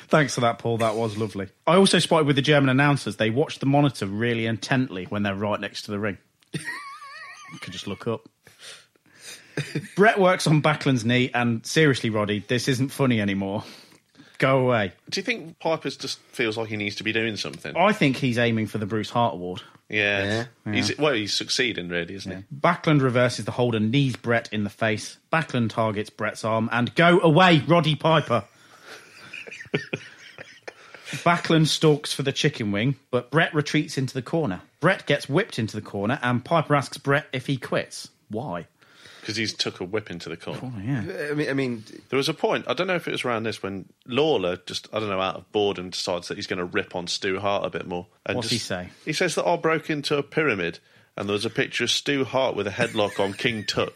Thanks for that, Paul. That was lovely. I also spotted with the German announcers, they watch the monitor really intently when they're right next to the ring. You could just look up. Bret works on Backlund's knee, and seriously, Roddy, this isn't funny anymore. Go away. Do you think Piper's just feels like he needs to be doing something? I think he's aiming for the Bruce Hart Award. Yeah. yeah. He's, well, he's succeeding, really, isn't yeah. he? Backlund reverses the hold and knees Bret in the face. Backlund targets Bret's arm and go away, Roddy Piper. Backlund stalks for the chicken wing, but Bret retreats into the corner. Bret gets whipped into the corner, and Piper asks Bret if he quits. Why? Because he's took a whip into the corner. Oh, yeah. I mean, I mean, there was a point, I don't know if it was around this, when Lawler just, I don't know, out of boredom decides that he's going to rip on Stu Hart a bit more. And what's just, he say? He says that I broke into a pyramid and there was a picture of Stu Hart with a headlock on King Tut.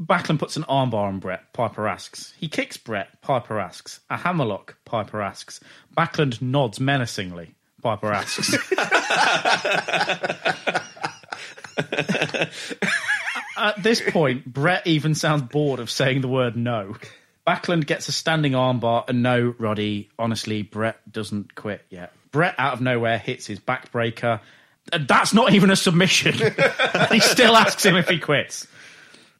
Backlund puts an armbar on Brett, Piper asks. He kicks Brett, Piper asks. A hammerlock, Piper asks. Backlund nods menacingly, Piper asks. At this point, Brett even sounds bored of saying the word no. Backlund gets a standing armbar, and no, Roddy, honestly, Brett doesn't quit yet. Brett, out of nowhere, hits his backbreaker. That's not even a submission. He still asks him if he quits.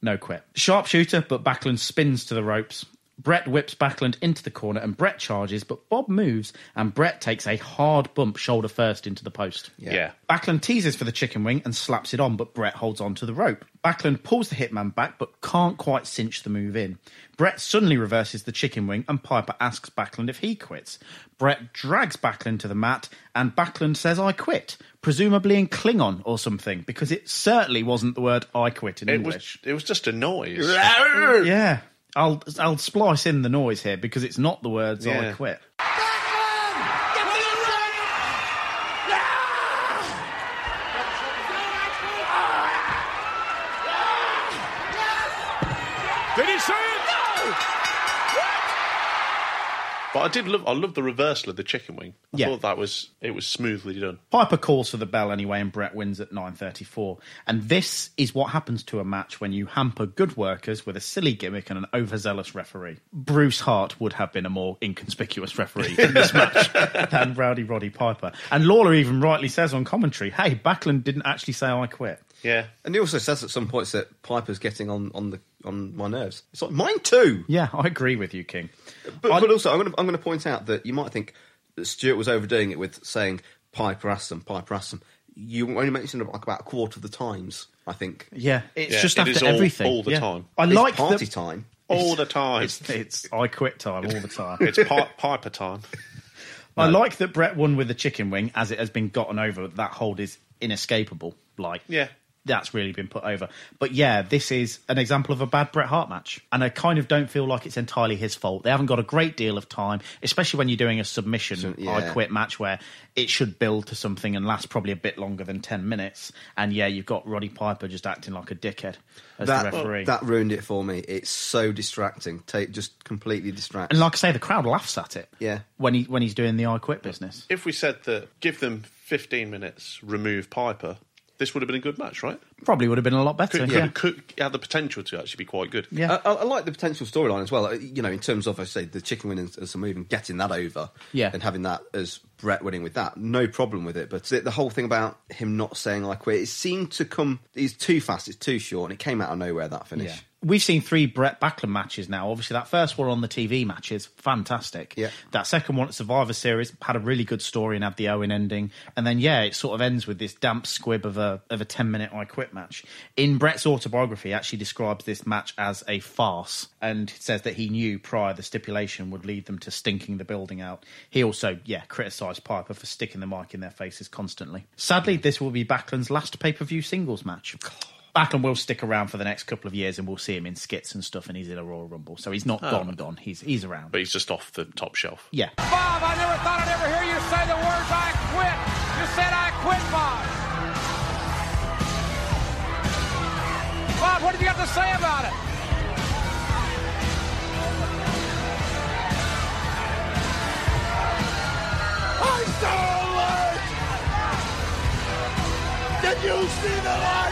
No quit. Sharpshooter, but Backlund spins to the ropes. Brett whips Backlund into the corner and Brett charges, but Bob moves and Brett takes a hard bump shoulder first into the post. Yeah. yeah. Backlund teases for the chicken wing and slaps it on, but Brett holds on to the rope. Backlund pulls the hitman back, but can't quite cinch the move in. Brett suddenly reverses the chicken wing and Piper asks Backlund if he quits. Brett drags Backlund to the mat and Backlund says, I quit, presumably in Klingon or something, because it certainly wasn't the word I quit in it English. Was, it was just a noise. Yeah. I'll I'll splice in the noise here because it's not the words yeah. I quit. Did he say it? No! What? But I did love I love the reversal of the chicken wing. I yeah. thought that was it was smoothly done. Piper calls for the bell anyway, and Brett wins at nine thirty-four. And this is what happens to a match when you hamper good workers with a silly gimmick and an overzealous referee. Bruce Hart would have been a more inconspicuous referee in this match than Rowdy Roddy Piper. And Lawler even rightly says on commentary, hey, Backlund didn't actually say I quit. Yeah. And he also says at some points that Piper's getting on, on the on my nerves. It's like, mine too! Yeah, I agree with you, King. But, I, but also, I'm going to I'm going to point out that you might think that Stuart was overdoing it with saying, Piper asked them, Piper asked them. You only mentioned about, like, about a quarter of the times, I think. Yeah, it's yeah, just it after is all, everything. all the yeah. time. I it's like party the... time. All the time. It's, it's I quit time all the time. It's pi- Piper time. No. I like that Brett won with the chicken wing, as it has been gotten over. That hold is inescapable. Like, yeah. That's really been put over. But yeah, this is an example of a bad Bret Hart match. And I kind of don't feel like it's entirely his fault. They haven't got a great deal of time, especially when you're doing a submission, so, yeah. I quit match where it should build to something and last probably a bit longer than ten minutes. And yeah, you've got Roddy Piper just acting like a dickhead as that, the referee. That ruined it for me. It's so distracting. Take, just completely distracting. And like I say, the crowd laughs at it. Yeah. When he when he's doing the I quit business. If we said that, give them fifteen minutes, remove Piper... This would have been a good match, right? Probably would have been a lot better. Could, yeah. could, could had the potential to actually be quite good. Yeah, I, I like the potential storyline as well. You know, in terms of, I say, the chicken win and some move and getting that over, yeah. and having that as Brett winning with that, no problem with it. But the whole thing about him not saying I quit, it seemed to come. He's too fast, it's too short, and it came out of nowhere, that finish. Yeah. We've seen three Brett Backlund matches now. Obviously, that first one on the T V match is fantastic. Yeah. That second one at Survivor Series had a really good story and had the Owen ending. And then, yeah, it sort of ends with this damp squib of a of a ten-minute I Quit match. In Brett's autobiography, he actually describes this match as a farce and says that he knew prior the stipulation would lead them to stinking the building out. He also, yeah, criticised Piper for sticking the mic in their faces constantly. Sadly, this will be Backlund's last pay-per-view singles match. Backlund will stick around for the next couple of years and we'll see him in skits and stuff, and he's in a Royal Rumble. So he's not oh. gone, gone. He's he's around. But he's just off the top shelf. Yeah. Bob, I never thought I'd ever hear you say the words I quit. You said I quit, Bob. Bob, what did you have to say about it? I saw a light! Did you see the light?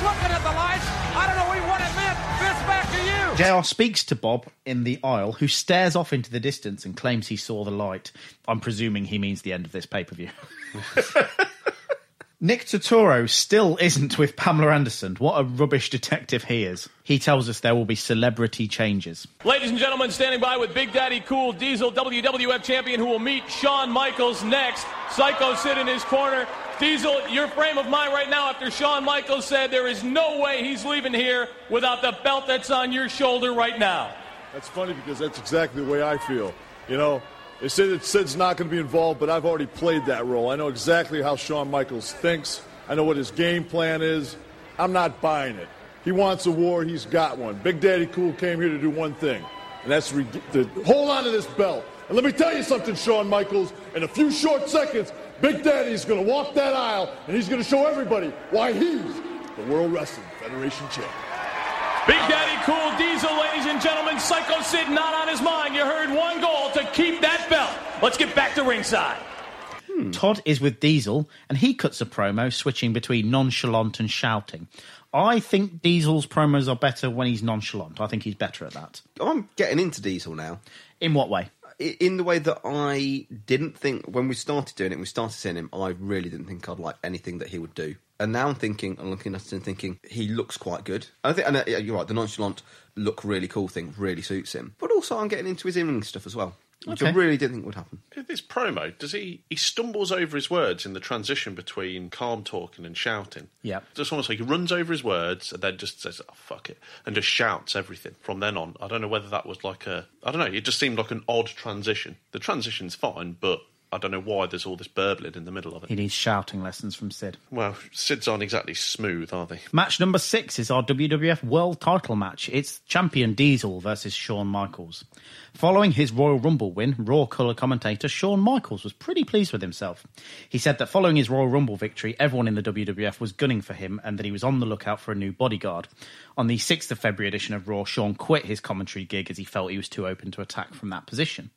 Looking at the lights, I don't know what it meant. Vince, back to you. J R speaks to Bob in the aisle, who stares off into the distance and claims he saw the light. I'm presuming he means the end of this pay-per-view. Nick Totoro still isn't with Pamela Anderson. What a rubbish detective he is. He tells us there will be celebrity changes. Ladies and gentlemen, standing by with Big Daddy Cool Diesel, W W F champion, who will meet Shawn Michaels next. Psycho Sid in his corner. Diesel, your frame of mind right now after Shawn Michaels said there is no way he's leaving here without the belt that's on your shoulder right now. That's funny because that's exactly the way I feel. You know, They say that Sid's not going to be involved, but I've already played that role. I know exactly how Shawn Michaels thinks. I know what his game plan is. I'm not buying it. He wants a war. He's got one. Big Daddy Cool came here to do one thing, and that's re- to hold on to this belt. And let me tell you something, Shawn Michaels, in a few short seconds, Big Daddy's going to walk that aisle, and he's going to show everybody why he's the World Wrestling Federation champion. Big Daddy Cool, Diesel, ladies and gentlemen, Psycho Sid not on his mind. You heard one goal, to keep that belt. Let's get back to ringside. Hmm. Todd is with Diesel, and he cuts a promo, switching between nonchalant and shouting. I think Diesel's promos are better when he's nonchalant. I think he's better at that. I'm getting into Diesel now. In what way? In the way that I didn't think, when we started doing it, we started seeing him, I really didn't think I'd like anything that he would do. And now I'm thinking, I'm looking at it and thinking, he looks quite good. And I think, and you're right, the nonchalant look really cool thing really suits him. But also I'm getting into his in-ring stuff as well, which okay. I really didn't think would happen. This promo, does he he stumbles over his words in the transition between calm talking and shouting. Yeah. Just almost like he runs over his words and then just says, oh, fuck it, and just shouts everything from then on. I don't know whether that was like a... I don't know, it just seemed like an odd transition. The transition's fine, but I don't know why there's all this burbling in the middle of it. He needs shouting lessons from Sid. Well, Sids aren't exactly smooth, are they? Match number six is our W W F World Title match. It's champion Diesel versus Shawn Michaels. Following his Royal Rumble win, Raw colour commentator Shawn Michaels was pretty pleased with himself. He said that following his Royal Rumble victory, everyone in the W W F was gunning for him and that he was on the lookout for a new bodyguard. On the sixth of February edition of Raw, Shawn quit his commentary gig as he felt he was too open to attack from that position.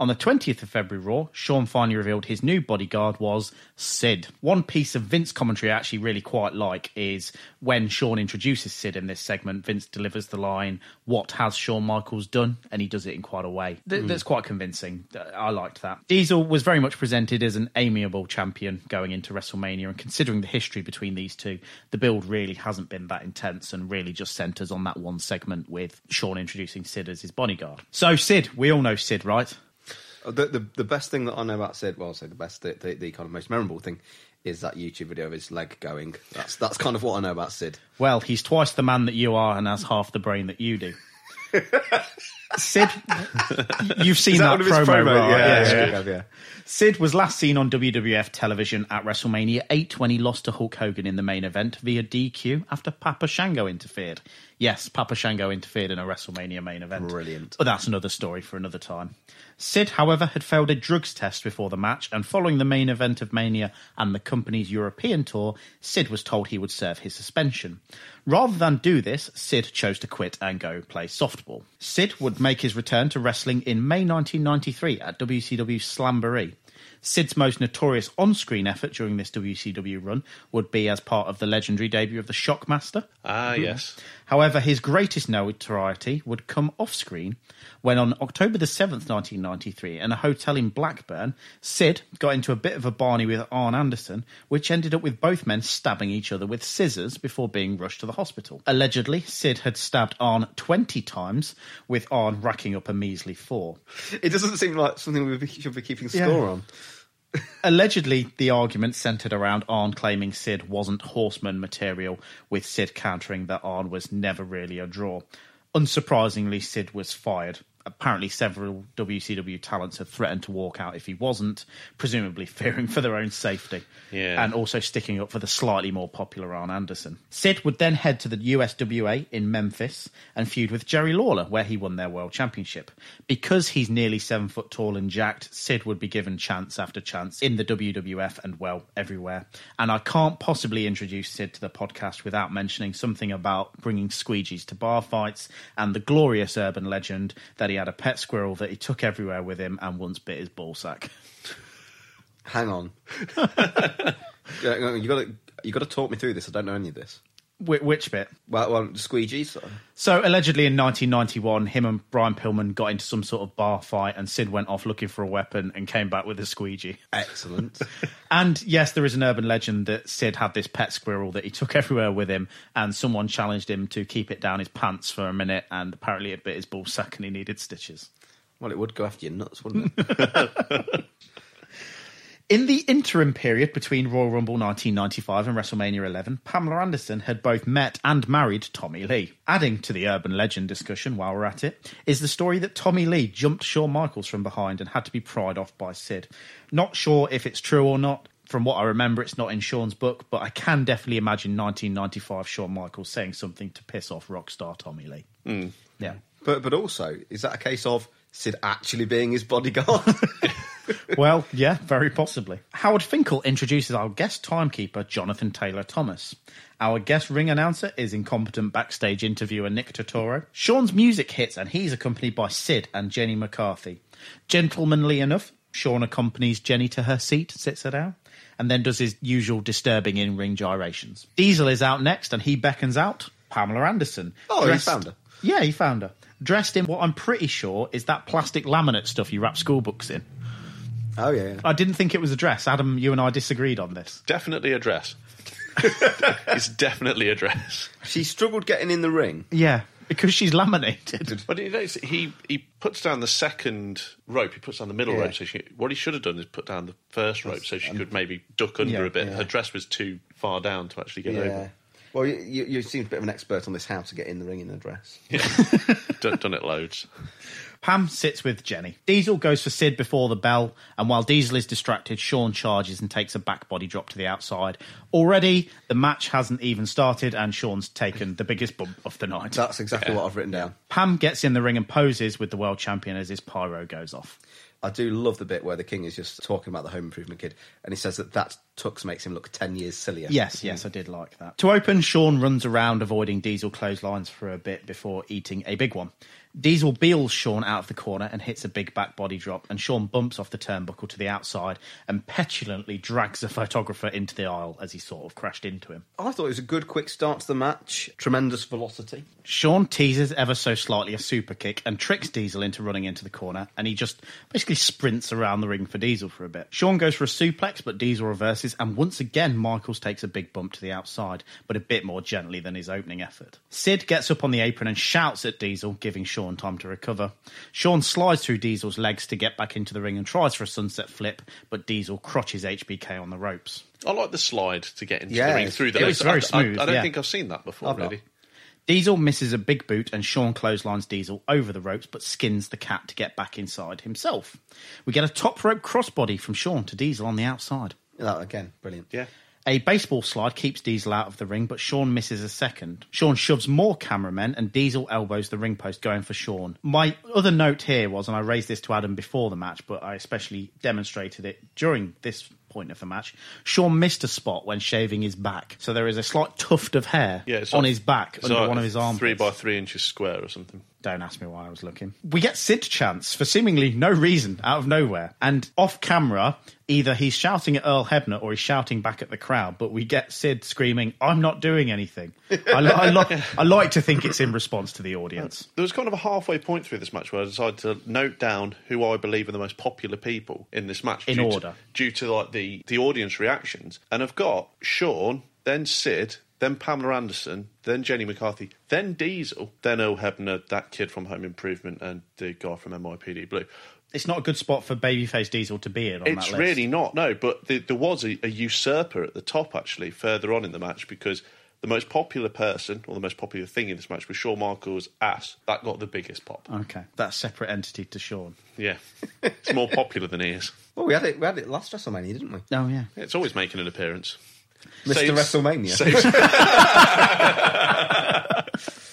On the twentieth of February Raw, Shawn finally revealed his new bodyguard was Sid. One piece of Vince commentary I actually really quite like is when Shawn introduces Sid in this segment, Vince delivers the line, "What has Shawn Michaels done?" And he does it in quite a way. Th- mm. That's quite convincing. I liked that. Diesel was very much presented as an amiable champion going into WrestleMania, and considering the history between these two, the build really hasn't been that intense and really just centres on that one segment with Shawn introducing Sid as his bodyguard. So Sid, we all know Sid, right? The, the the best thing that I know about Sid, well, I'll say the best, the, the, the kind of most memorable thing is that YouTube video of his leg going. That's that's kind of what I know about Sid. Well, he's twice the man that you are and has half the brain that you do. Sid, you've seen that, that promo, promo, right? Yeah, yeah, yeah. yeah. Sid was last seen on W W F television at WrestleMania eight when he lost to Hulk Hogan in the main event via D Q after Papa Shango interfered. Yes, Papa Shango interfered in a WrestleMania main event. Brilliant. But that's another story for another time. Sid, however, had failed a drugs test before the match, and following the main event of Mania and the company's European tour, Sid was told he would serve his suspension. Rather than do this, Sid chose to quit and go play softball. Sid would make his return to wrestling in May nineteen ninety-three at W C W Slamboree. Sid's most notorious on-screen effort during this W C W run would be as part of the legendary debut of the Shockmaster. Ah, mm-hmm. yes. However, his greatest notoriety would come off-screen when on October the seventh, nineteen ninety-three, in a hotel in Blackburn, Sid got into a bit of a barney with Arn Anderson, which ended up with both men stabbing each other with scissors before being rushed to the hospital. Allegedly, Sid had stabbed Arn twenty times, with Arn racking up a measly four. It doesn't seem like something we should be keeping score yeah. on. Allegedly, the argument centred around Arn claiming Sid wasn't horseman material, with Sid countering that Arn was never really a draw. Unsurprisingly, Sid was fired. Apparently, several W C W talents had threatened to walk out if he wasn't, presumably fearing for their own safety, yeah. and also sticking up for the slightly more popular Arn Anderson. Sid would then head to the U S W A in Memphis and feud with Jerry Lawler, where he won their world championship. Because he's nearly seven foot tall and jacked, Sid would be given chance after chance in the W W F and, well, everywhere. And I can't possibly introduce Sid to the podcast without mentioning something about bringing squeegees to bar fights and the glorious urban legend that he He had a pet squirrel that he took everywhere with him and once bit his ballsack. Hang on. you got to you got to talk me through this. I don't know any of this. Wh- which bit? Well, well squeegees. So. so allegedly in nineteen ninety-one, him and Brian Pillman got into some sort of bar fight and Sid went off looking for a weapon and came back with a squeegee. Excellent. And yes, there is an urban legend that Sid had this pet squirrel that he took everywhere with him, and someone challenged him to keep it down his pants for a minute, and apparently it bit his ballsack and he needed stitches. Well, it would go after your nuts, wouldn't it? In the interim period between Royal Rumble nineteen ninety-five and WrestleMania eleven, Pamela Anderson had both met and married Tommy Lee. Adding to the urban legend discussion while we're at it is the story that Tommy Lee jumped Shawn Michaels from behind and had to be pried off by Sid. Not sure if it's true or not. From what I remember, it's not in Shawn's book, but I can definitely imagine nineteen ninety-five Shawn Michaels saying something to piss off rock star Tommy Lee. Mm. Yeah. But but also, is that a case of Sid actually being his bodyguard? Well, yeah, very possibly. Howard Finkel introduces our guest timekeeper, Jonathan Taylor Thomas. Our guest ring announcer is incompetent backstage interviewer Nick Totoro. Shawn's music hits and he's accompanied by Sid and Jenny McCarthy. Gentlemanly enough, Shawn accompanies Jenny to her seat, sits her down, and then does his usual disturbing in-ring gyrations. Diesel is out next and he beckons out Pamela Anderson. Oh, dressed... he found her. Yeah, he found her. Dressed in what I'm pretty sure is that plastic laminate stuff you wrap school books in. Oh, yeah, yeah. I didn't think it was a dress. Adam, you and I disagreed on this. Definitely a dress. It's definitely a dress. She struggled getting in the ring. Yeah, because she's laminated. But you notice he, he puts down the second rope. He puts down the middle yeah. rope. So she, what he should have done is put down the first rope. That's, so she um, could maybe duck under yeah, a bit. Yeah. Her dress was too far down to actually get yeah. over. Well, you, you, you seem a bit of an expert on this, how to get in the ring in a dress. Yeah. done, done it loads. Pam sits with Jenny. Diesel goes for Sid before the bell, and while Diesel is distracted, Shawn charges and takes a back body drop to the outside. Already, the match hasn't even started, and Shawn's taken the biggest bump of the night. That's exactly yeah. what I've written down. Pam gets in the ring and poses with the world champion as his pyro goes off. I do love the bit where the King is just talking about the Home Improvement Kid, and he says that that tux makes him look ten years sillier. Yes, yes, I did like that. To open, Shawn runs around avoiding Diesel clotheslines for a bit before eating a big one. Diesel beels Shawn out of the corner and hits a big back body drop, and Shawn bumps off the turnbuckle to the outside and petulantly drags the photographer into the aisle as he sort of crashed into him. I thought it was a good quick start to the match. Tremendous velocity. Shawn teases ever so slightly a super kick and tricks Diesel into running into the corner, and he just basically sprints around the ring for Diesel for a bit. Shawn goes for a suplex, but Diesel reverses, and once again Michaels takes a big bump to the outside, but a bit more gently than his opening effort. Sid gets up on the apron and shouts at Diesel, giving Shawn time to recover. Shawn slides through Diesel's legs to get back into the ring and tries for a sunset flip, but Diesel crotches H B K on the ropes. I like the slide to get into yeah, the ring through the legs. It was very I, smooth. I, I don't yeah. think I've seen that before, I've really. Not. Diesel misses a big boot and Shawn clotheslines Diesel over the ropes but skins the cat to get back inside himself. We get a top rope crossbody from Shawn to Diesel on the outside. That again, brilliant. Yeah. A baseball slide keeps Diesel out of the ring, but Shawn misses a second. Shawn shoves more cameramen, and Diesel elbows the ring post, going for Shawn. My other note here was, and I raised this to Adam before the match, but I especially demonstrated it during this point of the match, Shawn missed a spot when shaving his back. So there is a slight tuft of hair yeah, on like, his back under like one of his arms. Three by three inches square or something. Don't ask me why I was looking. We get Sid chants for seemingly no reason out of nowhere. And off camera, either he's shouting at Earl Hebner or he's shouting back at the crowd, but we get Sid screaming, "I'm not doing anything." I, li- I, li- I like to think it's in response to the audience. There was kind of a halfway point through this match where I decided to note down who I believe are the most popular people in this match. In due order. To, due to like the the audience reactions, and I've got Shawn, then Sid, then Pamela Anderson, then Jenny McCarthy, then Diesel, then Earl Hebner, that kid from Home Improvement, and the guy from N Y P D Blue. It's not a good spot for babyface Diesel to be in on it's that list. It's really not, no, but the, there was a, a usurper at the top, actually, further on in the match, because the most popular person, or the most popular thing in this match, was Shawn Michaels' ass. That got the biggest pop. Okay, that's a separate entity to Shawn. Yeah, it's more popular than he is. Well, we had it, we had it last WrestleMania, didn't we? Oh, yeah. It's always making an appearance. Mister Saves, WrestleMania. Saves.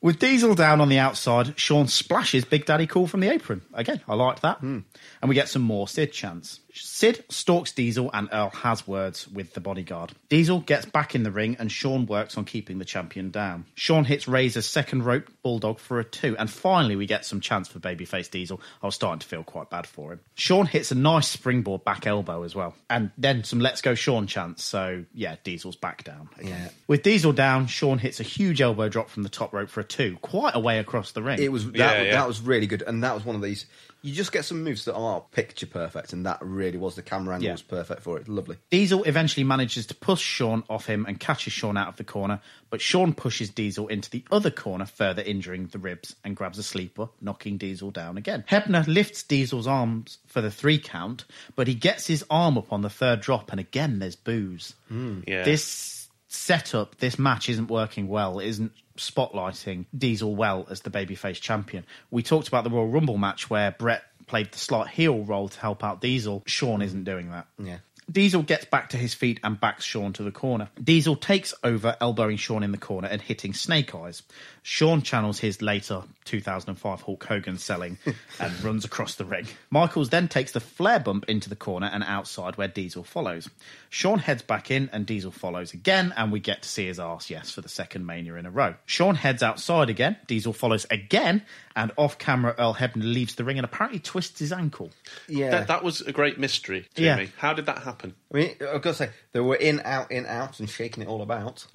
With Diesel down on the outside, Shawn splashes Big Daddy Cool from the apron. Again, I like that. Mm. And we get some more Sid chants. Sid stalks Diesel and Earl has words with the bodyguard. Diesel gets back in the ring and Shawn works on keeping the champion down. Shawn hits Razor's second rope bulldog for a two, and finally we get some chance for babyface Diesel. I was starting to feel quite bad for him. Shawn hits a nice springboard back elbow as well, and then some "Let's Go Shawn" chants. So yeah, Diesel's back down again. Yeah. With Diesel down, Shawn hits a huge elbow drop from the top rope for a two, quite a way across the ring. It was that, yeah, yeah. that was really good, and that was one of these you just get some moves that are picture perfect, and that really was. The camera angle yeah. was perfect for it. Lovely. Diesel eventually manages to push Shawn off him and catches Shawn out of the corner, but Shawn pushes Diesel into the other corner, further injuring the ribs, and grabs a sleeper, knocking Diesel down again. Hebner lifts Diesel's arms for the three count, but he gets his arm up on the third drop, and again there's boos. Mm. Yeah. This setup, this match isn't working well. It isn't spotlighting Diesel well as the babyface champion. We talked about the Royal Rumble match where Bret played the slight heel role to help out Diesel. Shawn isn't doing that. Yeah. Diesel gets back to his feet and backs Shawn to the corner. Diesel takes over, elbowing Shawn in the corner and hitting Snake Eyes. Shawn channels his later two thousand five Hulk Hogan selling and runs across the ring. Michaels then takes the flare bump into the corner and outside, where Diesel follows. Shawn heads back in and Diesel follows again, and we get to see his arse, yes, for the second Mania in a row. Shawn heads outside again, Diesel follows again, and off camera, Earl Hebner leaves the ring and apparently twists his ankle. Yeah, That, that was a great mystery to yeah. me. How did that happen? I mean, I've got to say, they were in, out, in, out, and shaking it all about.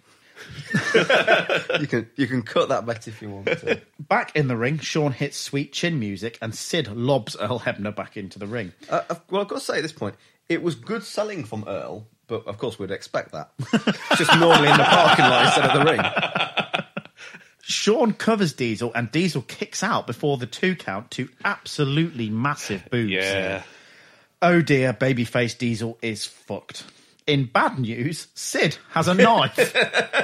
you can you can cut that bit if you want to. Back in the ring, Shawn hits Sweet Chin Music, and Sid lobs Earl Hebner back into the ring. Uh, I've, well, I've got to say at this point, it was good selling from Earl, but of course we'd expect that. Just normally in the parking lot instead of the ring. Shawn covers Diesel, and Diesel kicks out before the two count to absolutely massive boobs. Yeah. Oh dear, babyface Diesel is fucked. In bad news, Sid has a knife.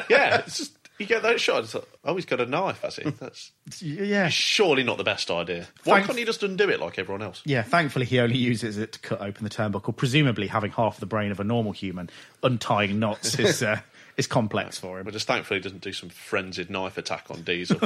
yeah, it's just, you get that shot, it's like, oh, he's got a knife, has he? That's yeah. surely not the best idea. Why Thank- can't he just undo it like everyone else? Yeah, thankfully he only uses it to cut open the turnbuckle, presumably having half the brain of a normal human. Untying knots is, uh, is complex yeah. for him. Well, just thankfully he doesn't do some frenzied knife attack on Diesel.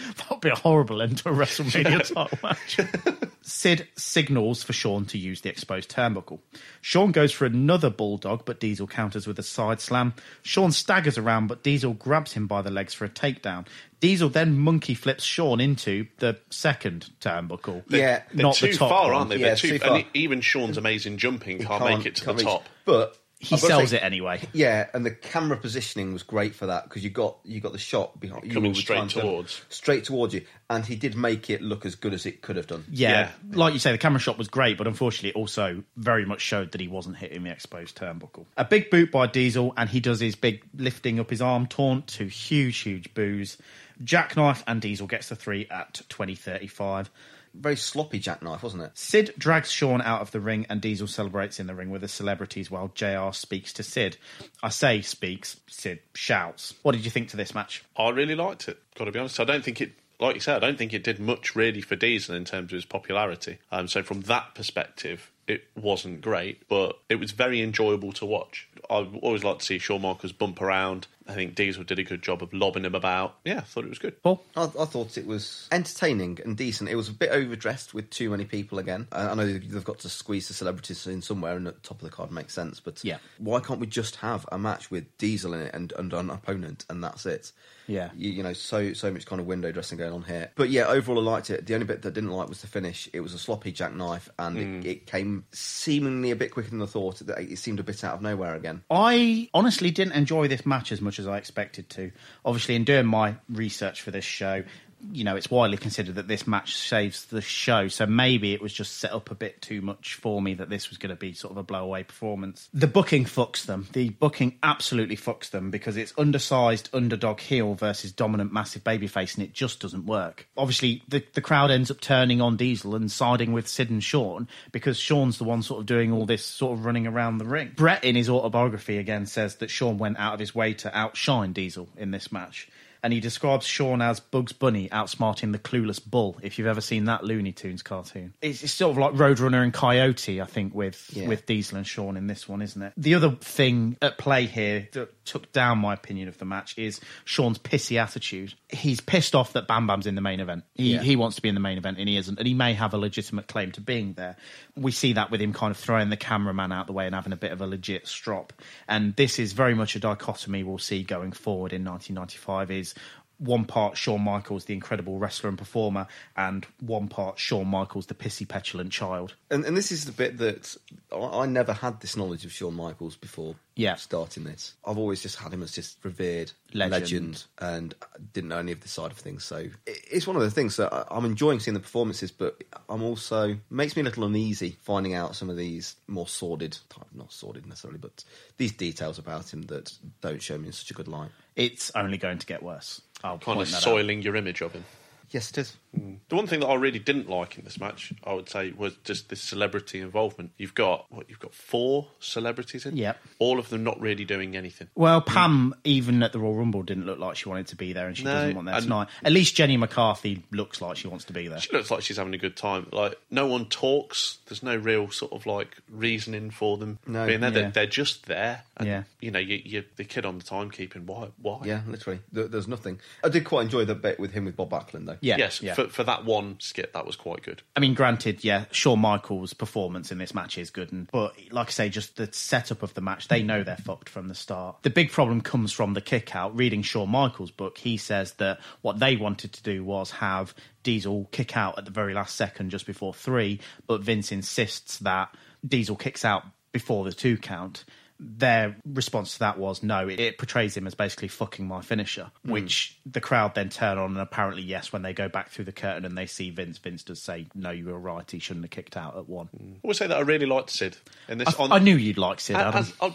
That would be a horrible end to a WrestleMania title match. Sid signals for Shawn to use the exposed turnbuckle. Shawn goes for another bulldog, but Diesel counters with a side slam. Shawn staggers around, but Diesel grabs him by the legs for a takedown. Diesel then monkey flips Shawn into the second turnbuckle. They're, yeah, they're not too the top far, aren't they? Yeah, they're too, too far. And even Shawn's amazing jumping can't, can't make it to the reach. top. But he sells say, it anyway. Yeah, and the camera positioning was great for that, because you got you got the shot behind you coming straight towards to, straight towards you, and he did make it look as good as it could have done. Yeah, yeah, like you say, the camera shot was great, but unfortunately, it also very much showed that he wasn't hitting the exposed turnbuckle. A big boot by Diesel, and he does his big lifting up his arm taunt to huge, huge boos. Jackknife, and Diesel gets the three at twenty thirty-five. Very sloppy jackknife, wasn't it? Sid drags Shawn out of the ring, and Diesel celebrates in the ring with the celebrities while J R speaks to Sid. I say speaks, Sid shouts. What did you think to this match? I really liked it, got to be honest. I don't think it, like you said, I don't think it did much really for Diesel in terms of his popularity. Um, so from that perspective, it wasn't great, but it was very enjoyable to watch. I always like to see Shawn Michaels bump around. I think Diesel did a good job of lobbing him about. Yeah, I thought it was good. Paul? I, I thought it was entertaining and decent. It was a bit overdressed with too many people again. I, I know they've got to squeeze the celebrities in somewhere, and at the top of the card makes sense, but yeah. why can't we just have a match with Diesel in it and, and an opponent, and that's it? Yeah. You, you know, so so much kind of window dressing going on here. But yeah, overall I liked it. The only bit that I didn't like was the finish. It was a sloppy jackknife, and mm. it, it came seemingly a bit quicker than I thought. It seemed a bit out of nowhere again. I honestly didn't enjoy this match as much as I expected to. Obviously, in doing my research for this show, you know, it's widely considered that this match saves the show, so maybe it was just set up a bit too much for me that this was going to be sort of a blowaway performance. The booking fucks them. The booking absolutely fucks them, because it's undersized underdog heel versus dominant massive babyface, and it just doesn't work. Obviously, the, the crowd ends up turning on Diesel and siding with Sid and Shawn, because Shawn's the one sort of doing all this sort of running around the ring. Bret, in his autobiography again, says that Shawn went out of his way to outshine Diesel in this match. And he describes Shawn as Bugs Bunny outsmarting the clueless bull, if you've ever seen that Looney Tunes cartoon. It's, it's sort of like Roadrunner and Coyote, I think, with, yeah. with Diesel and Shawn in this one, isn't it? The other thing at play here that took down my opinion of the match is Shawn's pissy attitude. He's pissed off that Bam Bam's in the main event. He, yeah. he wants to be in the main event, and he isn't. And he may have a legitimate claim to being there. We see that with him kind of throwing the cameraman out the way and having a bit of a legit strop. And this is very much a dichotomy we'll see going forward in nineteen ninety-five, is one part Shawn Michaels, the incredible wrestler and performer, and one part Shawn Michaels, the pissy, petulant child. And, and this is the bit that I, I never had this knowledge of Shawn Michaels before yeah. starting this. I've always just had him as just revered legend, legend and didn't know any of the side of things. So it, it's one of the things that I, I'm enjoying seeing the performances, but I'm also, makes me a little uneasy finding out some of these more sordid, type, not sordid necessarily, but these details about him that don't show me in such a good light. It's only going to get worse. I'll kind of soiling out. Your image of him. Yes, it is. Mm. The one thing that I really didn't like in this match, I would say, was just this celebrity involvement. You've got, what, you've got four celebrities in? Yep. All of them not really doing anything. Well, Pam, mm. even at the Royal Rumble, didn't look like she wanted to be there, and she no, doesn't want there tonight. At least Jenny McCarthy looks like she wants to be there. She looks like she's having a good time. Like, no one talks. There's no real sort of, like, reasoning for them no, being there. Yeah. They're, they're just there. And, yeah. you know, you, you, the kid on the timekeeping, why? Why? Yeah, literally. There, there's nothing. I did quite enjoy the bit with him with Bob Backlund, though. Yeah. Yes, yeah. For, for that one skit, that was quite good. I mean, granted, yeah, Shawn Michaels' performance in this match is good, and, but like I say, just the setup of the match, they know they're fucked from the start. The big problem comes from the kick-out. Reading Shawn Michaels' book, he says that what they wanted to do was have Diesel kick out at the very last second just before three, but Vince insists that Diesel kicks out before the two count. Their response to that was no, it, it portrays him as basically fucking my finisher, mm. which the crowd then turn on, and apparently, yes, when they go back through the curtain and they see Vince, Vince does say, no, you were right, he shouldn't have kicked out at one. Mm. I would say that I really liked Sid. In this, I, on, I knew you'd like Sid, Adam. As, I've,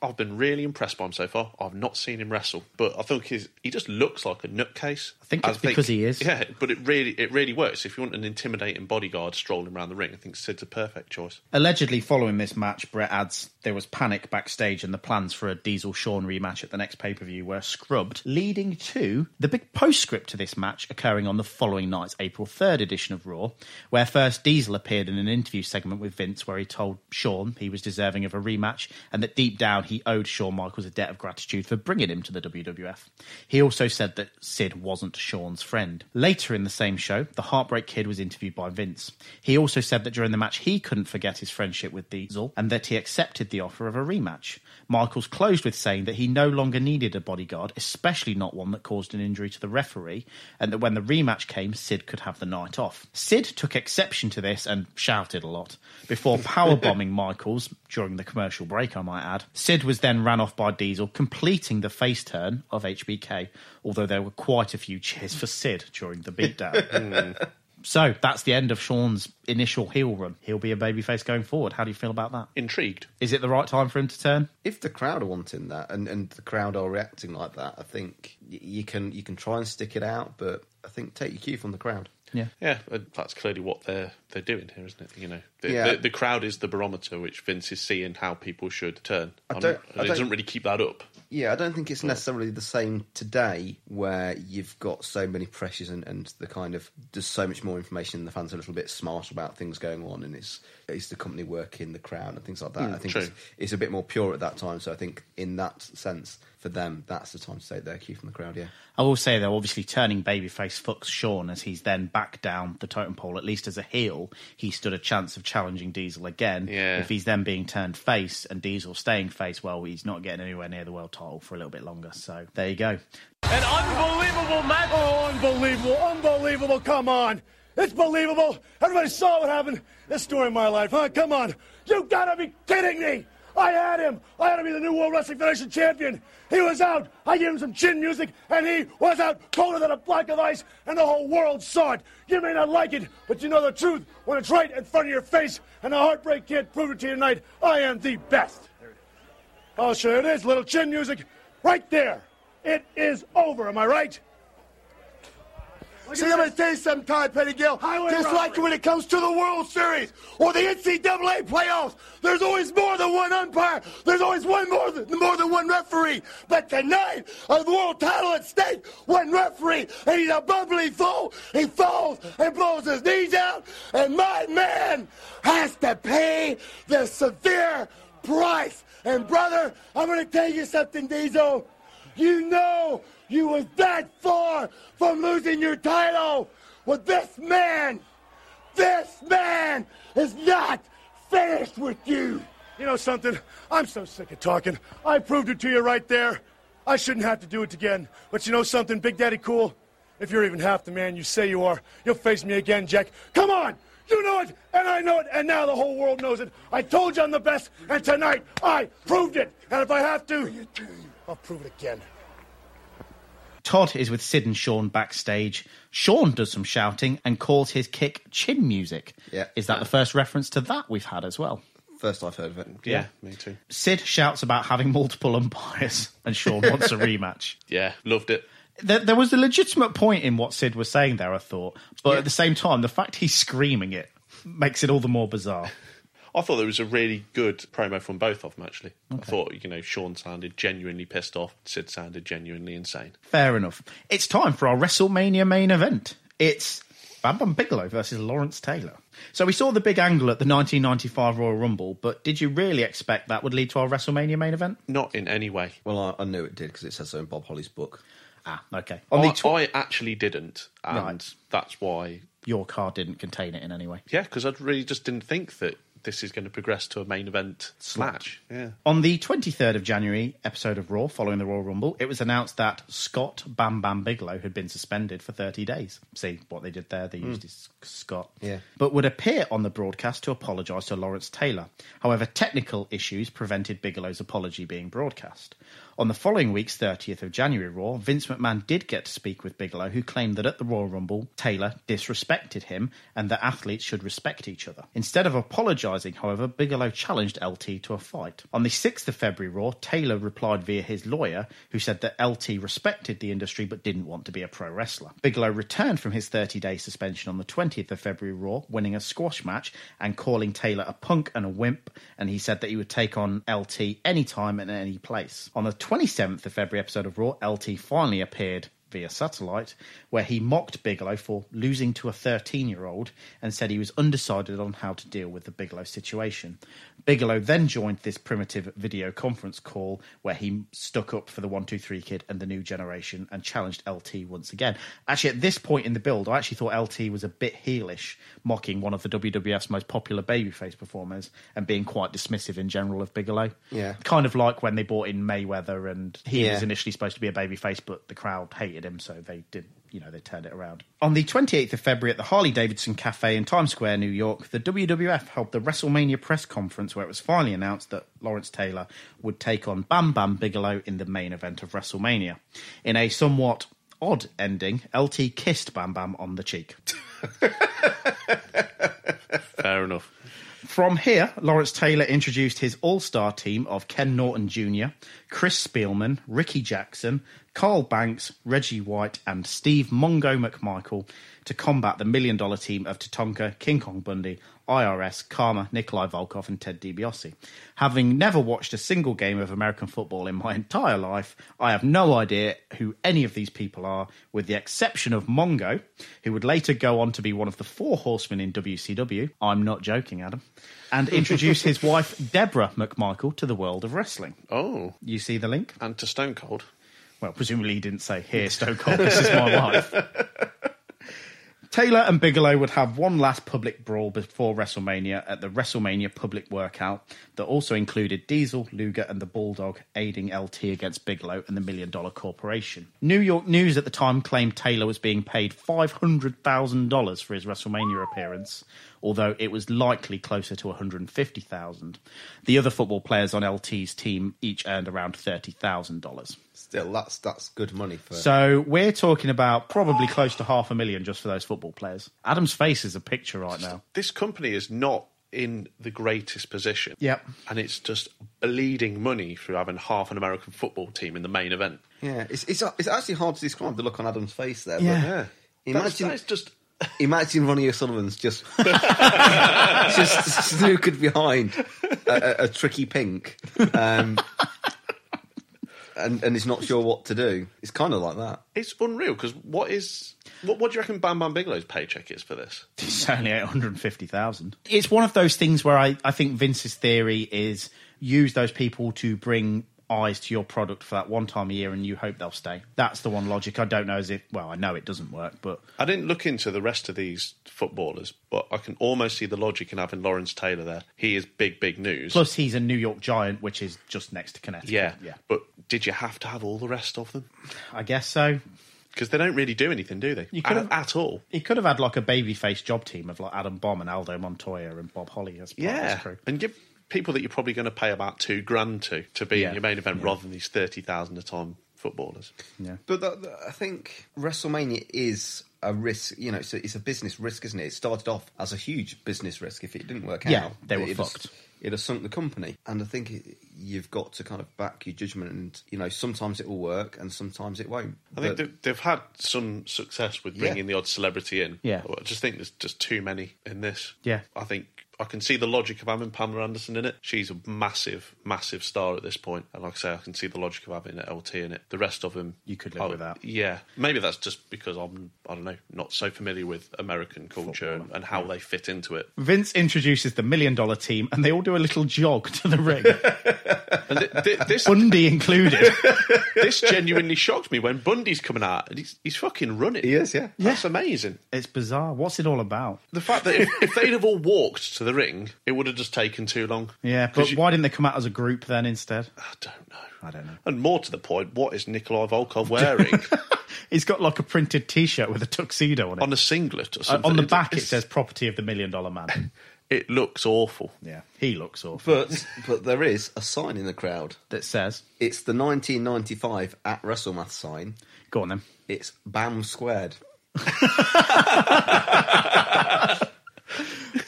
I've been really impressed by him so far. I've not seen him wrestle, but I think he's, he just looks like a nutcase. I think it's I because think, he is. Yeah, but it really it really works. If you want an intimidating bodyguard strolling around the ring, I think Sid's a perfect choice. Allegedly, following this match, Bret adds, there was panic back stage, and the plans for a Diesel-Shawn rematch at the next pay-per-view were scrubbed, leading to the big postscript to this match occurring on the following night's April third edition of Raw, where first Diesel appeared in an interview segment with Vince where he told Shawn he was deserving of a rematch and that deep down he owed Shawn Michaels a debt of gratitude for bringing him to the W W F. He also said that Sid wasn't Shawn's friend. Later in the same show, the Heartbreak Kid was interviewed by Vince. He also said that during the match he couldn't forget his friendship with Diesel and that he accepted the offer of a rematch. Match. Michaels closed with saying that he no longer needed a bodyguard, especially not one that caused an injury to the referee, and that when the rematch came, Sid could have the night off. Sid took exception to this and shouted a lot before powerbombing Michaels during the commercial break, I might add. Sid was then ran off by Diesel, completing the face turn of H B K, although there were quite a few cheers for Sid during the beatdown. mm. So that's the end of Shawn's initial heel run. He'll be a babyface going forward. How do you feel about that? Intrigued. Is it the right time for him to turn? If the crowd are wanting that and, and the crowd are reacting like that, I think you can you can try and stick it out, but I think take your cue from the crowd. Yeah, yeah, that's clearly what they're they're doing here, isn't it? You know, the, yeah. the, the crowd is the barometer which Vince is seeing how people should turn. I don't, I it doesn't really keep that up. Yeah, I don't think it's necessarily the same today, where you've got so many pressures and, and the kind of there's so much more information. And the fans are a little bit smarter about things going on, and it's it's the company working the crowd and things like that. Mm, I think it's, it's a bit more pure at that time. So I think in that sense, for them, that's the time to take their cue from the crowd, yeah. I will say, though, obviously turning babyface fucks Shawn as he's then back down the totem pole, at least as a heel, he stood a chance of challenging Diesel again. Yeah. If he's then being turned face and Diesel staying face, well, he's not getting anywhere near the world title for a little bit longer. So there you go. An unbelievable match. Oh, unbelievable, unbelievable, come on. It's believable. Everybody saw what happened. This story of my life, huh? Come on. You gotta be kidding me. I had him. I had to be the new World Wrestling Federation champion. He was out. I gave him some chin music, and he was out colder than a block of ice, and the whole world saw it. You may not like it, but you know the truth when it's right in front of your face, and the Heartbreak Kid proved it to you tonight. I am the best. Oh, sure it is. Little chin music right there. It is over. Am I right? See, I'm going to tell you something, Todd Pettigill. Highway Just robbery. Like when it comes to the World Series or the N C double A playoffs, there's always more than one umpire. There's always one more than, more than one referee. But tonight, a world title at stake, one referee, and he's a bubbly fool. He falls and blows his knees out, and my man has to pay the severe price. And, brother, I'm going to tell you something, Diesel. You know... You was that far from losing your title. Well, this man, this man is not finished with you. You know something? I'm so sick of talking. I proved it to you right there. I shouldn't have to do it again. But you know something, Big Daddy Cool? If you're even half the man you say you are, you'll face me again, Jack. Come on! You know it, and I know it, and now the whole world knows it. I told you I'm the best, and tonight I proved it. And if I have to, I'll prove it again. Todd is with Sid and Shawn backstage. Shawn does some shouting and calls his kick chin music. Yeah. Is that the first reference to that we've had as well? First I've heard of it. Yeah, yeah, me too. Sid shouts about having multiple umpires, and Shawn wants a rematch. Yeah, loved it. There, there was a legitimate point in what Sid was saying there, I thought. But yeah. At the same time, the fact he's screaming it makes it all the more bizarre. I thought there was a really good promo from both of them, actually. Okay. I thought, you know, Shawn sounded genuinely pissed off. Sid sounded genuinely insane. Fair enough. It's time for our WrestleMania main event. It's Bam Bam Bigelow versus Lawrence Taylor. So we saw the big angle at the nineteen ninety-five Royal Rumble, but did you really expect that would lead to our WrestleMania main event? Not in any way. Well, I, I knew it did because it says so in Bob Holly's book. Ah, okay. I, tw- I actually didn't, and right. That's why... Your card didn't contain it in any way. Yeah, because I really just didn't think that this is going to progress to a main event match. Yeah. On the twenty-third of January episode of Raw, following the Royal Rumble, it was announced that Scott Bam Bam Bigelow had been suspended for thirty days. See what they did there? They used mm. his Scott. Yeah. But would appear on the broadcast to apologise to Lawrence Taylor. However, technical issues prevented Bigelow's apology being broadcast. On the following week's thirtieth of January Raw, Vince McMahon did get to speak with Bigelow, who claimed that at the Royal Rumble, Taylor disrespected him and that athletes should respect each other. Instead of apologising, however, Bigelow challenged L T to a fight. On the sixth of February Raw, Taylor replied via his lawyer, who said that L T respected the industry but didn't want to be a pro wrestler. Bigelow returned from his thirty-day suspension on the twentieth of February Raw, winning a squash match and calling Taylor a punk and a wimp, and he said that he would take on L T anytime and any place. On the twenty-seventh of February episode of Raw, L T finally appeared via satellite, where he mocked Bigelow for losing to a thirteen-year-old and said he was undecided on how to deal with the Bigelow situation. Bigelow then joined this primitive video conference call where he stuck up for the one two three Kid and the New Generation and challenged L T once again. Actually, at this point in the build, I actually thought L T was a bit heelish, mocking one of the W W F's most popular babyface performers and being quite dismissive in general of Bigelow. Yeah. Kind of like when they brought in Mayweather and he yeah. was initially supposed to be a babyface, but the crowd hated him, so they did, you know, they turned it around. On the twenty-eighth of February at the Harley-Davidson Cafe in Times Square, New York, the W W F held the WrestleMania press conference where it was finally announced that Lawrence Taylor would take on Bam Bam Bigelow in the main event of WrestleMania. In a somewhat odd ending, L T kissed Bam Bam on the cheek. Fair enough. From here, Lawrence Taylor introduced his all-star team of Ken Norton Junior, Chris Spielman, Ricky Jackson, Carl Banks, Reggie White and Steve Mongo McMichael to combat the million-dollar team of Tatanka, King Kong Bundy, I R S, Karma, Nikolai Volkov and Ted DiBiase. Having never watched a single game of American football in my entire life, I have no idea who any of these people are, with the exception of Mongo, who would later go on to be one of the four horsemen in W C W. I'm not joking, Adam. And introduce his wife, Deborah McMichael, to the world of wrestling. Oh. You see the link? And to Stone Cold. Well, presumably he didn't say, here, Stone Cold, this is my wife. Taylor and Bigelow would have one last public brawl before WrestleMania at the WrestleMania public workout that also included Diesel, Luger and the Bulldog aiding L T against Bigelow and the Million Dollar Corporation. New York News at the time claimed Taylor was being paid five hundred thousand dollars for his WrestleMania appearance, although it was likely closer to one hundred fifty thousand dollars. The other football players on L T's team each earned around thirty thousand dollars. Still, that's that's good money for. So we're talking about probably close to half a million just for those football players. Adam's face is a picture right now. This company is not in the greatest position. Yep. And it's just bleeding money for having half an American football team in the main event. Yeah, it's it's, it's actually hard to describe the look on Adam's face there. Yeah. But imagine that's, that's just. Imagine Ronnie O'Sullivan's just just snookered behind a, a, a tricky pink, um, and and is not sure what to do. It's kind of like that. It's unreal because what is what, what do you reckon Bam Bam Bigelow's paycheck is for this? It's only eight hundred and fifty thousand. It's one of those things where I I think Vince's theory is use those people to bring eyes to your product for that one time a year and you hope they'll stay. That's the one logic. I don't know as if, well, I know it doesn't work, but... I didn't look into the rest of these footballers, but I can almost see the logic in having Lawrence Taylor there. He is big, big news. Plus he's a New York Giant, which is just next to Connecticut. Yeah, yeah. But did you have to have all the rest of them? I guess so. Because they don't really do anything, do they? You could have, at all. He could have had like a babyface job team of like Adam Bomb and Aldo Montoya and Bob Holly as part yeah. of his crew. And give people that you're probably going to pay about two grand to to be yeah. in your main event yeah. rather than these thirty thousand a time footballers. Yeah, but that, that, I think WrestleMania is a risk. You know, it's a, it's a business risk, isn't it? It started off as a huge business risk. If it didn't work yeah, out, they were it fucked. Has, it has sunk the company, and I think. It, You've got to kind of back your judgment, and you know sometimes it will work and sometimes it won't. I think but, they've had some success with bringing yeah. the odd celebrity in. Yeah, I just think there's just too many in this. Yeah, I think I can see the logic of having Pamela Anderson in it. She's a massive, massive star at this point, and like I say, I can see the logic of having L T in it. The rest of them, you could live I'll, with that. Yeah, maybe that's just because I'm I don't know not so familiar with American culture and, and how yeah. they fit into it. Vince introduces the Million Dollar Team, and they all do a little jog to the ring. And th- th- this Bundy included. This genuinely shocked me when Bundy's coming out and he's, he's fucking running. He is, yeah. That's yeah. amazing. It's bizarre. What's it all about? The fact that if, if they'd have all walked to the ring, it would have just taken too long. Yeah, but you... why didn't they come out as a group then instead? I don't know. I don't know. And more to the point, what is Nikolai Volkov wearing? He's got like a printed T-shirt with a tuxedo on it. On a singlet or something. Uh, on the back it's... it says Property of the Million Dollar Man. It looks awful. Yeah, he looks awful. But but there is a sign in the crowd that says it's the nineteen ninety-five at WrestleMath sign. Go on then. It's Bam squared.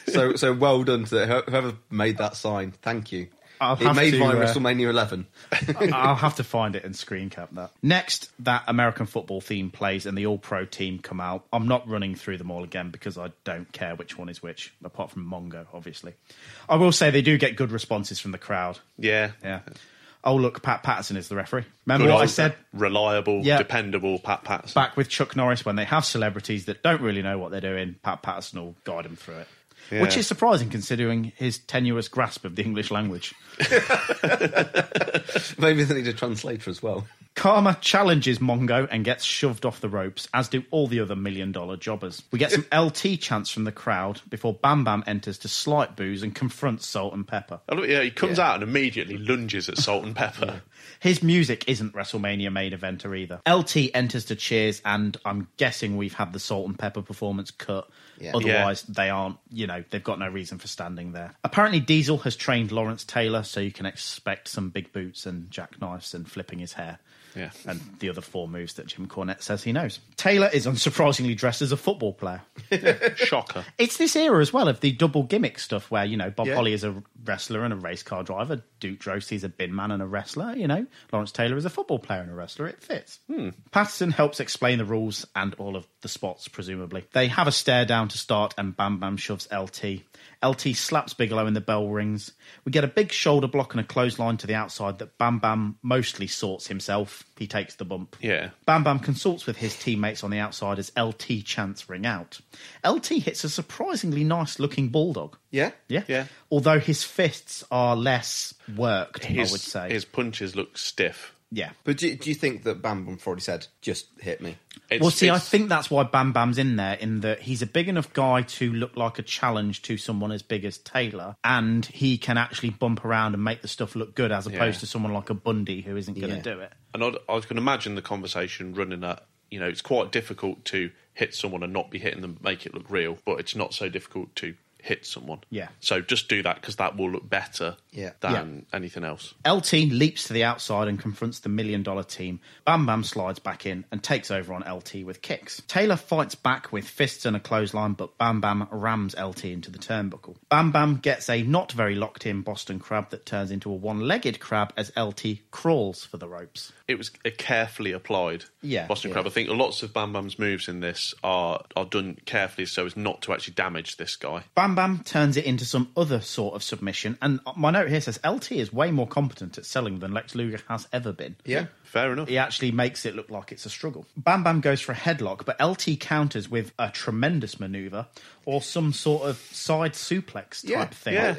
so so well done to whoever made that sign. Thank you. I'll it have made to, my uh, WrestleMania eleven. I'll have to find it and screen cap that. Next, that American football theme plays and the All-Pro team come out. I'm not running through them all again because I don't care which one is which, apart from Mongo, obviously. I will say they do get good responses from the crowd. Yeah. Yeah. Oh, look, Pat Patterson is the referee. Remember good what old, I said? Reliable, yep. dependable Pat Patterson. Back with Chuck Norris when they have celebrities that don't really know what they're doing, Pat Patterson will guide them through it. Yeah. Which is surprising considering his tenuous grasp of the English language. Maybe they need a translator as well. Karma challenges Mongo and gets shoved off the ropes, as do all the other Million Dollar Jobbers. We get some L T chants from the crowd before Bam Bam enters to slight boos and confronts Salt-N-Pepa. Oh, yeah, he comes yeah. out and immediately lunges at Salt-N-Pepa. yeah. His music isn't WrestleMania main eventer either. L T enters to cheers, and I'm guessing we've had the Salt-N-Pepa performance cut. Yeah. Otherwise, yeah. they aren't, you know, they've got no reason for standing there. Apparently, Diesel has trained Lawrence Taylor, so you can expect some big boots and jackknives and flipping his hair. Yeah. And the other four moves that Jim Cornette says he knows. Taylor is unsurprisingly dressed as a football player. Yeah. Shocker. It's this era as well of the double gimmick stuff where, you know, Bob yeah. Holly is a wrestler and a race car driver, Duke Drosty's a bin man and a wrestler, you know, Lawrence Taylor is a football player and a wrestler, it fits. Hmm. Patterson helps explain the rules and all of the spots, presumably. They have a stare down to start and Bam Bam shoves L T. L T slaps Bigelow and the bell rings. We get a big shoulder block and a clothesline to the outside that Bam Bam mostly sorts himself. He takes the bump. Yeah. Bam Bam consults with his teammates on the outside as L T chants ring out. L T hits a surprisingly nice-looking bulldog. Yeah? Yeah. Yeah. Although his fists are less worked, his, I would say. His punches look stiff. Yeah. But do, do you think that Bam Bam already said, just hit me? It's, well, see, it's... I think that's why Bam Bam's in there, in that he's a big enough guy to look like a challenge to someone as big as Taylor, and he can actually bump around and make the stuff look good, as opposed yeah. to someone like a Bundy who isn't going to yeah. do it. And I'd, I can imagine the conversation running at, you know, it's quite difficult to hit someone and not be hitting them, make it look real, but it's not so difficult to... hit someone. Yeah. So just do that because that will look better yeah. than yeah. anything else. L T leaps to the outside and confronts the Million Dollar Team. Bam Bam slides back in and takes over on L T with kicks. Taylor fights back with fists and a clothesline, but Bam Bam rams L T into the turnbuckle. Bam Bam gets a not very locked in Boston Crab that turns into a one-legged crab as L T crawls for the ropes. It was a carefully applied yeah, Boston yeah. Crab. I think lots of Bam Bam's moves in this are, are done carefully so as not to actually damage this guy. Bam Bam Bam turns it into some other sort of submission, and my note here says L T is way more competent at selling than Lex Luger has ever been. Yeah, fair enough. He actually makes it look like it's a struggle. Bam Bam goes for a headlock, but L T counters with a tremendous manoeuvre or some sort of side suplex type yeah, thing. Yeah,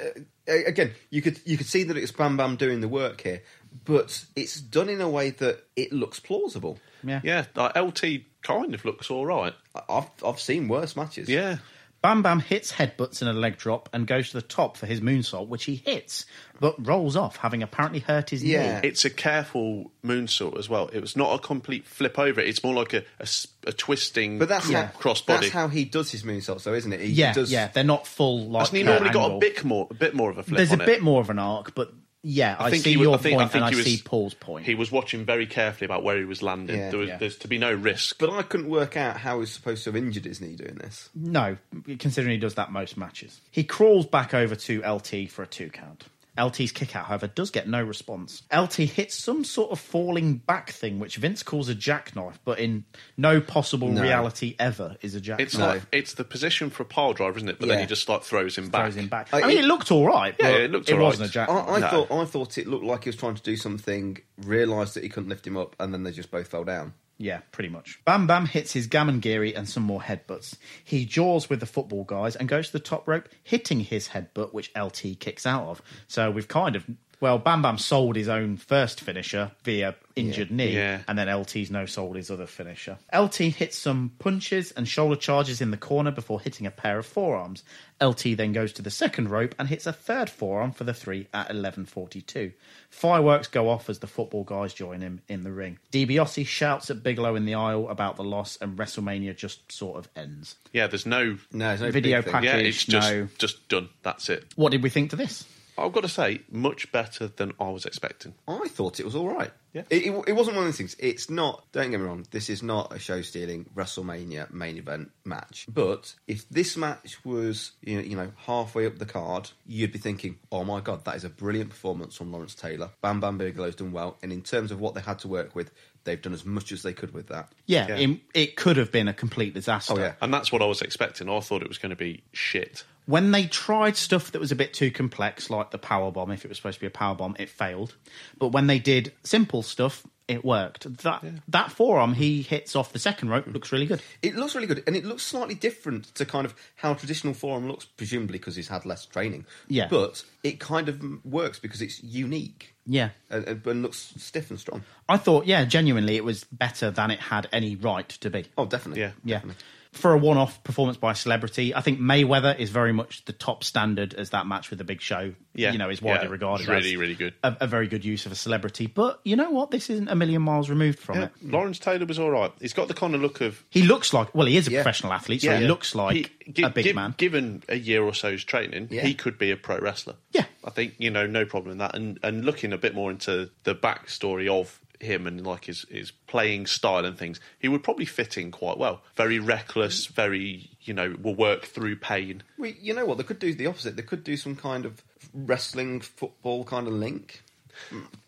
uh, again, you could you could see that it's Bam Bam doing the work here, but it's done in a way that it looks plausible. Yeah, yeah, like L T kind of looks all right. I've I've seen worse matches. Yeah. Bam Bam hits headbutts in a leg drop and goes to the top for his moonsault, which he hits, but rolls off, having apparently hurt his yeah. knee. It's a careful moonsault as well. It was not a complete flip over. It's more like a, a, a twisting but that's yeah. crossbody. That's how he does his moonsaults, though, isn't it? He yeah, does... yeah. They're not full, like... Hasn't he normally got a bit, more, a bit more of a flip There's on a it. bit more of an arc, but... Yeah, I, I think see was, your I think, point I think and I was, see Paul's point. He was watching very carefully about where he was landing. Yeah, there was, yeah. There's to be no risk. But I couldn't work out how he was supposed to have injured his knee doing this. No, considering he does that most matches. He crawls back over to L T for a two count. L T's kick out, however, does get no response. L T hits some sort of falling back thing, which Vince calls a jackknife, but in no possible no. reality ever is a jackknife. It's like, it's the position for a pile driver, isn't it? But yeah. then he just like throws him back. Throws him back. I, I mean, it, it looked all right, but yeah, it, looked all it right. wasn't a jackknife. I, I, no. thought, I thought it looked like he was trying to do something, realised that he couldn't lift him up, and then they just both fell down. Yeah, pretty much. Bam Bam hits his Gamangiri and some more headbutts. He jaws with the football guys and goes to the top rope, hitting his headbutt, which L T kicks out of. So we've kind of... Well, Bam Bam sold his own first finisher via injured yeah. knee, yeah. and then L T's no sold his other finisher. L T hits some punches and shoulder charges in the corner before hitting a pair of forearms. L T then goes to the second rope and hits a third forearm for the three at eleven forty-two. Fireworks go off as the football guys join him in the ring. DiBiase shouts at Bigelow in the aisle about the loss, and WrestleMania just sort of ends. Yeah, there's no, no, there's no video package. Yeah, it's just, no. just done. That's it. What did we think to this? I've got to say, much better than I was expecting. I thought it was all right. Yeah. It, it, it wasn't one of those things. It's not, don't get me wrong, this is not a show-stealing WrestleMania main event match. But if this match was, you know, you know, halfway up the card, you'd be thinking, oh my God, that is a brilliant performance from Lawrence Taylor. Bam Bam Bigelow's done well. And in terms of what they had to work with, they've done as much as they could with that. Yeah, yeah. It, it could have been a complete disaster. Oh, yeah. And that's what I was expecting. I thought it was going to be shit. When they tried stuff that was a bit too complex, like the powerbomb, if it was supposed to be a powerbomb, it failed. But when they did simple stuff, it worked. That yeah. that forearm he hits off the second rope looks really good. It looks really good, and it looks slightly different to kind of how traditional forearm looks, presumably because he's had less training. Yeah. But it kind of works because it's unique. Yeah. And, and looks stiff and strong. I thought, yeah, genuinely, it was better than it had any right to be. Oh, definitely. Yeah. Yeah. Definitely. For a one-off performance by a celebrity, I think Mayweather is very much the top standard as that match with the Big Show. Yeah, you know, is widely yeah, regarded really, as really good. A, a very good use of a celebrity. But you know what? This isn't a million miles removed from yeah, it. Lawrence Taylor was all right. He's got the kind of look of... He looks like... Well, he is a yeah. professional athlete, so yeah, he yeah. looks like he, gi- a big gi- man. Given a year or so's training, yeah. he could be a pro wrestler. Yeah. I think, you know, no problem in that. And, and looking a bit more into the backstory of... him and like his, his playing style and things, he would probably fit in quite well. Very reckless, very, you know, will work through pain. Well, you know what? They could do the opposite. They could do some kind of wrestling football kind of link.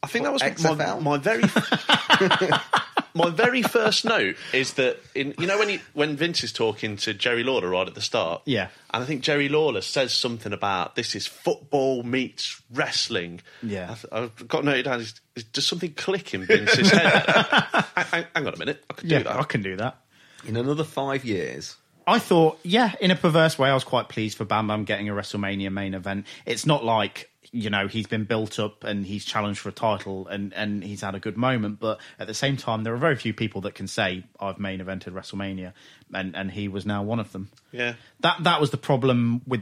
I think that was my, my very my very first note is that in you know when he, when Vince is talking to Jerry Lawler right at the start, yeah, and I think Jerry Lawler says something about this is football meets wrestling. Yeah, I, I've got noted down. Is, is, does something click in Vince's head? hang, hang on a minute, I can yeah, do that. I can do that in another five years. I thought, yeah, in a perverse way, I was quite pleased for Bam Bam getting a WrestleMania main event. It's not like, you know, he's been built up and he's challenged for a title and, and he's had a good moment. But at the same time, there are very few people that can say, I've main evented WrestleMania, and, and he was now one of them. Yeah. That that was the problem with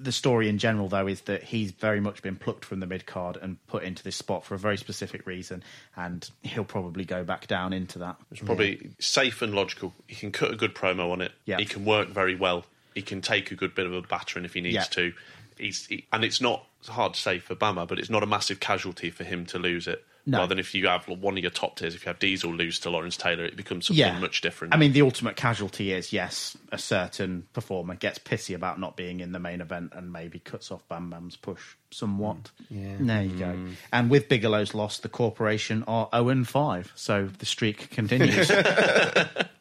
the story in general, though, is that he's very much been plucked from the mid-card and put into this spot for a very specific reason, and he'll probably go back down into that. It's probably yeah. safe and logical. He can cut a good promo on it. Yeah. He can work very well. He can take a good bit of a battering if he needs yeah. to. He's, he, and it's not it's hard to say for Bama, but it's not a massive casualty for him to lose it. No. Rather than if you have one of your top tiers, if you have Diesel lose to Lawrence Taylor, it becomes something yeah. much different. I mean, the ultimate casualty is, yes, a certain performer gets pissy about not being in the main event and maybe cuts off Bam Bam's push somewhat. Yeah. There you go. And with Bigelow's loss, the corporation are oh and five, so the streak continues.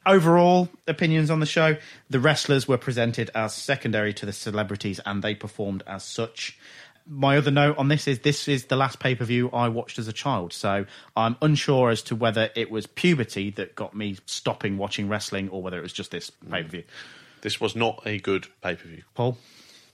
Overall, opinions on the show. The wrestlers were presented as secondary to the celebrities and they performed as such. My other note on this is this is the last pay-per-view I watched as a child, so I'm unsure as to whether it was puberty that got me stopping watching wrestling or whether it was just this pay-per-view. This was not a good pay-per-view. Paul?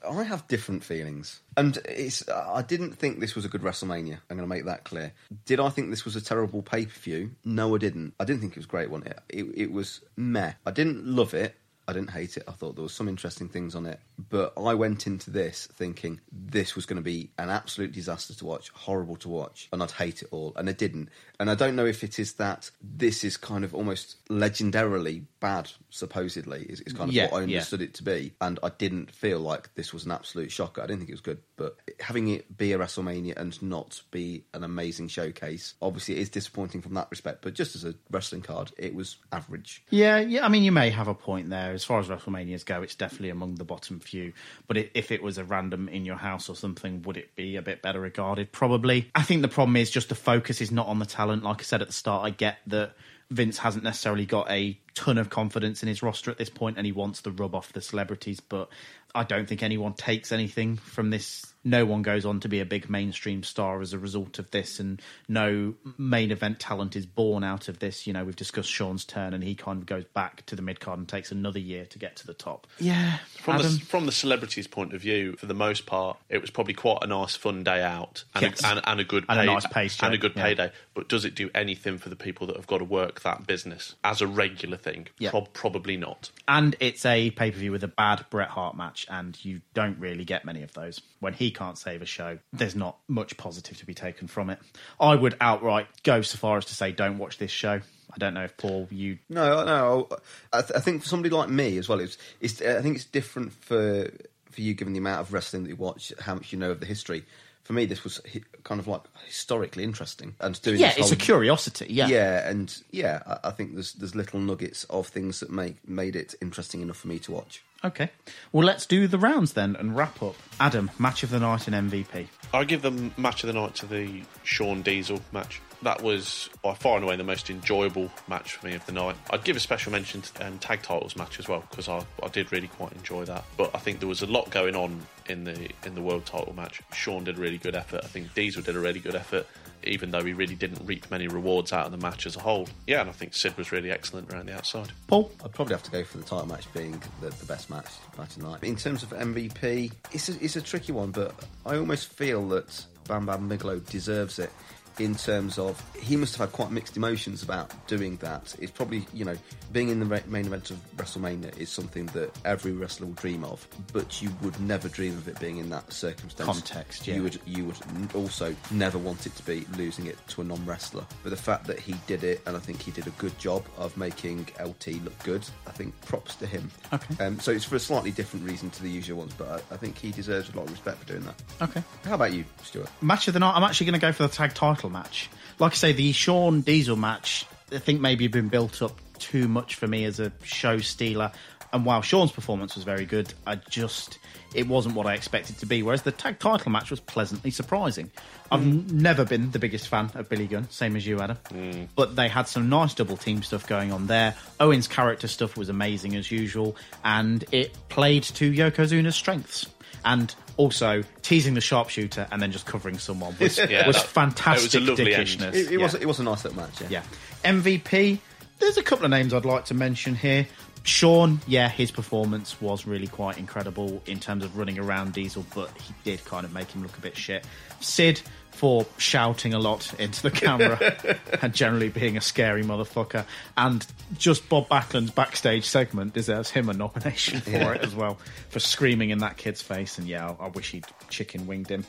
I have different feelings. And it's I didn't think this was a good WrestleMania. I'm going to make that clear. Did I think this was a terrible pay-per-view? No, I didn't. I didn't think it was a great one. It, it, it was meh. I didn't love it. I didn't hate it. I thought there was some interesting things on it. But I went into this thinking this was going to be an absolute disaster to watch, horrible to watch, and I'd hate it all. And I didn't. And I don't know if it is that this is kind of almost legendarily bad, supposedly, is, is kind of yeah, what I understood yeah. it to be. And I didn't feel like this was an absolute shocker. I didn't think it was good. But having it be a WrestleMania and not be an amazing showcase, obviously it is disappointing from that respect. But just as a wrestling card, it was average. Yeah, yeah. I mean, you may have a point there. As far as WrestleManias go, it's definitely among the bottom few. But it, if it was a random in your house or something, would it be a bit better regarded? Probably. I think the problem is just the focus is not on the talent. Like I said at the start, I get that Vince hasn't necessarily got a ton of confidence in his roster at this point, and he wants to rub off the celebrities, but I don't think anyone takes anything from this. No one goes on to be a big mainstream star as a result of this, and no main event talent is born out of this. You know, we've discussed Sean's turn, and he kind of goes back to the mid-card and takes another year to get to the top. Yeah. From, the, from the celebrities' point of view, for the most part, it was probably quite a nice fun day out and, yes. a, and, and a good and pay, a nice paycheck, and a good yeah. payday. But does it do anything for the people that have got to work that business as a regular thing? Yeah. Pro- probably not. And it's a pay-per-view with a bad Bret Hart match, and you don't really get many of those. When he can't save a show, there's not much positive to be taken from it. I would outright go so far as to say don't watch this show. I don't know if, Paul, you... No, no. I, th- I think for somebody like me as well, it's, it's. I think it's different for for you given the amount of wrestling that you watch, how much you know of the history. For me, this was kind of like historically interesting, and doing yeah, this it's whole, a curiosity. Yeah, yeah, and yeah, I, I think there's there's little nuggets of things that make made it interesting enough for me to watch. Okay, well, let's do the rounds then and wrap up. Adam, match of the night and M V P. I give the match of the night to the Shawn Diesel match. That was by far and away the most enjoyable match for me of the night. I'd give a special mention to the um, tag titles match as well, because I, I did really quite enjoy that. But I think there was a lot going on in the in the world title match. Shawn did a really good effort. I think Diesel did a really good effort, even though he really didn't reap many rewards out of the match as a whole. Yeah, and I think Sid was really excellent around the outside. Paul? I'd probably have to go for the title match being the, the best match match of the night. In terms of M V P, it's a, it's a tricky one, but I almost feel that Bam Bam Bigelow deserves it, in terms of he must have had quite mixed emotions about doing that. It's probably, you know, being in the main event of WrestleMania is something that every wrestler will dream of, but you would never dream of it being in that circumstance. Context, yeah. You would, you would also never want it to be losing it to a non-wrestler. But the fact that he did it, and I think he did a good job of making L T look good, I think props to him. Okay. Um, so it's for a slightly different reason to the usual ones, but I, I think he deserves a lot of respect for doing that. Okay. How about you, Stuart? Match of the night, I'm actually going to go for the tag title match. Like I say, the Shawn Diesel match, I think maybe been built up too much for me as a show stealer. And while Shawn's performance was very good, I just, it wasn't what I expected to be. Whereas the tag title match was pleasantly surprising. I've mm. never been the biggest fan of Billy Gunn, same as you, Adam. Mm. But they had some nice double team stuff going on there. Owen's character stuff was amazing as usual. And it played to Yokozuna's strengths. And also teasing the sharpshooter and then just covering someone was, yeah, was that, fantastic. It was a lovely dickishness. It, it, yeah. was, it was a nice little match, yeah. yeah. M V P, there's a couple of names I'd like to mention here. Shawn, yeah, his performance was really quite incredible in terms of running around Diesel, but he did kind of make him look a bit shit. Sid, for shouting a lot into the camera and generally being a scary motherfucker. And just Bob Backlund's backstage segment deserves him a nomination for yeah. it as well, for screaming in that kid's face. And yeah, I wish he'd chicken winged him.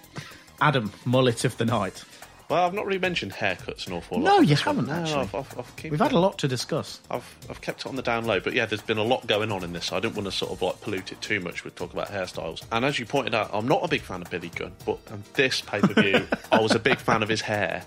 Adam, mullet of the night. Well, I've not really mentioned haircuts an awful lot. No, you haven't, one. actually. No, I've, I've, I've kept We've it. had a lot to discuss. I've I've kept it on the down low, but yeah, there's been a lot going on in this. So I didn't want to sort of like pollute it too much with talk about hairstyles. And as you pointed out, I'm not a big fan of Billy Gunn, but on this pay-per-view, I was a big fan of his hair.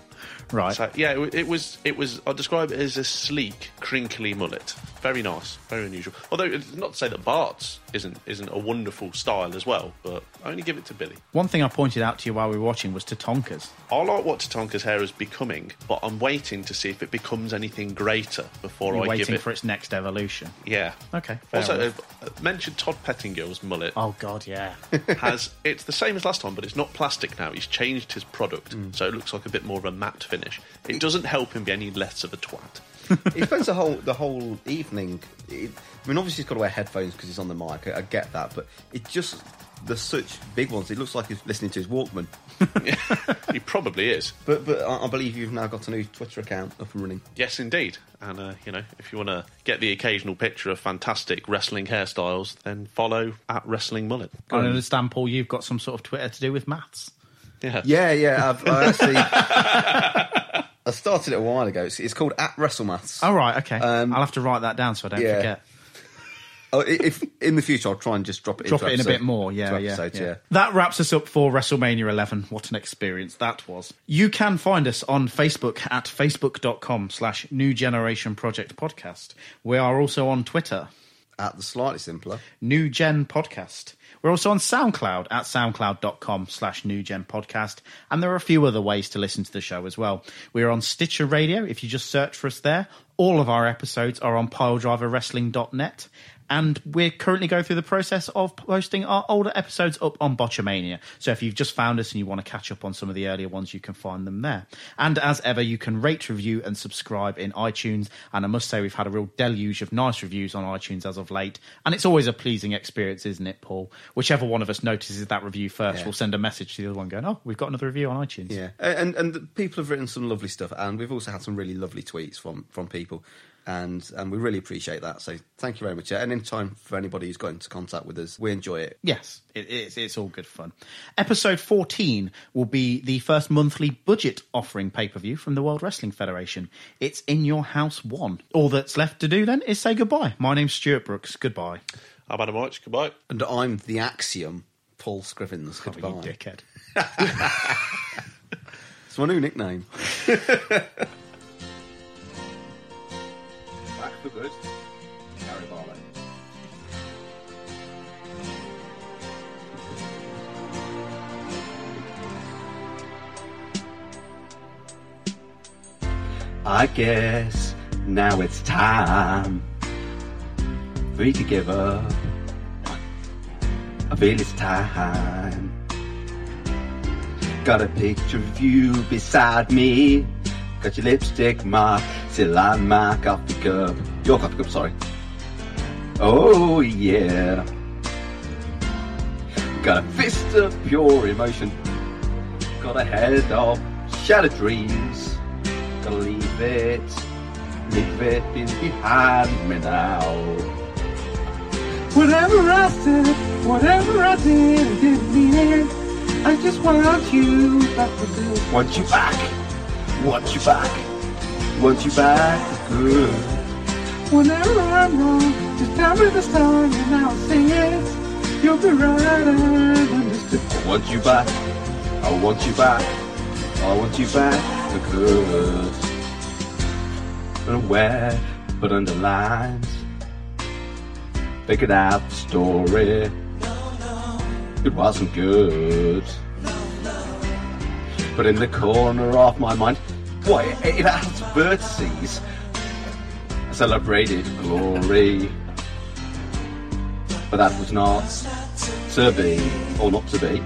Right. So yeah, it, it was, it was, I'll describe it as a sleek, crinkly mullet. Very nice, very unusual. Although, not to say that Bart's isn't isn't a wonderful style as well, but I only give it to Billy. One thing I pointed out to you while we were watching was Tatanka's. I like what Tatanka's hair is becoming, but I'm waiting to see if it becomes anything greater before You're I give it. Waiting for its next evolution. Yeah. Okay. Also, I've mentioned Todd Pettingill's mullet. Oh God, yeah. has it's the same as last time, but it's not plastic now. He's changed his product, mm. so it looks like a bit more of a matte finish. It doesn't help him be any less of a twat. He spends the whole the whole evening. It, I mean, obviously he's got to wear headphones because he's on the mic. I, I get that, but it just they're such big ones. He looks like he's listening to his Walkman. He probably is. But but I, I believe you've now got a new Twitter account up and running. Yes, indeed. And, uh, you know, if you want to get the occasional picture of fantastic wrestling hairstyles, then follow at Wrestling Mullet. I understand, Paul, you've got some sort of Twitter to do with maths. Yeah, yeah, yeah. I've, I actually... I started it a while ago. It's, it's called at WrestleMaths. Oh, right, okay. Um, I'll have to write that down so I don't yeah. forget. Oh, if in the future I'll try and just drop it drop into it episode, in a bit more, yeah, episode, yeah, yeah. yeah. That wraps us up for WrestleMania eleven. What an experience that was! You can find us on Facebook at facebook dot com slash New Generation Project Podcast. We are also on Twitter at the slightly simpler New Gen Podcast. We're also on SoundCloud at soundcloud dot com slash New Gen Podcast, and there are a few other ways to listen to the show as well. We're on Stitcher Radio. If you just search for us there, all of our episodes are on pile driver wrestling dot net. And we're currently going through the process of posting our older episodes up on Botchamania. So if you've just found us and you want to catch up on some of the earlier ones, you can find them there. And as ever, you can rate, review and subscribe in iTunes. And I must say we've had a real deluge of nice reviews on iTunes as of late. And it's always a pleasing experience, isn't it, Paul? Whichever one of us notices that review first, yeah. we'll send a message to the other one going, oh, we've got another review on iTunes. Yeah, and and people have written some lovely stuff. And we've also had some really lovely tweets from, from people. And and we really appreciate that. So thank you very much. And in time for anybody who's got into contact with us, we enjoy it. Yes, it, it's, it's all good fun. Episode fourteen will be the first monthly budget offering pay-per-view from the World Wrestling Federation. It's In Your House one. All that's left to do then is say goodbye. My name's Stuart Brooks. Goodbye. I'm Adam Wikes. Goodbye. And I'm the Axiom, Paul Scrivens. Goodbye. Oh, you dickhead. It's my new nickname. For good, Gary Barlow. I guess now it's time for you to give up. I feel it's time. Got a picture of you beside me. Got your lipstick mark, still on my coffee cup. Your coffee cup, sorry. Oh, yeah. Got a fist of pure emotion. Got a head of shattered dreams. Gotta leave it, leave it behind me now. Whatever I said, whatever I did, I didn't mean it. I just want you back for good. Want you back. Want you back, want you back, good. Whenever I'm wrong, just tell me the song and I'll sing it. You'll be right, I've understood. I want you back, I want you back, I want you back for good. Unaware, but underlined. Figured out the story. No, no. It wasn't good. But in the corner of my mind, boy, it has vertices. I celebrated glory. But that was not to be, or not to be.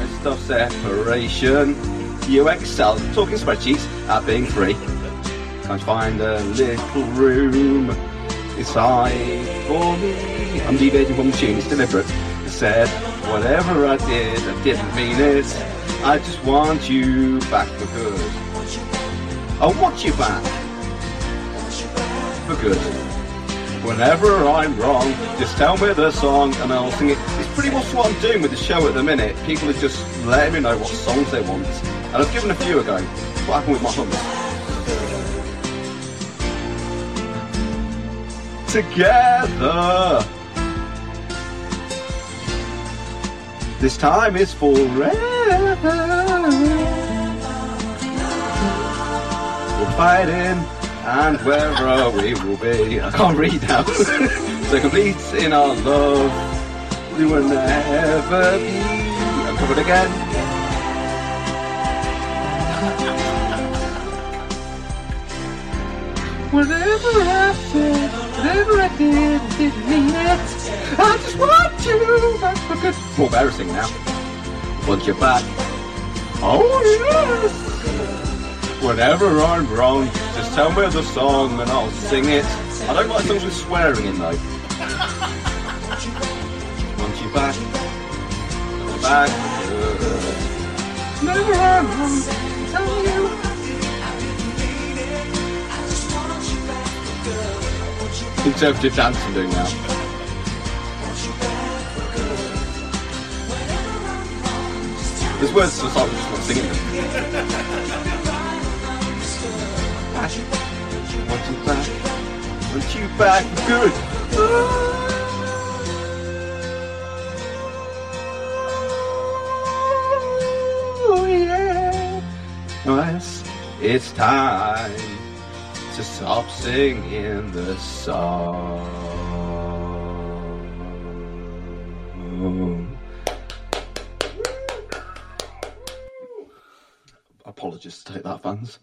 List of separation. You excel, talking spreadsheets at being free. Can't find a little room inside for me. I'm deviating from the tune, it's deliberate. I said, whatever I did, I didn't mean it. I just want you back for good. I want you back for good. Whenever I'm wrong, just tell me the song and I'll sing it. It's pretty much what I'm doing with the show at the minute. People are just letting me know what songs they want. And I've given a few a go. What happened with my hum? Together. This time is forever. We're fighting, and wherever we will be, I can't read now. So complete in our love, we will never be uncovered again. Whatever I said, whatever I did, I didn't mean it. I just want you back for good. It's more embarrassing now. Want you back? Oh yes! Whenever I'm wrong, just tell me the song and I'll sing it. I don't like songs with swearing in though. Want you back? back. Never had one. Tell you. Conservative dance I'm doing now. There's words to the song, just not singing them. Back. Want you back. Want you back. Good. Oh yeah. Yes, it's time to stop singing the song. Apologies to take that, fans.